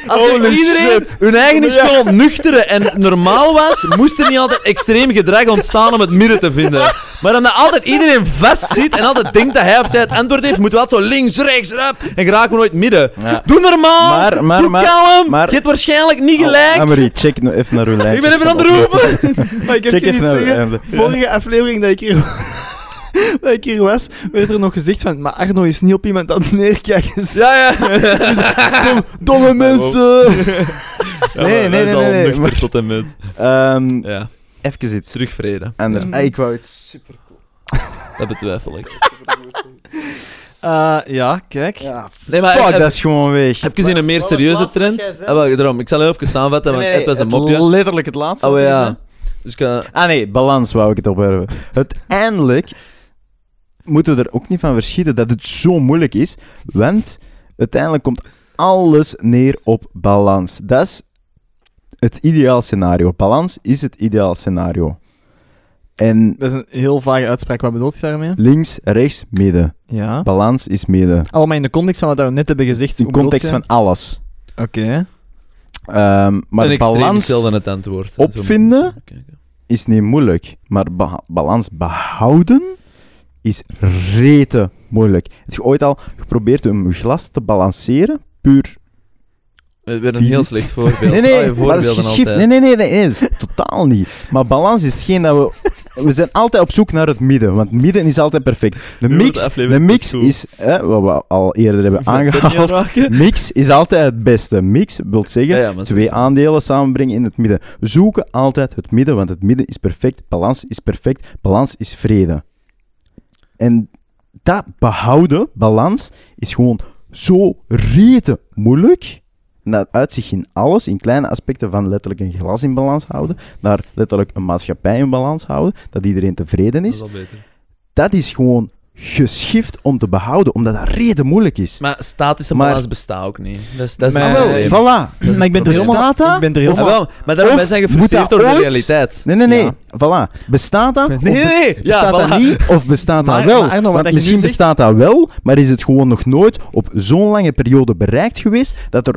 Als iedereen hun eigen is kon nuchteren en normaal was, moest er niet altijd extreem gedrag ontstaan om het midden te vinden. Maar omdat altijd iedereen vast zit en altijd denkt dat hij of zij het antwoord heeft, moeten we altijd zo links, rechts, rap en geraken we nooit midden. Ja. Doe normaal, maar, maar, doe maar, kalm, maar, je hebt waarschijnlijk niet gelijk. Oh, Amorie, check nou even naar uw lijntje. Ik ben even aan het roepen. Maar ik heb check iets zeggen. De vorige ja. aflevering dat ik hier... dat ik hier was, werd er nog gezegd van, maar Arno is niet op iemand aan het neerkijken. Ja, ja. Dom, domme mensen. Ja, nee, nee, nee. Dat is nee, al nuchter tot en met. Um, ja. Even iets. Terugvreden. Ander. Ja. Ik wou iets super cool. Dat betwijfel ik. Uh, ja, kijk. Ja, nee, maar fuck, heb, dat is gewoon weg. Heb je in een meer serieuze trend? Ah, wel, daarom, ik zal heel even samenvatten, want nee, nee, het was een het mopje. Letterlijk het laatste. Oh ja. Dus kan... Ah nee, balans wou ik het opwerpen. Uiteindelijk moeten we er ook niet van verschieten dat het zo moeilijk is, want uiteindelijk komt alles neer op balans. Dat is het ideaal scenario. Balans is het ideaal scenario. En dat is een heel vage uitspraak. Wat bedoel je daarmee? Links, rechts, midden. Ja. Balans is midden. Allemaal oh, in de context van wat we net hebben gezegd. In de context van alles. Oké. Okay. Um, maar een balans het antwoord, opvinden okay, okay. is niet moeilijk. Maar ba- balans behouden is rete moeilijk. Heb je ooit al geprobeerd om je glas te balanceren? Puur... Het werd een heel slecht voorbeeld. Nee, nee, oh, dat is geschift. Nee, nee, nee, nee, nee, dat is totaal niet. Maar balans is geen dat we... We zijn altijd op zoek naar het midden, want het midden is altijd perfect. De mix, de mix is... Eh, wat we al eerder hebben aangehaald. Mix is altijd het beste. Mix wil zeggen, ja, ja, twee aandelen samenbrengen in het midden. We zoeken altijd het midden, want het midden is perfect. Balans is perfect. Balans is vrede. En dat behouden, balans, is gewoon zo rete moeilijk... En dat uitzicht in alles, in kleine aspecten van letterlijk een glas in balans houden, naar letterlijk een maatschappij in balans houden, dat iedereen tevreden is. Dat is, beter. Dat is gewoon geschift om te behouden, omdat dat reden moeilijk is. Maar statische maar, balans bestaat ook niet. Dat is, dat is maar wel, voilà. Dat is maar ik ben er helemaal... Ik ben er helemaal... Of, of, maar daarom zijn gefrustreerd door de realiteit. Nee, nee, nee. Ja. Voilà. Bestaat dat? Nee, nee, nee. Bestaat ja, voilà. dat niet? Of bestaat maar, dat wel? Maar, Arno, Want misschien zegt... bestaat dat wel, maar is het gewoon nog nooit op zo'n lange periode bereikt geweest, dat er...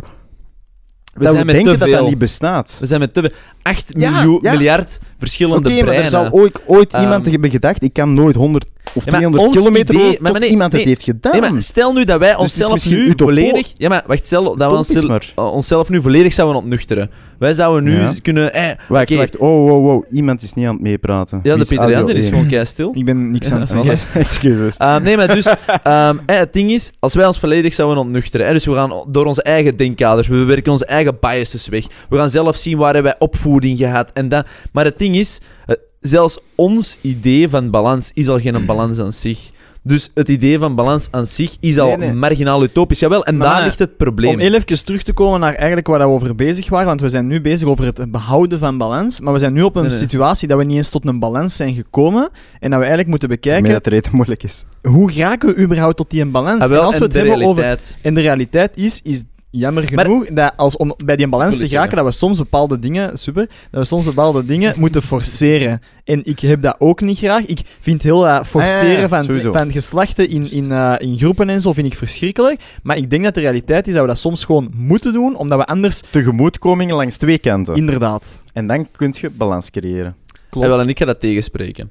We, dat zijn we denken dat dat niet bestaat. We zijn met te veel. acht ja, miljoen, ja. miljard verschillende okay, breinen. Oké, maar er zal ooit, ooit um, iemand hebben gedacht, ik kan nooit honderd of tweehonderd ja, kilometer idee, tot nee, iemand nee, het heeft gedaan. Nee, maar stel nu dat wij onszelf dus nu volledig... Ja, maar wacht, stel dat we onszelf, onszelf nu volledig zouden ontnuchteren. Wij zouden nu ja. kunnen... Eh, wacht, okay. wacht, oh, wow, wow, iemand is niet aan het meepraten. Ja, de Pieter-Jan is gewoon keistil. Ik ben niks aan het zeggen. Excuses. Um, nee, maar dus, um, eh, het ding is, als wij ons volledig zouden ontnuchteren, eh, dus we gaan door onze eigen denkkaders, we werken onze eigen biases weg, we gaan zelf zien waar hebben wij opvoeding gehad en dat. Maar het ding is, uh, zelfs ons idee van balans is al geen balans aan zich. Dus het idee van balans aan zich is al nee, nee. marginaal utopisch. Jawel, en maar daar ligt het probleem. Om heel even terug te komen naar eigenlijk waar we over bezig waren, want we zijn nu bezig over het behouden van balans, maar we zijn nu op een nee, nee. situatie dat we niet eens tot een balans zijn gekomen en dat we eigenlijk moeten bekijken... Maar dat het reden moeilijk is. Hoe raken we überhaupt tot die balans? Ah, wel, en als we het hebben realiteit. over... En de realiteit is... is jammer genoeg, maar, dat als om bij die balans te geraken, dat we soms bepaalde dingen, super, dat we soms bepaalde dingen moeten forceren. En ik heb dat ook niet graag. Ik vind heel dat forceren ah, van, van geslachten in, in, uh, in groepen en zo, vind ik verschrikkelijk. Maar ik denk dat de realiteit is dat we dat soms gewoon moeten doen, omdat we anders... Tegemoetkomingen langs twee kanten. Inderdaad. En dan kun je balans creëren. Klopt. En wel, en ik ga dat tegenspreken.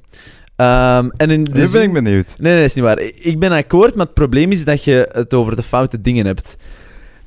Um, en in nu ben ik benieuwd. Nee, nee, dat is niet waar. Ik ben akkoord, maar het probleem is dat je het over de foute dingen hebt.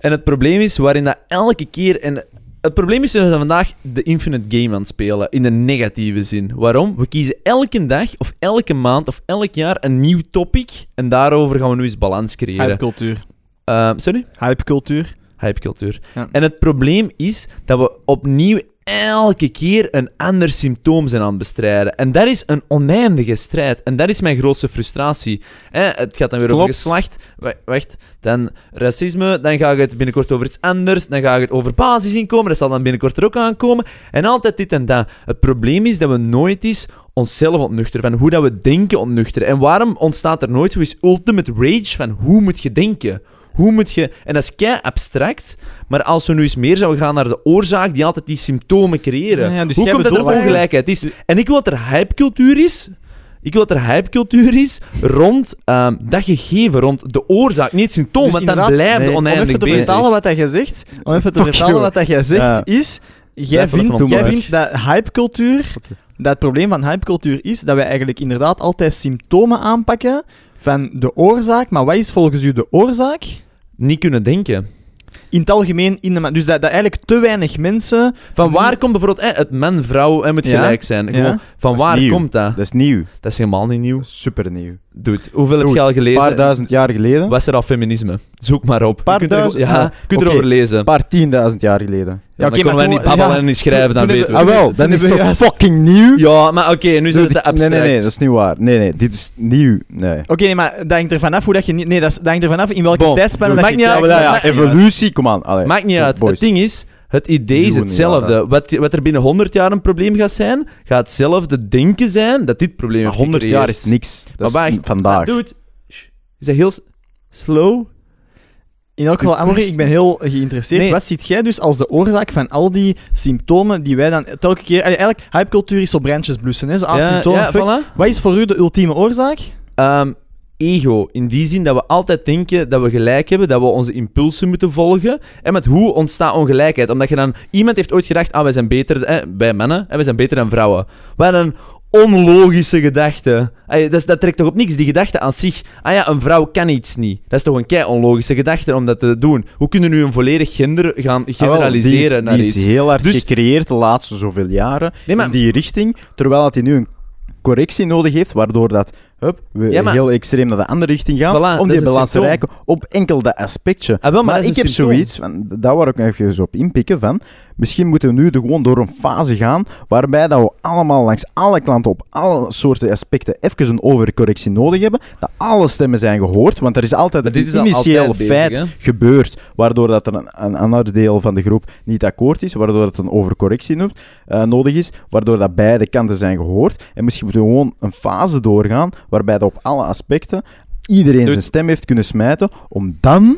En het probleem is waarin dat elke keer... En het probleem is dat we vandaag de infinite game aan het spelen. In de negatieve zin. Waarom? We kiezen elke dag, of elke maand, of elk jaar een nieuw topic. En daarover gaan we nu eens balans creëren. Hypecultuur. Uh, sorry? Hypecultuur. Hypecultuur. Ja. En het probleem is dat we opnieuw elke keer een ander symptoom zijn aan het bestrijden. En dat is een oneindige strijd. En dat is mijn grootste frustratie. Eh, het gaat dan weer Klopt. over geslacht. Wacht, dan racisme. Dan ga ik het binnenkort over iets anders. Dan ga ik het over basisinkomen. Dat zal dan binnenkort er ook aankomen. En altijd dit en dat. Het probleem is dat we nooit eens onszelf ontnuchteren. Van hoe dat we denken ontnuchteren. En waarom ontstaat er nooit zoiets ultimate rage van hoe moet je denken? Hoe moet je... En dat is kei abstract, maar als we nu eens meer zouden gaan naar de oorzaak die altijd die symptomen creëren. Ja, ja, dus hoe komt dat er ongelijkheid is? En ik wil dat er hypecultuur is... Ik wil dat er hypecultuur is rond um, dat gegeven, rond de oorzaak, niet het symptoom, dus want dan blijft nee, oneindig bezig. Om even te vertalen wat jij zegt, om even te vertalen wat jij zegt, ja. is... Jij vindt, jij vindt dat hypecultuur... Dat het probleem van hypecultuur is dat wij eigenlijk inderdaad altijd symptomen aanpakken van de oorzaak, maar wat is volgens u de oorzaak? Niet kunnen denken. In het algemeen, in de ma- dus dat, dat eigenlijk te weinig mensen... Van waar komt bijvoorbeeld eh, het man-vrouw en moet ja. gelijk zijn? Gewoon, ja. Van waar nieuw. komt dat? Dat is nieuw. Dat is helemaal niet nieuw. Super nieuw. Dude, hoeveel Dude, heb je al gelezen? Een paar duizend jaar geleden. Was er al feminisme? Zoek maar op. Paar je kunt, duizend, er, ja, ja, kunt okay, erover lezen. Een paar tienduizend jaar geleden. Ja, ja, okay, dan konden wij niet babbelen ja, en niet schrijven, toen, dan weten we. Ah wel, dan is het toch fucking nieuw? Ja, maar oké, okay, nu is het de abstract. Nee, nee, nee, dat is niet waar. Nee, nee, dit is nieuw. Nee. Oké, okay, nee, maar dat hangt ervan af hoe dat je niet... Nee, dat, is, dat hangt ervan af in welke bon, tijdspanne dat je... Maakt niet uit. Ja, ja, evolutie, kom aan. Allee, maakt niet uit. Boys. Het ding is, het idee is hetzelfde. Ja, wat, wat er binnen honderd jaar een probleem gaat zijn, gaat hetzelfde denken zijn dat dit probleem heeft gecreëerd. honderd jaar is niks. Dat maar is maar, vandaag. Dude, is dat heel slow? In elk geval, Amorie, ik ben heel geïnteresseerd. Nee. Wat ziet jij dus als de oorzaak van al die symptomen die wij dan telke keer... Eigenlijk, hypecultuur is zo brandjes blussen, hè? Zo ja, symptomen. Ja, voilà. Wat is voor u de ultieme oorzaak? Um, ego. In die zin dat we altijd denken dat we gelijk hebben, dat we onze impulsen moeten volgen. En met hoe ontstaat ongelijkheid? Omdat je dan... Iemand heeft ooit gedacht, ah, wij zijn beter... Eh, wij mannen, en wij zijn beter dan vrouwen. Wij dan... Onlogische gedachte. Ay, dat, dat trekt toch op niks, die gedachte aan zich. Ah ja, een vrouw kan iets niet. Dat is toch een kei-onlogische gedachte om dat te doen. Hoe kunnen we nu een volledig gender gaan generaliseren oh, die is, naar die iets? Die is heel hard dus... gecreëerd de laatste zoveel jaren nee, maar... in die richting, terwijl dat hij nu een correctie nodig heeft, waardoor dat hup, we ja, maar... heel extreem naar de andere richting gaan, voilà, om die balans te bereiken op enkel dat aspectje. Ah, wel, maar maar dat ik heb symptoom. zoiets, van, daar wou ik even op inpikken, van misschien moeten we nu de, gewoon door een fase gaan waarbij dat we allemaal langs alle klanten op alle soorten aspecten even een overcorrectie nodig hebben, dat alle stemmen zijn gehoord, want er is altijd een is initieel altijd feit bezig, gebeurd, waardoor dat er een, een ander deel van de groep niet akkoord is, waardoor dat een overcorrectie noemt, uh, nodig is, waardoor dat beide kanten zijn gehoord. En misschien moeten we gewoon een fase doorgaan waarbij dat op alle aspecten iedereen zijn stem heeft kunnen smijten, om dan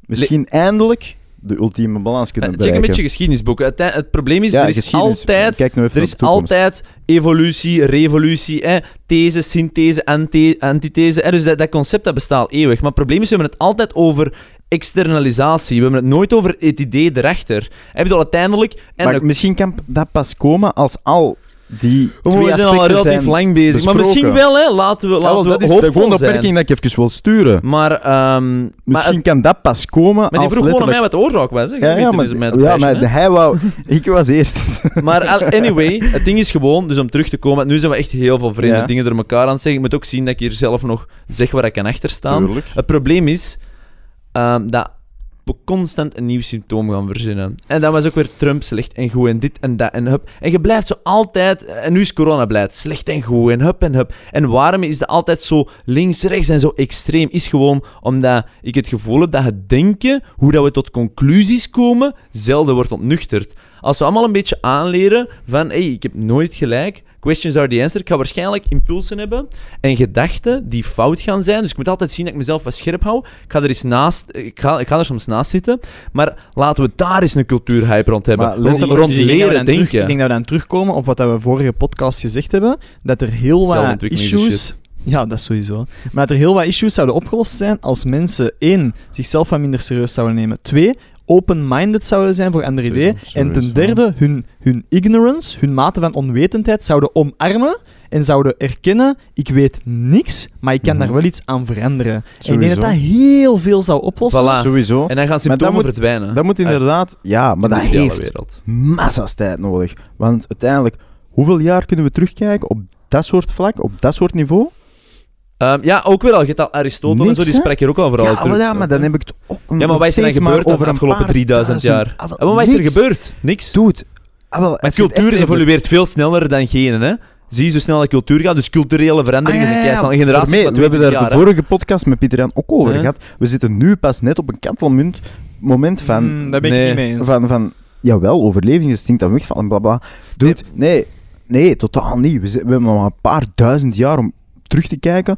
misschien Le- eindelijk de ultieme balans kunnen uh, bereiken. Check een beetje geschiedenisboeken. Het, het probleem is, ja, er is, altijd, er is altijd evolutie, revolutie, eh, these, synthese, anti, antithese. Eh, dus dat, dat concept dat bestaat eeuwig. Maar het probleem is, we hebben het altijd over externalisatie. We hebben het nooit over het idee erachter. Heb je al uiteindelijk... En maar de... misschien kan dat pas komen als al... die we twee zijn al relatief lang bezig. Besproken. Maar misschien wel, hè? Laten we, laten ja, wel, we hoopvol zijn. Dat is gewoon de opmerking dat ik even wil sturen. Maar, um, misschien maar, kan dat pas komen. Maar die vroeg letterlijk... gewoon aan mij wat de oorzaak was. Hè? Ja, ja, maar, dus met ja, passion, maar hij wou... ik was eerst. Maar anyway, het ding is gewoon, dus om terug te komen, nu zijn we echt heel veel vreemde ja. dingen door elkaar aan het zeggen. Ik moet ook zien dat ik hier zelf nog zeg waar ik kan achterstaan. Tuurlijk. Het probleem is um, dat... we constant een nieuw symptoom gaan verzinnen. En dan was ook weer Trump slecht en goed en dit en dat en hup. En je blijft zo altijd... En nu is coronabeleid slecht en goed en hup en hup. En waarom is dat altijd zo links, rechts en zo extreem? Is gewoon omdat ik het gevoel heb dat het denken, hoe dat we tot conclusies komen, zelden wordt ontnuchterd. Als we allemaal een beetje aanleren van... Hé, hey, ik heb nooit gelijk. Questions are the answer. Ik ga waarschijnlijk impulsen hebben en gedachten die fout gaan zijn. Dus ik moet altijd zien dat ik mezelf wat scherp hou. Ik ga er, eens naast, ik ga, ik ga er soms naast zitten. Maar laten we daar eens een cultuurhype rond hebben. Maar, rond, rond leren denken. Terug, ik denk dat we dan terugkomen op wat we vorige podcast gezegd hebben. Dat er heel wat issues... Ja, dat sowieso. Maar dat er heel wat issues zouden opgelost zijn als mensen één, zichzelf wat minder serieus zouden nemen. Twee... open-minded zouden zijn voor andere ideeën. En ten derde, hun, hun ignorance, hun mate van onwetendheid zouden omarmen en zouden erkennen, ik weet niks, maar ik kan mm-hmm. daar wel iets aan veranderen. Sowieso. En ik denk dat dat heel veel zou oplossen. Voilà. Sowieso. En dan gaan symptomen moet, verdwijnen. Dat moet inderdaad... Ja, maar in dat heeft wereld. massa's tijd nodig. Want uiteindelijk, hoeveel jaar kunnen we terugkijken op dat soort vlak, op dat soort niveau? Um, ja, ook weer al. Je hebt al Aristoteles en zo, die he? Sprak je ook al vooral ja, terug. Ja, maar dan heb ik het ook nog. Ja, maar wat is er gebeurd over de afgelopen drieduizend jaar? Abel, abel, wat is er gebeurd? Niks. Doet. Maar cultuur evolueert veel sneller dan genen, hè? Zie je zo snel dat cultuur gaat, dus culturele veranderingen zijn ah, ja, ja, ja. keihard. Generaties van twintig jaar. We hebben daar jaar, de vorige podcast met Pieter-Jan ook over huh? gehad. We zitten nu pas net op een kantelmunt moment van... Mm, daar ben ik nee. niet mee eens. Van, van, jawel, overleving is stinkt aan wegvallen, blabla. Doet, nee, nee, totaal niet. We hebben maar een paar duizend jaar om... terug te kijken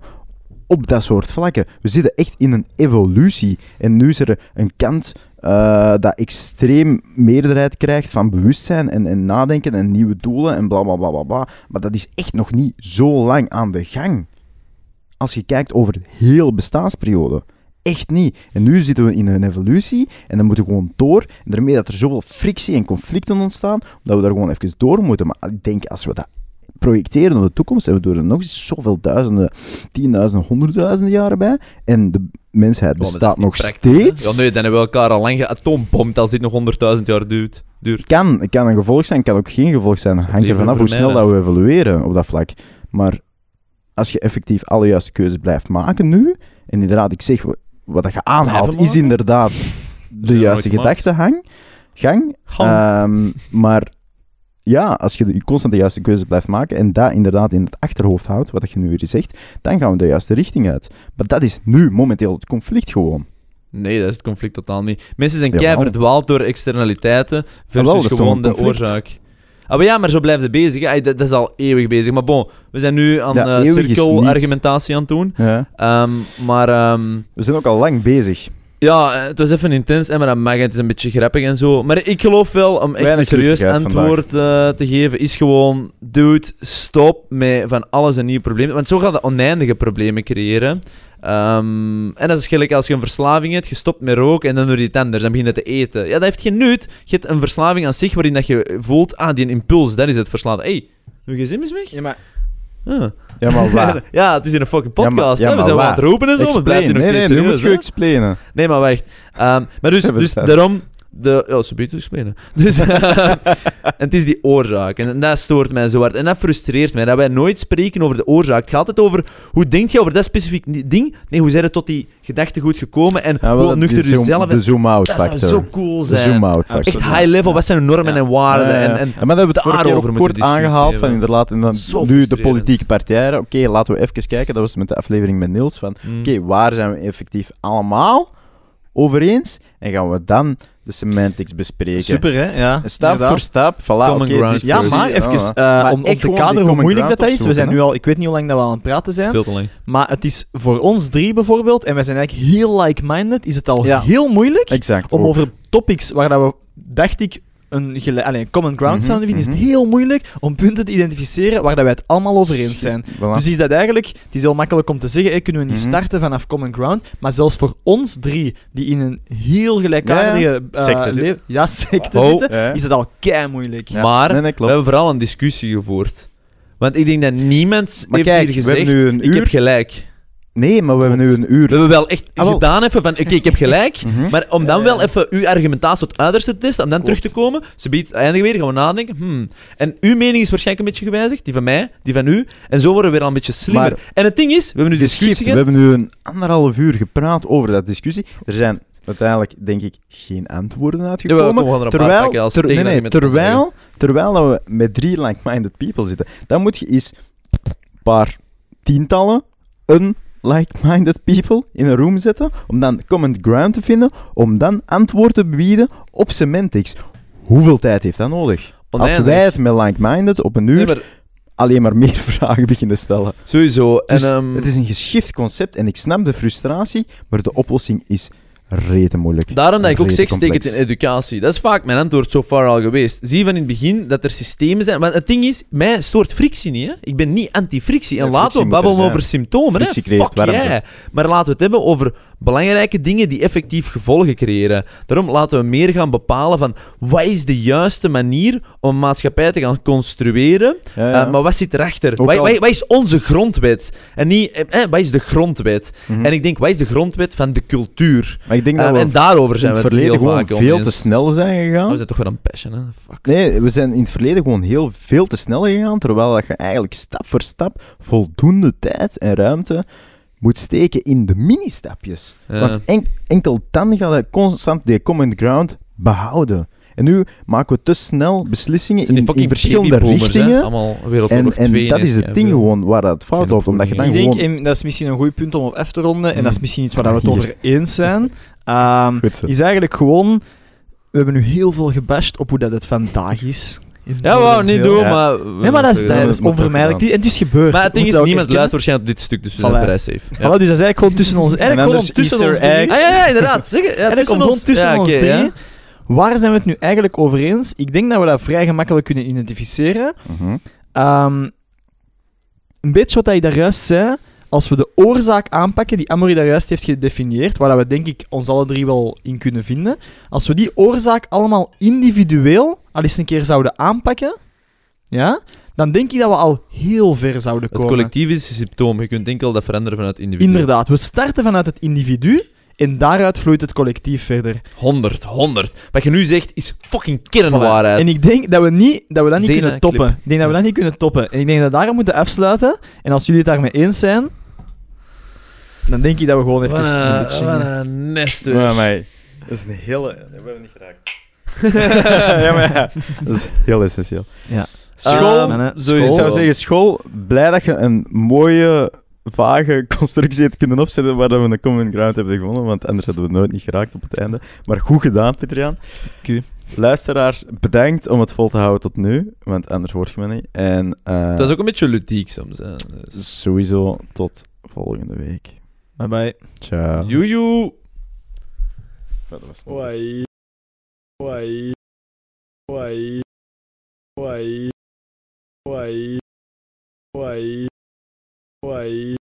op dat soort vlakken. We zitten echt in een evolutie. En nu is er een kant uh, dat extreem meerderheid krijgt van bewustzijn en, en nadenken en nieuwe doelen en bla, bla, bla, bla, bla. Maar dat is echt nog niet zo lang aan de gang. Als je kijkt over de hele bestaansperiode. Echt niet. En nu zitten we in een evolutie en dan moeten we gewoon door. En daarmee dat er zoveel frictie en conflicten ontstaan, dat we daar gewoon even door moeten. Maar ik denk, als we dat projecteren op de toekomst en we doen er nog eens zoveel duizenden, tienduizenden, honderdduizenden jaren bij en de mensheid bestaat oh, nog praktisch, steeds. Ja, nee, dan hebben we elkaar al lang geatoombombd als dit nog honderdduizend jaar duurt. Het kan, kan een gevolg zijn, kan ook geen gevolg zijn. Het hangt er vanaf hoe snel dat we evolueren op dat vlak. Maar als je effectief alle juiste keuzes blijft maken nu, en inderdaad, ik zeg, wat je aanhaalt is inderdaad de dus juiste gedachtegang, gang, um, maar ja, als je de, constant de juiste keuze blijft maken en dat inderdaad in het achterhoofd houdt, wat je nu weer zegt, dan gaan we de juiste richting uit. Maar dat is nu momenteel het conflict gewoon. Nee, dat is het conflict totaal niet. Mensen zijn ja, kei verdwaald door externaliteiten versus wel, gewoon de oorzaak. Ah, maar ja, maar zo blijft het bezig. Ay, dat, dat is al eeuwig bezig. Maar bon, we zijn nu aan ja, uh, cirkelargumentatie aan het doen. Ja. Um, maar, um... we zijn ook al lang bezig. Ja, het was even intens, maar dat mag, het is een beetje grappig en zo. Maar ik geloof wel, om echt Weinig een serieus antwoord uh, te geven, is gewoon, dude, stop met van alles een nieuw probleem. Want zo gaat het oneindige problemen creëren. Um, en dat is gelijk als je een verslaving hebt, je stopt met roken en dan doe je iets anders, dan begin je te eten. Ja, dat heeft geen nut. Je hebt een verslaving aan zich waarin dat je voelt, ah, die impuls, dat is het verslaan. Hé, hey, mijn gezin is weg? Ja, maar... Ah. Ja, maar waar? Ja, het is in een fucking podcast, ja, maar, ja, hè? We zijn wel aan het roepen en zo, explain. Maar blijft hier nog nee, steeds nee, serieus, nee, moet je explainen. Nee, maar wacht. Um, maar dus, dus daarom... De, ja, ze beter explainen. Dus, het is die oorzaak. En dat stoort mij zo hard. En dat frustreert mij, dat wij nooit spreken over de oorzaak. Het gaat altijd over, hoe denk je over dat specifiek ding? Nee, hoe zijn er tot die gedachten goed gekomen? En ja, hoe ontnuchter je zelf? De zoom-out factor. Dat zou zo cool zijn. De zoom-out factor. Echt high-level, ja. Wat zijn de normen ja. en waarden? Ja, ja, ja. En, en, en maar dat hebben we het vorige keer kort aangehaald. Van inderdaad, en dan nu de politieke partijden. Oké, okay, laten we even kijken. Dat was met de aflevering met Niels. Van mm. Oké, okay, waar zijn we effectief allemaal over eens? En gaan we dan... de semantics bespreken. Super, hè? Ja, stap inderdaad. Voor stap. Voilà, okay, dus ja, maar even uh, maar om, om te kaderen hoe moeilijk dat, dat is. We zijn nu al, ik weet niet hoe lang dat we aan het praten zijn. Veel te lang. Maar het is voor ons drie bijvoorbeeld, en wij zijn eigenlijk heel like-minded, is het al ja. heel moeilijk exact, om ook. Over topics waar dat we, dacht ik, een gele- Allee, common ground mm-hmm, sound vinden, mm-hmm. is het heel moeilijk om punten te identificeren waar dat wij het allemaal over eens zijn. Voilà. Dus is dat eigenlijk, het is heel makkelijk om te zeggen, hé, kunnen we niet mm-hmm. starten vanaf common ground, maar zelfs voor ons drie, die in een heel gelijkaardige ja, ja. Uh, le- ja, secte oh. zitten, ja. is dat al kei moeilijk. Ja. Maar nee, nee, we hebben vooral een discussie gevoerd. Want ik denk dat niemand maar heeft kijk, hier gezegd, ik uur... heb gelijk. Nee, maar we hebben nu een uur. We hebben wel echt ah, wel. gedaan even van, oké, okay, ik heb gelijk, mm-hmm. maar om dan wel even uw argumentatie tot uiterste te testen, om dan Klopt. terug te komen, ze biedt eindigen weer, gaan we nadenken, hmm. en uw mening is waarschijnlijk een beetje gewijzigd, die van mij, die van u, en zo worden we weer al een beetje slimmer. Maar, en het ding is, we hebben nu discussie gehad. We hebben nu een anderhalf uur gepraat over dat discussie. Er zijn uiteindelijk, denk ik, geen antwoorden uitgekomen. Ja, we terwijl, ter, nee, nee, terwijl, terwijl we met drie like-minded people zitten, dan moet je eens een paar tientallen, een... like-minded people in een room zetten, om dan common ground te vinden, om dan antwoord te bieden op semantics. Hoeveel tijd heeft dat nodig? Oneindig. Als wij het met like-minded op een uur nee, maar... alleen maar meer vragen beginnen stellen. Sowieso. Dus en, um... het is een geschift concept en ik snap de frustratie, maar de oplossing is rete moeilijk. Daarom dat ik ook zeg, steek het in educatie. Dat is vaak mijn antwoord so far al geweest. Zie van in het begin dat er systemen zijn. Want het ding is, mij stoort frictie niet. Hè? Ik ben niet anti-frictie. En ja, laten we babbelen over symptomen. Hè? Fuck jij. Maar laten we het hebben over belangrijke dingen die effectief gevolgen creëren. Daarom laten we meer gaan bepalen van wat is de juiste manier om een maatschappij te gaan construeren. Ja, ja. Uh, maar wat zit erachter? Wat, al... wat, wat is onze grondwet? En niet, eh, wat is de grondwet? Mm-hmm. En ik denk, wat is de grondwet van de cultuur? Maar ik denk dat we uh, en daarover zijn in het we verleden heel gewoon veel te snel zijn gegaan. Maar we zijn toch wel een passion, hè? Fuck. Nee, we zijn in het verleden gewoon heel veel te snel gegaan, terwijl dat je eigenlijk stap voor stap voldoende tijd en ruimte moet steken in de mini-stapjes. Ja. Want en, enkel dan ga je constant die common ground behouden. En nu maken we te snel beslissingen in, in verschillende richtingen. En, en dat is het ding gewoon waar het fout loopt. Omdat je dan ik gewoon... denk, en dat is misschien een goed punt om op af te ronden. En mm. dat is misschien iets waar we het over eens zijn. Um, is eigenlijk gewoon... We hebben nu heel veel gebashed op hoe dat het vandaag is. Ja, wou niet doen, ja. maar... Nee, maar dat is, dat is onvermijdelijk. Die, en het is gebeurd. Maar het ding is, niemand luistert waarschijnlijk op dit stuk, dus we zijn vrij safe. Ja. Voilà, dus dat is eigenlijk gewoon tussen ons... Eigenlijk gewoon tussen ons drie. Ah, ja, ja, inderdaad. Zeg, ja, eigenlijk gewoon tussen ons drie. Waar zijn we het nu eigenlijk over eens? Ik denk dat we dat vrij gemakkelijk kunnen identificeren. Mm-hmm. Um, een beetje wat je daar juist zei. Als we de oorzaak aanpakken die Amorie daar juist heeft gedefinieerd, waar we denk ik ons alle drie wel in kunnen vinden. Als we die oorzaak allemaal individueel al eens een keer zouden aanpakken, ja, dan denk ik dat we al heel ver zouden komen. Het collectief is een symptoom. Je kunt enkel dat veranderen vanuit het individu. Inderdaad. We starten vanuit het individu. En daaruit vloeit het collectief verder. Honderd, honderd. Wat je nu zegt, is fucking kernwaarheid. En ik denk dat we, niet, dat we dat niet Zena, kunnen toppen. Clip. Ik denk dat we dat niet kunnen toppen. En ik denk dat we daarom moeten afsluiten. En als jullie het daarmee eens zijn, dan denk ik dat we gewoon even... Wat een, wat een nest, hoor. Ja, maar dat is een hele... Dat hebben we niet geraakt. ja, maar ja. Dat is heel essentieel. Ja. School, um, school. Ik zou zeggen, school, blij dat je een mooie... vage constructie het kunnen opzetten waar we een common ground hebben gevonden, want anders hadden we het nooit niet geraakt op het einde. Maar goed gedaan, Pieter-Jan. Okay. Luisteraars, bedankt om het vol te houden tot nu, want anders hoort je me niet. En, uh, dat is ook een beetje ludiek soms. Hè? Dus... Sowieso, tot volgende week. Bye bye. Ciao. Joejoe. Dat was het. Wai. Wai. Wai. Wai. Wai. Wai. Why?